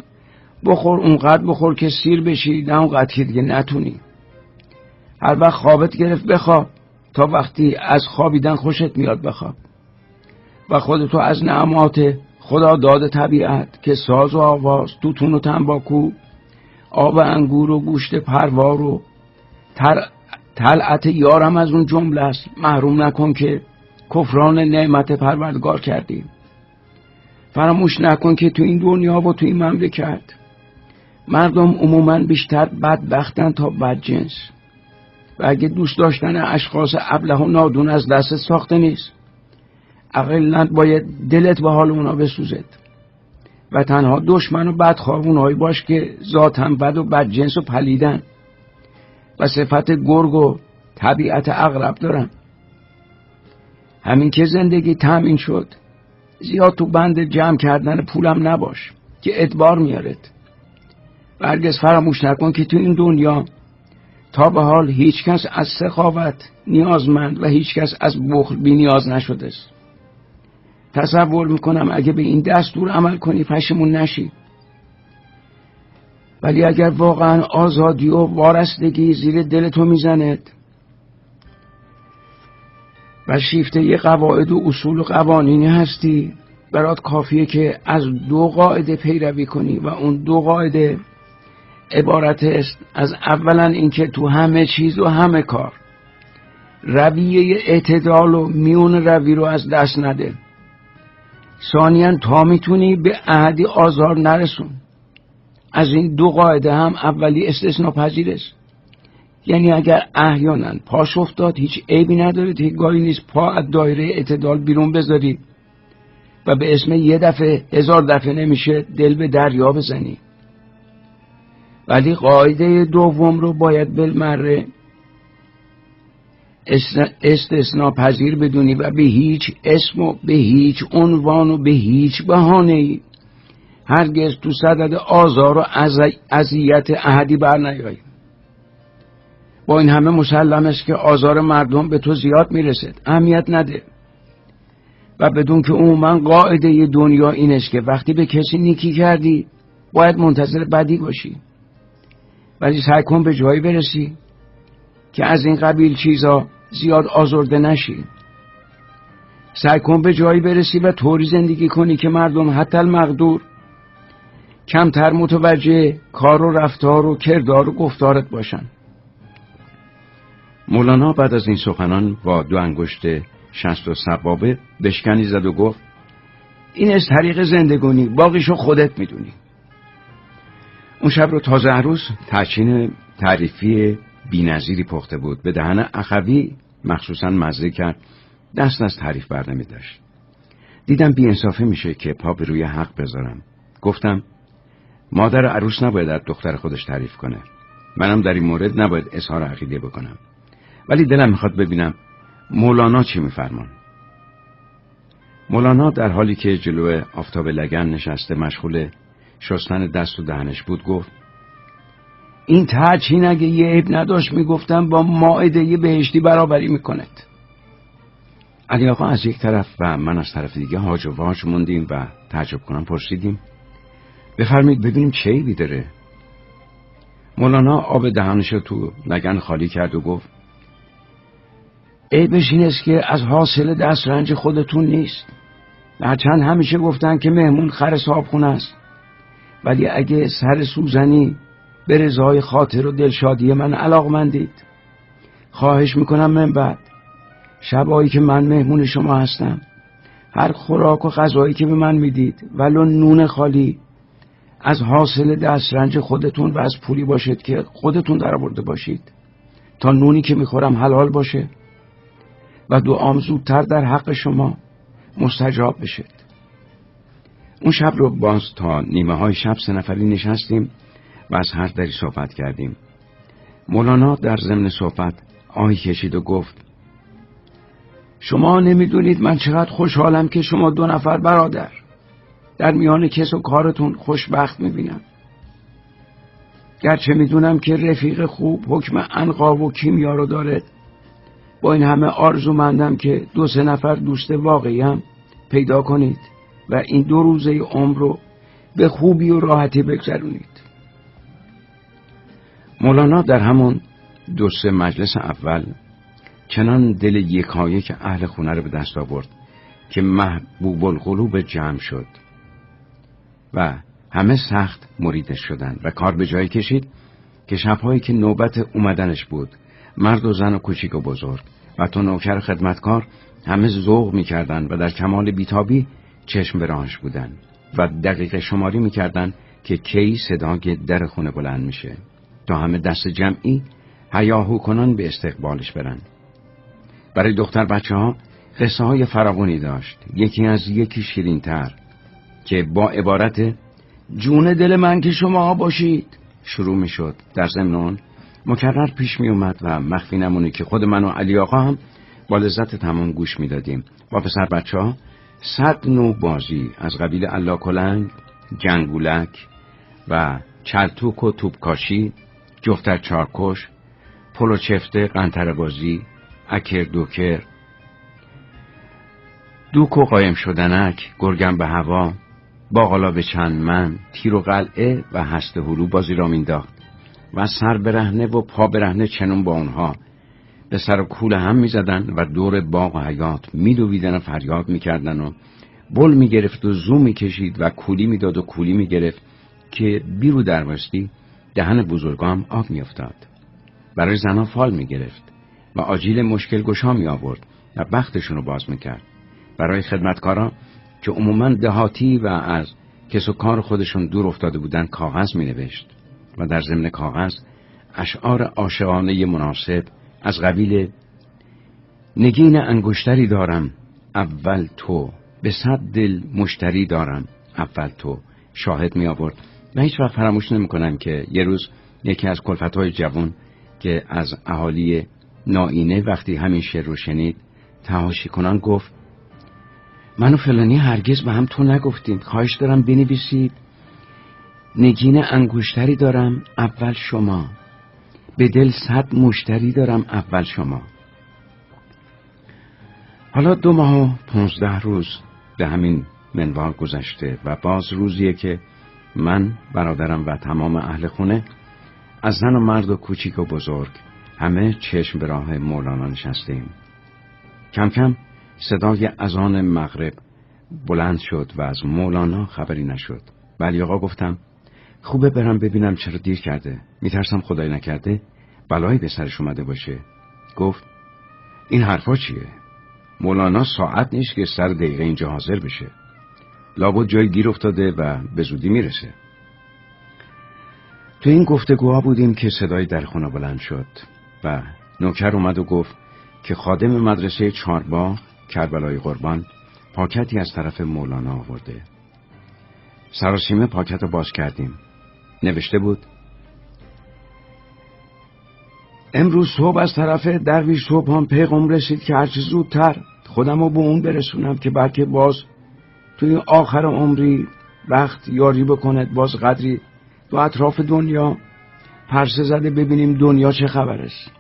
بخور، اونقدر بخور که سیر بشی نه اونقدر که دیگه نتونی. هر وقت خوابت گرفت بخواب تا وقتی از خوابیدن خوشت میاد بخواب و خودتو از نعمات خدا داده طبیعت که ساز و آواز، توتون و تنباکو، آب انگور و گوشت پروار و طلعت یارم از اون جمله است محروم نکن که کفران نعمت پروردگار کردیم. فراموش نکن که تو این دنیا و تو این مملکت مردم عموما بیشتر بدبختن تا بدجنس و اگه دوست داشتن اشخاص ابله و نادون از دست ساخته نیست، اقلن باید دلت به حال اونا بسوزد و تنها دشمن و بدخواه اونایی باش که ذاتاً بد و بدجنس و پلیدن و صفت گرگ و طبیعت عقرب دارن. همین که زندگی تامین شد زیاد تو بند جمع کردن پولم نباش که ادبار میارد و هرگز فراموش نکن که تو این دنیا تا به حال هیچ کس از سخاوت نیازمند و هیچ کس از بخل بی نیاز نشده است. تصور میکنم اگه به این دستور عمل کنی پشیمون نشی، ولی اگر واقعا آزادی و وارستگی زیر دلتو میزند و شیفته یه قواعد و اصول و قوانینی هستی، برات کافیه که از دو قاعده پیروی کنی و اون دو قاعده عبارت است از اولا اینکه تو همه چیز و همه کار رویه اعتدال و میون روی رو از دست نده، ثانیاً تا میتونی به احدی آزار نرسون. از این دو قاعده هم اولی استثناء پذیر است، یعنی اگر احیانا پاش افتاد هیچ عیبی نداره، هیچگاهی نیست پا از دایره اعتدال بیرون بذاری و به اسم یه دفعه هزار دفعه نمیشه دل به دریا بزنی. ولی قاعده دوم رو باید بالمره استثناء پذیر بدونی و به هیچ اسم و به هیچ عنوان و به هیچ بهانه‌ای هرگز تو صدد آزار و اذیت احدی بر نیایی. با این همه مسلم است که آزار مردم به تو زیاد میرسد، اهمیت نده. و بدون که عموما قاعده دنیا این است که وقتی به کسی نیکی کردی باید منتظر بدی باشی، ولی سعی کن به جایی برسی که از این قبیل چیزا زیاد آزرده نشی. سعی کن به جایی برسی و طوری زندگی کنی که مردم حتی المقدور کمتر متوجه کار و رفتار و کردار و گفتارت باشن. مولانا بعد از این سخنان با دو انگشت شست و سبابه بشکنی زد و گفت این از طریق زندگانی، باقیشو خودت میدونی. اون شب رو تازه عروس تحچین تعریفی بی نظیری پخته بود، به دهن اخوی مخصوصا مزه کرد، دست از تعریف بر نمی داشت. دیدم بی انصافی میشه که پا به روی حق بذارم. گفتم مادر عروس نباید از دختر خودش تعریف کنه، منم در این مورد نباید اظهار عقیده بکنم، ولی دلم میخواد ببینم مولانا چی میفرمان. مولانا در حالی که جلوی آفتاب لگن نشسته مشغول شستن دست و دهنش بود گفت این تحچین اگه یه عیب نداشت میگفتم با مائده یه بهشتی برابری میکند. علی آقا از یک طرف و من از طرف دیگه هاج و واج موندیم و تعجب کنم پرسیدیم بفرمید ببینیم چه عیبی داره. مولانا آب دهانش رو تو لگن خالی کرد و گفت عیبش این است که از حاصل دست رنج خودتون نیست. هرچند همیشه گفتن که مهمون خر صاحبخونه است، ولی اگه سر سوزنی به رضای خاطر و دلشادی من علاقمندید خواهش میکنم من بعد شبایی که من مهمون شما هستم هر خوراک و غذایی که به من میدید ولو نون خالی از حاصل دسترنج خودتون و از پولی باشد که خودتون درآورده باشید تا نونی که میخورم حلال باشه و دعام زودتر در حق شما مستجاب بشید. اون شب رو باز تا نیمه های شب سه نفری نشستیم و از هر دری صحبت کردیم. مولانا در ضمن صحبت آهی کشید و گفت شما نمیدونید من چقدر خوشحالم که شما دو نفر برادر در میان کس و کارتون خوشبخت میبینم، گرچه میدونم که رفیق خوب حکم عنقا و کیمیا رو داره. با این همه آرزومندم که دو سه نفر دوست واقعیم پیدا کنید و این دو روزه عمر رو به خوبی و راحتی بگذرونید. مولانا در همون دو سه مجلس اول چنان دل یکایک که اهل خونه رو به دست آورد که محبوب القلوب جمع شد و همه سخت مریدش شدند و کار به جای کشید که شبهایی که نوبت اومدنش بود مرد و زن و کوچیک و بزرگ و تا نوکر خدمتکار همه ذوق می‌کردند و در کمال بیتابی چشم به راهش بودند و دقیقه شماری می‌کردند که کی صدای در خونه بلند میشه تا همه دست جمعی هیاهو کنان به استقبالش برند. برای دختر بچه ها قصه های فراوانی داشت، یکی از یکی شیرین تر که با عبارت جون دل من که شما باشید شروع می شد، در ضمن اون مکرر پیش می اومد و مخفی نمونه که خود من و علی آقا هم با لذت تمام گوش می دادیم. با پسر بچه ها صد نوع بازی از قبیل الله کلنگ، جنگولک و چرتوک و توبکاشی، جفتر چارکش، پلو چفته، قنطره‌بازی، اکر دوکر، دوک و قایم شدنک، گرگم به هوا، باقالا به چند من، تیر و قلعه و هسته هلو بازی را مینداخت و سر برهنه و پا برهنه چنون با اونها به سر و کول هم میزدن و دور باغ و حیات میدویدن و فریاد میکردن و بل میگرفت و زو میکشید و کولی میداد و کولی میگرفت که بیرو دربستی دهن بزرگا هم آب میافتاد. برای زنها فال میگرفت و آجیل مشکل گشا می آورد و بختشون رو باز میکرد. برای خدمتکارا که عموماً دهاتی و از کس و کار خودشون دور افتاده بودن کاغذ می نوشت و در ضمن کاغذ اشعار عاشقانه مناسب از قبیل نگین انگشتری دارم اول تو، به صد دل مشتری دارم اول تو، شاهد می آورد من هیچ وقت فراموش نمی‌کنم که یه روز یکی از کلفت‌های جوان که از اهالی ناینه وقتی همین شعر رو شنید تحاشی کنان گفت من و فلانی هرگز به هم تو نگفتیم، خواهش دارم بنویسید نگین انگشتری دارم اول شما، به دل صد مشتری دارم اول شما. حالا دو ماه و پانزده روز به همین منوال گذشته و باز روزیه که من، برادرم و تمام اهل خونه از زن و مرد و کوچیک و بزرگ همه چشم به راه مولانا نشستیم. کم کم صدای اذان مغرب بلند شد و از مولانا خبری نشد. ولی آقا گفتم خوبه برم ببینم چرا دیر کرده، میترسم خدای نکرده بلایی به سرش اومده باشه. گفت این حرفا چیه؟ مولانا ساعت نیست که سر دقیقه اینجا حاضر بشه، لابد جای گیر افتاده و به زودی میرسه. تو این گفتگوها بودیم که صدای در خونه بلند شد و نوکر اومد و گفت که خادم مدرسه چهارباغ کربلای قربان پاکتی از طرف مولانا آورده. سراسیمه پاکت رو باز کردیم. نوشته بود امروز صبح از طرف درویش صبحان پیغام رسید که هرچه زودتر خودم رو به اون برسونم که بلکه باز توی آخر عمری وقت یاری بکند، باز قدری تو اطراف دنیا پرسه زده ببینیم دنیا چه خبرست.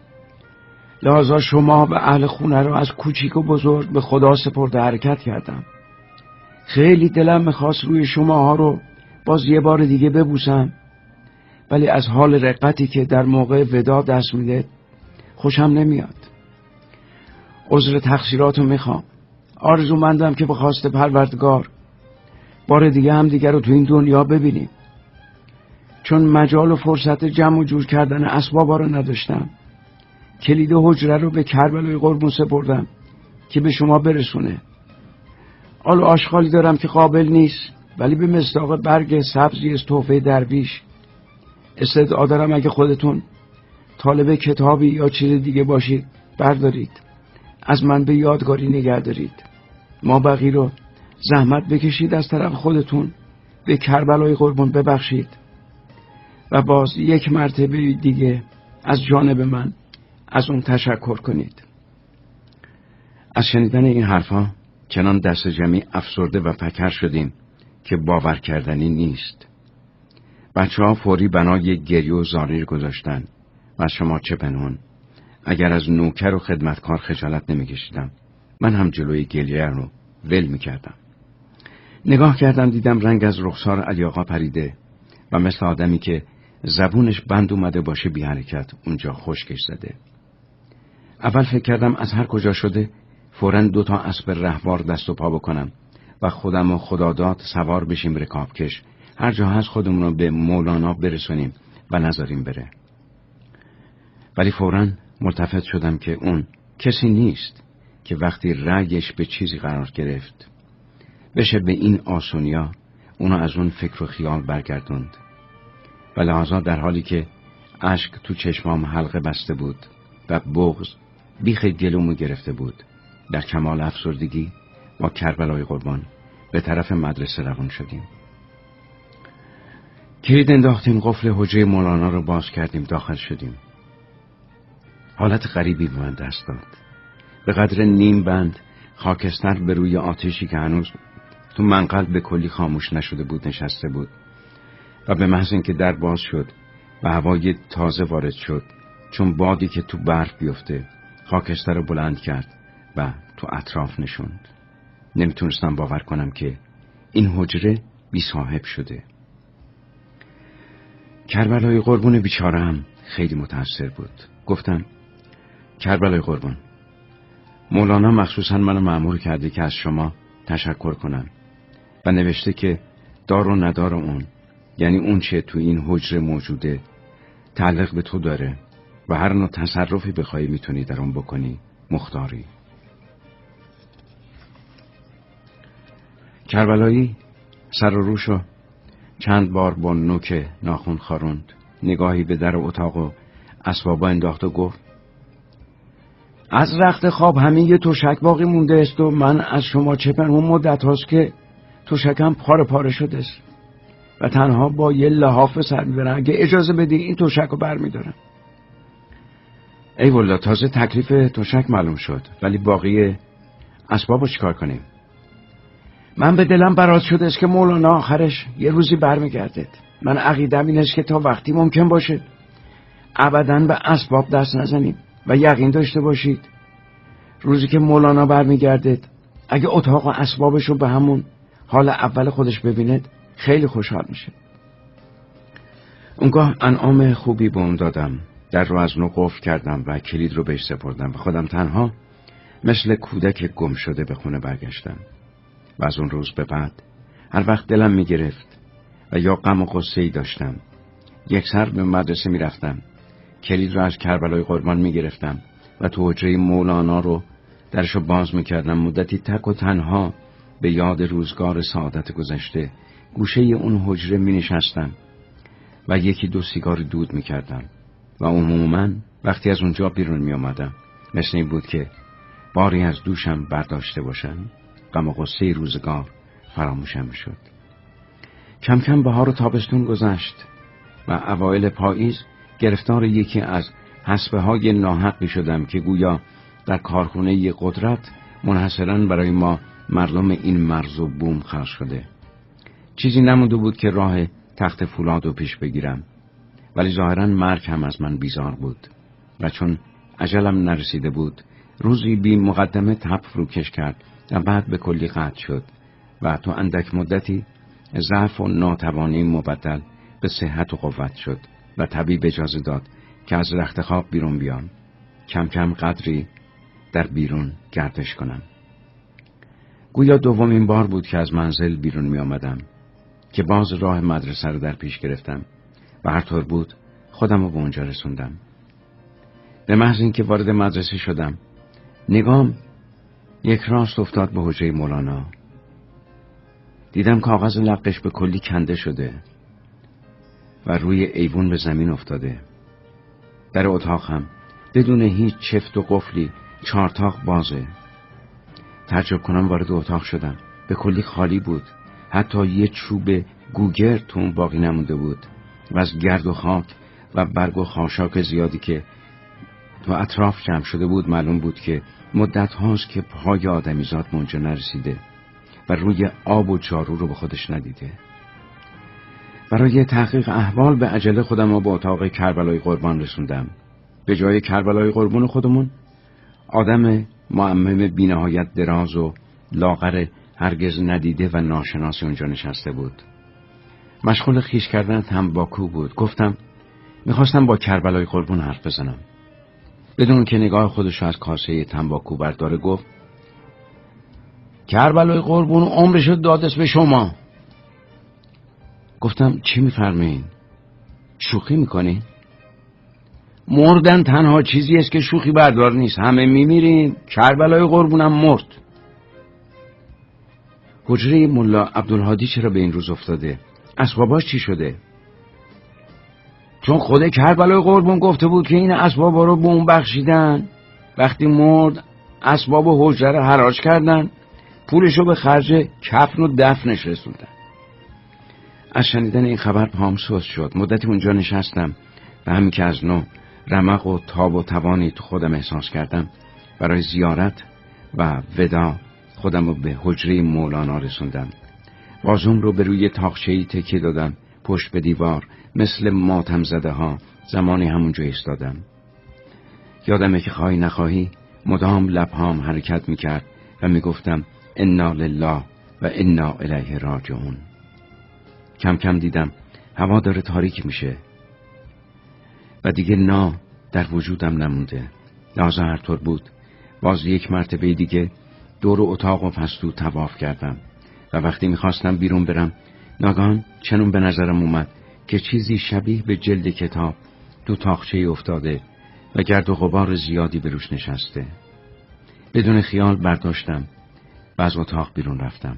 لحاظا شما و اهل خونه رو از کوچیک و بزرگ به خدا سپرده حرکت کردم. خیلی دلم میخواست روی شماها رو باز یه بار دیگه ببوسم، ولی از حال رقتی که در موقع ودا دست میده خوشم نمیاد. عذر تقصیراتو میخوام. آرزومندم که به خواسته پروردگار بار دیگه هم دیگه رو تو این دنیا ببینیم، چون مجال و فرصت جمع و جور کردن اسبابا رو نداشتم. کلید حجره رو به کربلای قربون سپردم که به شما برسونه. آل و آشغالی دارم که قابل نیست، ولی به مصداق برگ سبزی از تحفه درویش استدعا دارم اگه خودتون طالب کتابی یا چیز دیگه باشید بردارید، از من به یادگاری نگه دارید. ما بقی رو زحمت بکشید از طرف خودتون به کربلای قربون ببخشید. و باز یک مرتبه دیگه از جانب من از اون تشکر کنید. از شنیدن این حرفا چنان دست جمعی افسرده و پکر شدیم که باور کردنی نیست. بچه ها فوری بنای گریه و زاریر گذاشتن و از شما چه پنهون. اگر از نوکر و خدمتکار خجالت نمی کشیدم، من هم جلوی گریه رو ول می کردم. نگاه کردم دیدم رنگ از رخسار علی آقا پریده و مثل آدمی که زبونش بند اومده باشه بی حرکت اونجا خشکش زده. اول فکر کردم از هر کجا شده فوراً دوتا اسب رهوار دست و پا بکنم و خودم و خداداد سوار بشیم رکابکش، هر جا هست خودمون رو به مولانا برسونیم و نذاریم بره. ولی فوراً ملتفت شدم که اون کسی نیست که وقتی رأیش به چیزی قرار گرفت بشه به این آسونیا اونو از اون فکر و خیال برگردوند. و لحظا در حالی که اشک تو چشمام حلقه بسته بود و بغض بیخ گلومو گرفته بود، در کمال افسردگی با کربلای قربان به طرف مدرسه روان شدیم. کلید انداختیم، قفل حجره مولانا رو باز کردیم، داخل شدیم. حالت غریبی به من دست داد. به قدر نیم بند خاکستر به روی آتشی که هنوز تو منقل به کلی خاموش نشده بود نشسته بود و به محض اینکه در باز شد و هوای تازه وارد شد، چون بادی که تو برف بیفته، خاکستر رو بلند کرد و تو اطراف نشوند. نمیتونستم باور کنم که این حجره بی صاحب شده. کربلای قربون بیچاره هم خیلی متاثر بود. گفتم کربلای قربون، مولانا مخصوصا منو مأمور کرده که از شما تشکر کنم و نوشته که دار و ندار اون، یعنی اون چه تو این حجره موجوده، تعلق به تو داره و هر نوع تصرفی بخوای میتونی در اون بکنی، مختاری. کربلایی سر و روشو چند بار با نوک ناخن خاروند، نگاهی به در اتاق و اسبابا انداخت و گفت از رخت خواب همین یه تشک باقی مونده است و من از شما چه پنهون مدت هاست که تشکم پاره پاره شده است. و تنها با یه لحاف سر میبرن. اگه اجازه بدی این توشک رو برمیدارن. ای والله تازه تکلیف توشک معلوم شد، ولی باقی اسباب رو چیکار کنیم؟ من به دلم برات شده است که مولانا آخرش یه روزی برمیگردد. من عقیدم این است که تا وقتی ممکن باشه ابداً به اسباب دست نزنیم و یقین داشته باشید روزی که مولانا برمیگردد اگه اتاق و اسبابش رو به همون حال اول خودش ببیند خیلی خوشحال میشه. اونگاه انعام خوبی به اون دادم، در رو از نو قفل کردم و کلید رو بهش سپردم و خودم تنها مثل کودک گم شده به خونه برگشتم. و از اون روز به بعد هر وقت دلم میگرفت و یا غم و غصه‌ای داشتم یک سر به مدرسه میرفتم، کلید رو از کربلای قربان میگرفتم و تو حجره مولانا رو درشو باز میکردم. مدتی تک و تنها به یاد روزگار سعادت گذشته گوشه اون حجره مینشستم و یکی دو سیگار دود میکردم و عموما وقتی از اونجا بیرون میامدم مثل این بود که باری از دوشم برداشته باشم. غم و غصه روزگار فراموشم شد. کم کم بهار و تابستون گذشت و اوایل پاییز گرفتار یکی از حسبه های ناحقی شدم که گویا در کارخونه قدرت منحصرا برای ما مردم این مرز و بوم خرج شده. چیزی نمونده بود که راه تخت فولاد رو پیش بگیرم، ولی ظاهرا مرگ هم از من بیزار بود و چون اجلم نرسیده بود روزی بی مقدمه تپ فروکش کرد و بعد به کلی قطع شد و تو اندک مدتی ضعف و ناتوانی مبدل به صحت و قوت شد و طبیب اجازه داد که از رخت خواب بیرون بیام، کم کم قدری در بیرون گردش کنم. گویا دومین بار بود که از منزل بیرون می آمدم که باز راه مدرسه رو در پیش گرفتم و هر طور بود خودم رو به اونجا رسوندم. به محض اینکه وارد مدرسه شدم نگام یک راست افتاد به حجره مولانا. دیدم کاغذ لقش به کلی کنده شده و روی ایوون به زمین افتاده. در اتاق هم بدون هیچ چفت و قفلی چارتاق بازه. تعجب کنم وارد اتاق شدم، به کلی خالی بود، حتی یه چوب گوگر تو اون باقی نمونده بود و از گرد و خاک و برگ و خاشاک زیادی که تو اطراف جمع شده بود معلوم بود که مدت هاست که پای آدمیزاد منجا نرسیده و روی آب و چارو رو به خودش ندیده. برای تحقیق احوال به عجله خودم رو به اتاق کربلای قربان رسوندم. به جای کربلای قربان خودمون آدم معمم بی‌نهایت دراز و لاغر هرگز ندیده و ناشناسی اونجا نشسته بود. مشغول خیش کردن تنباکو بود. گفتم میخواستم با کربلای قربان حرف بزنم. بدون که نگاه خودش از کاسه تنباکو برداره گفت کربلای قربان عمرشو دادس به شما. گفتم چی میفرمین؟ شوخی میکنین؟ مردن تنها چیزی است که شوخی بردار نیست. همه میمیریم، کربلای قربونم مرد. حجره مولا عبدالهادی چرا به این روز افتاده؟ اسباباش چی شده؟ چون خود کربلای قربون گفته بود که این اسبابا رو به اون بخشیدن، وقتی مرد اسباب حجره رو حراج کردن، پولشو به خرج کفن و دفنش رسوندن. از شنیدن این خبر پام سوز شد. مدتی اونجا نشستم و همین که از نو رمق و تاب و توانی تو خودم احساس کردم برای زیارت و ودا خودم رو به حجره مولانا رسوندم. بازوم رو به روی تاقچه‌ای تکیه دادم، پشت به دیوار مثل ماتم زده ها زمانی همونجا ایستادم. یادمه که خواهی نخواهی مدام لبهام حرکت میکرد و میگفتم انا لله و انا الیه راجعون. کم کم دیدم هوا داره تاریک میشه و دیگه نا در وجودم نمونده. لازم هر طور بود باز یک مرتبه دیگه دور اتاق و پستو طواف کردم و وقتی میخواستم بیرون برم ناگهان چنون به نظرم اومد که چیزی شبیه به جلد کتاب تو تاقچه افتاده و گرد و غبار زیادی به روش نشسته. بدون خیال برداشتم و از اتاق بیرون رفتم.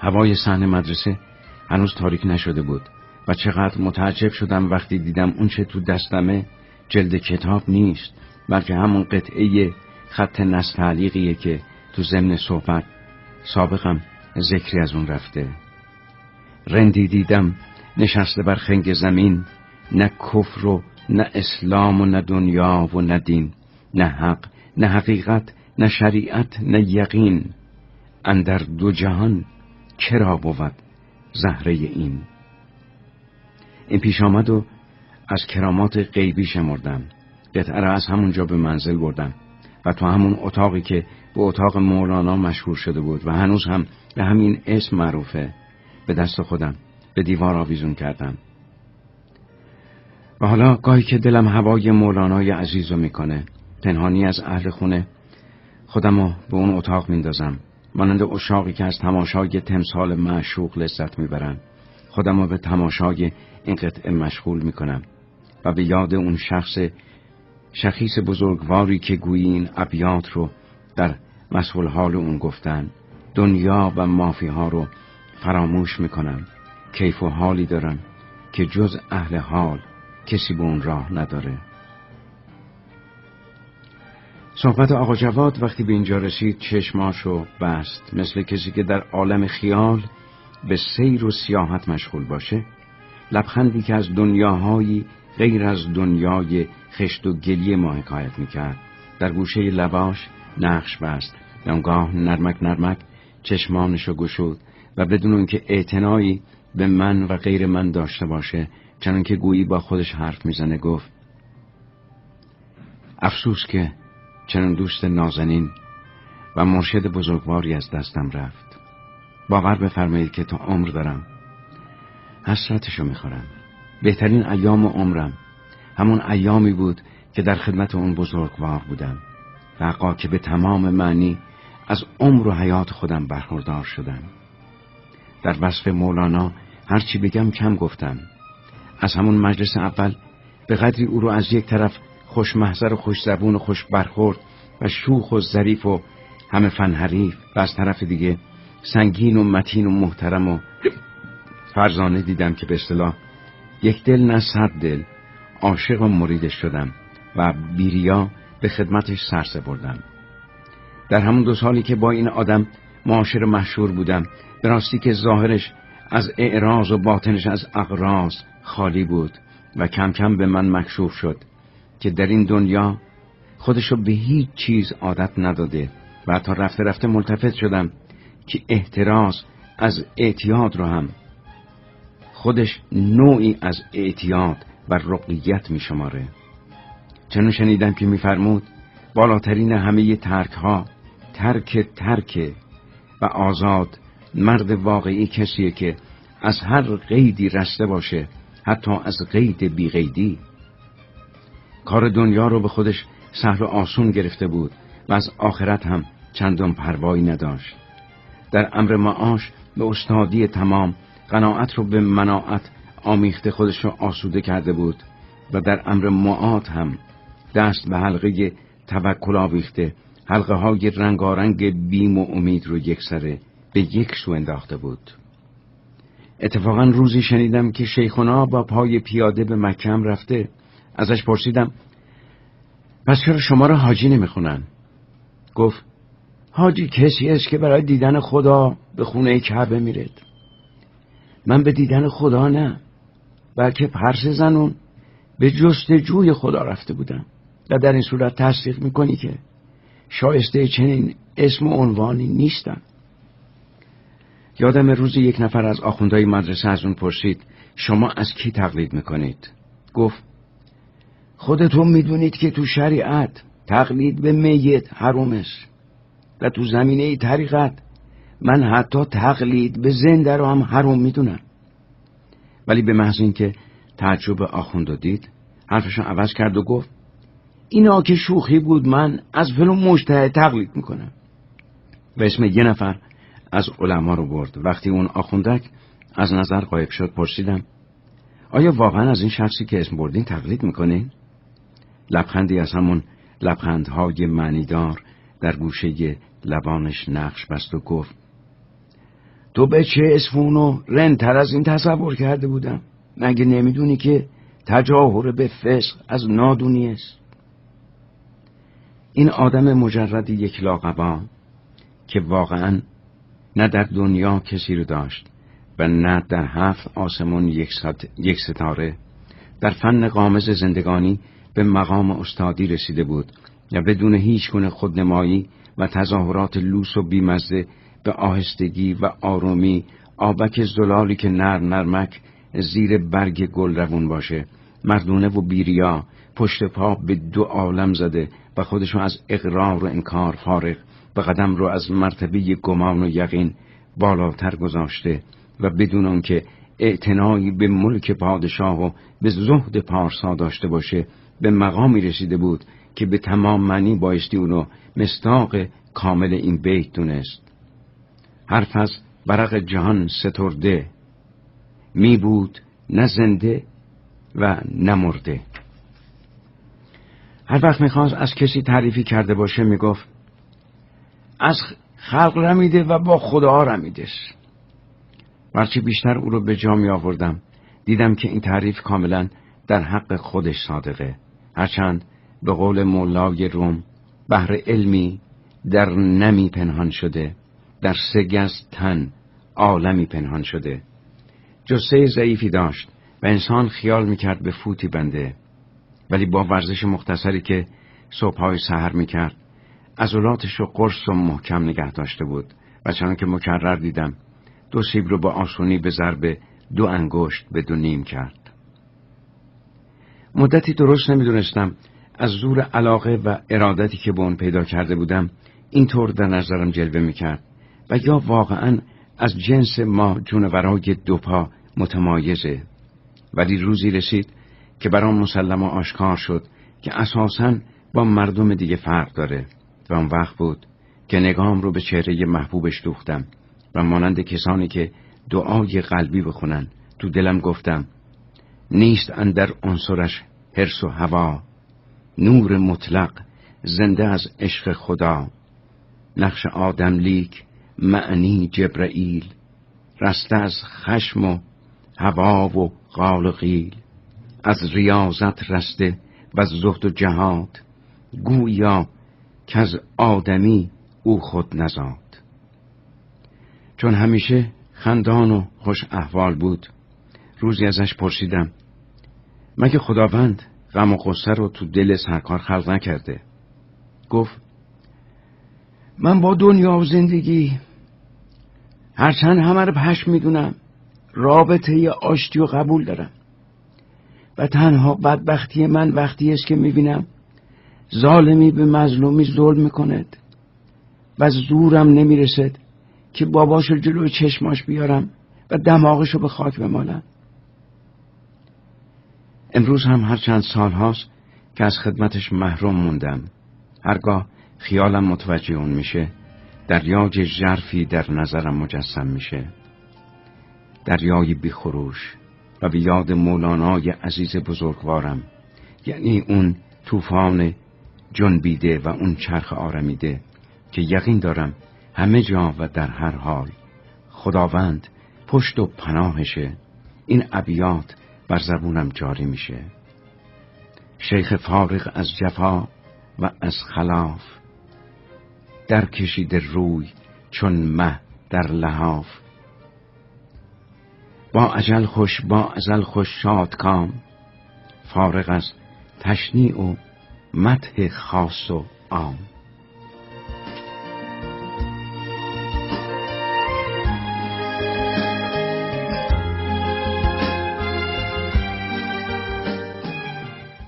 هوای صحن مدرسه هنوز تاریک نشده بود و چقدر متعجب شدم وقتی دیدم اون چه تو دستمه جلد کتاب نیست، بلکه همون قطعه خط نستعلیقیه که تو ضمن صحبت سابقم ذکری از اون رفته. رندی دیدم نشسته بر خنگ زمین، نه کفر و نه اسلام و نه دنیا و نه دین، نه حق نه حقیقت نه شریعت نه یقین، اندر دو جهان چرا بود زهره این. این پیش آمد و از کرامات غیبی شمردم، قطعه را از همونجا به منزل بردم و تو همون اتاقی که به اتاق مولانا مشهور شده بود و هنوز هم به همین اسم معروفه، به دست خودم به دیوار آویزون کردم. و حالا گاهی که دلم هوای مولانای عزیزو میکنه، پنهانی از اهل خونه خودمو به اون اتاق میندازم، مانند عشاقی که از تماشای تمثال معشوق لذت میبرن، خودمو به تماشای این قطعه مشغول میکنم و به یاد اون شخص شخیص بزرگواری که گویی این ابیات رو در مسئول حال اون گفتن، دنیا و مافیها رو فراموش میکنم. کیف و حالی دارم که جز اهل حال کسی به اون راه نداره. صحبت آقا جواد وقتی به اینجا رسید چشماشو بست، مثل کسی که در عالم خیال به سیر و سیاحت مشغول باشه. لبخندی که از دنیاهایی غیر از دنیای خشت و گلی ما حکایت میکرد در گوشه لباش نقش بست. نمگاه نرمک نرمک چشمانشو گشود و بدون اینکه اعتنایی به من و غیر من داشته باشه، چنان که گویی با خودش حرف میزنه، گفت افسوس که چنان دوست نازنین و مرشد بزرگواری از دستم رفت. باور بفرمایید که تا عمر دارم، حسرتشو میخورم. بهترین ایام عمرم همون ایامی بود که در خدمت اون بزرگوار بودم و حقا که به تمام معنی از عمر و حیات خودم برخوردار شدم. در وصف مولانا هرچی بگم کم گفتم. از همون مجلس اول به قدری او رو از یک طرف خوش محضر و خوش زبون و خوش برخورد و شوخ و ظریف و همه فن حریف، و از طرف دیگه سنگین و متین و محترم و فرزانه دیدم که به اصطلاح یک دل نه صد دل عاشق و مریدش شدم و بیریا به خدمتش سرسه بردم. در همون دو سالی که با این آدم معاشر مشهور بودم، به راستی که ظاهرش از اعراض و باطنش از اغراض خالی بود و کم کم به من مکشوف شد که در این دنیا خودشو به هیچ چیز عادت نداده و تا رفته رفته ملتفت شدم که احتراز از اعتیاد رو هم خودش نوعی از اعتیاد و رقیت می شماره. چنون شنیدم که می فرمود بالاترین همه ترک ها ترک ترک و آزاد مرد واقعی کسیه که از هر قیدی رسته باشه، حتی از قید بی قیدی. کار دنیا رو به خودش سهل و آسون گرفته بود و از آخرت هم چندان پروایی نداشت. در امر معاش به استادی تمام قناعت رو به مناعت آمیخته خودش رو آسوده کرده بود و در امر معاد هم دست به حلقه توکل آویخته، حلقه های رنگارنگ بیم و امید رو یک سره به یک سو انداخته بود. اتفاقا روزی شنیدم که شیخونا با پای پیاده به مکه هم رفته. ازش پرسیدم پس چرا شما را حاجی نمیخونن؟ گفت حاجی کسی است که برای دیدن خدا به خونه کعبه میرد. من به دیدن خدا نه، بلکه پرس زنون به جستجوی خدا رفته بودم و در این صورت تصدیق میکنی که شایسته چنین اسم و عنوانی نیستم. یادم روزی یک نفر از آخوندهای مدرسه از اون پرسید شما از کی تقلید میکنید؟ گفت خودتون میدونید که تو شریعت تقلید به میت حرام است و تو زمینه طریقت من حتی تقلید به زنده رو هم حرام میدونم. ولی به محض این که تعجب آخوند دید، حرفشون عوض کرد و گفت اینا که شوخی بود، من از فلان مجتهد تقلید میکنم و اسم یه نفر از علما رو برد. وقتی اون آخوندک از نظر غایب شد پرسیدم آیا واقعا از این شخصی که اسم بردین تقلید میکنین؟ لبخندی از همون لبخندهای معنیدار در گوشه لبانش نقش بست و گفت تو به چه اسم اونو رندتر از این تصور کرده بودم؟ مگه نمیدونی که تجاهر به فسق از نادونی است؟ این آدم مجرد یک لاقبا که واقعا نه در دنیا کسی رو داشت و نه در هفت آسمون یک, یک ستاره، در فن قامز زندگانی به مقام استادی رسیده بود و بدون هیچ گونه خودنمایی و تظاهرات لوس و بیمزه به آهستگی و آرومی آبک زلالی که نرم نرمک زیر برگ گل روون باشه، مردونه و بیریا، پشت پا به دو عالم زده و خودشو از اقرار و انکار فارغ و قدم رو از مرتبه گمان و یقین بالاتر گذاشته و بدون آنکه اعتنایی به ملک پادشاه و به زهد پارسا داشته باشه به مقامی رسیده بود که به تمام معنی بایستی اونو مصداق کامل این بیت دونست. حرف از برق جهان سترده می بود، نه زنده و نه مرده. هر وقت میخواست از کسی تعریفی کرده باشه میگفت از خلق رمیده و با خدا رمیدهست. ورچه بیشتر او رو به جا می آوردم دیدم که این تعریف کاملا در حق خودش صادقه، هرچند به قول مولای روم بحر علمی در نمی پنهان شده، در سگز تن عالمی پنهان شده. جسه ضعیفی داشت و انسان خیال میکرد به فوتی بنده، ولی با ورزش مختصری که صبحهای سحر میکرد عضلاتش و قرص رو محکم نگه داشته بود و چنان که مکرر دیدم دو سیب رو با آسونی به ضرب دو انگشت به دو نیم کرد. مدتی درست نمیدونستم از زور علاقه و ارادتی که به اون پیدا کرده بودم اینطور در نظرم جلوه میکرد و یا واقعا از جنس ما جونورای دوپا متمایزه، ولی روزی رسید که برام مسلم و آشکار شد که اساساً با مردم دیگه فرق داره و اون وقت بود که نگام رو به چهره محبوبش دوختم و مانند کسانی که دعای قلبی بخونن تو دلم گفتم نیست اندر عنصرش حرص و هوا، نور مطلق زنده از عشق خدا، نقش آدم لیک معنی جبرائیل، رسته از خشم و هوا و قال و قیل، از ریاضت رسته و از زهد و جهاد، گویا که از آدمی او خود نزاد. چون همیشه خندان و خوش احوال بود روزی ازش پرسیدم مگه خداوند غم و غصه رو تو دل سرکار خلق نکرده؟ گفت من با دنیا و زندگی هرچند همه رو پشت میدونم رابطه ی آشتی و قبول دارم و تنها بدبختی من وقتی است که میبینم ظالمی به مظلومی ظلم میکند و زورم نمیرسد که باباشو جلوی چشماش بیارم و دماغشو به خاک بمالم. امروز هم هر چند سال هاست که از خدمتش محروم موندم. هرگاه خیالم متوجه اون میشه دریای ژرفی در نظرم مجسم میشه، دریای بیخروش و به یاد مولانای عزیز بزرگوارم، یعنی اون طوفان جنبیده و اون چرخ آرمیده که یقین دارم همه جا و در هر حال خداوند پشت و پناهشه. این ابیات بر زبونم جاری میشه. شیخ فارغ از جفا و از خلاف، در کشیده روی چون مه در لحاف، با اجل خوش با ازل خوش شادکام، فارغ از تشنیع و مدح خاص و عام.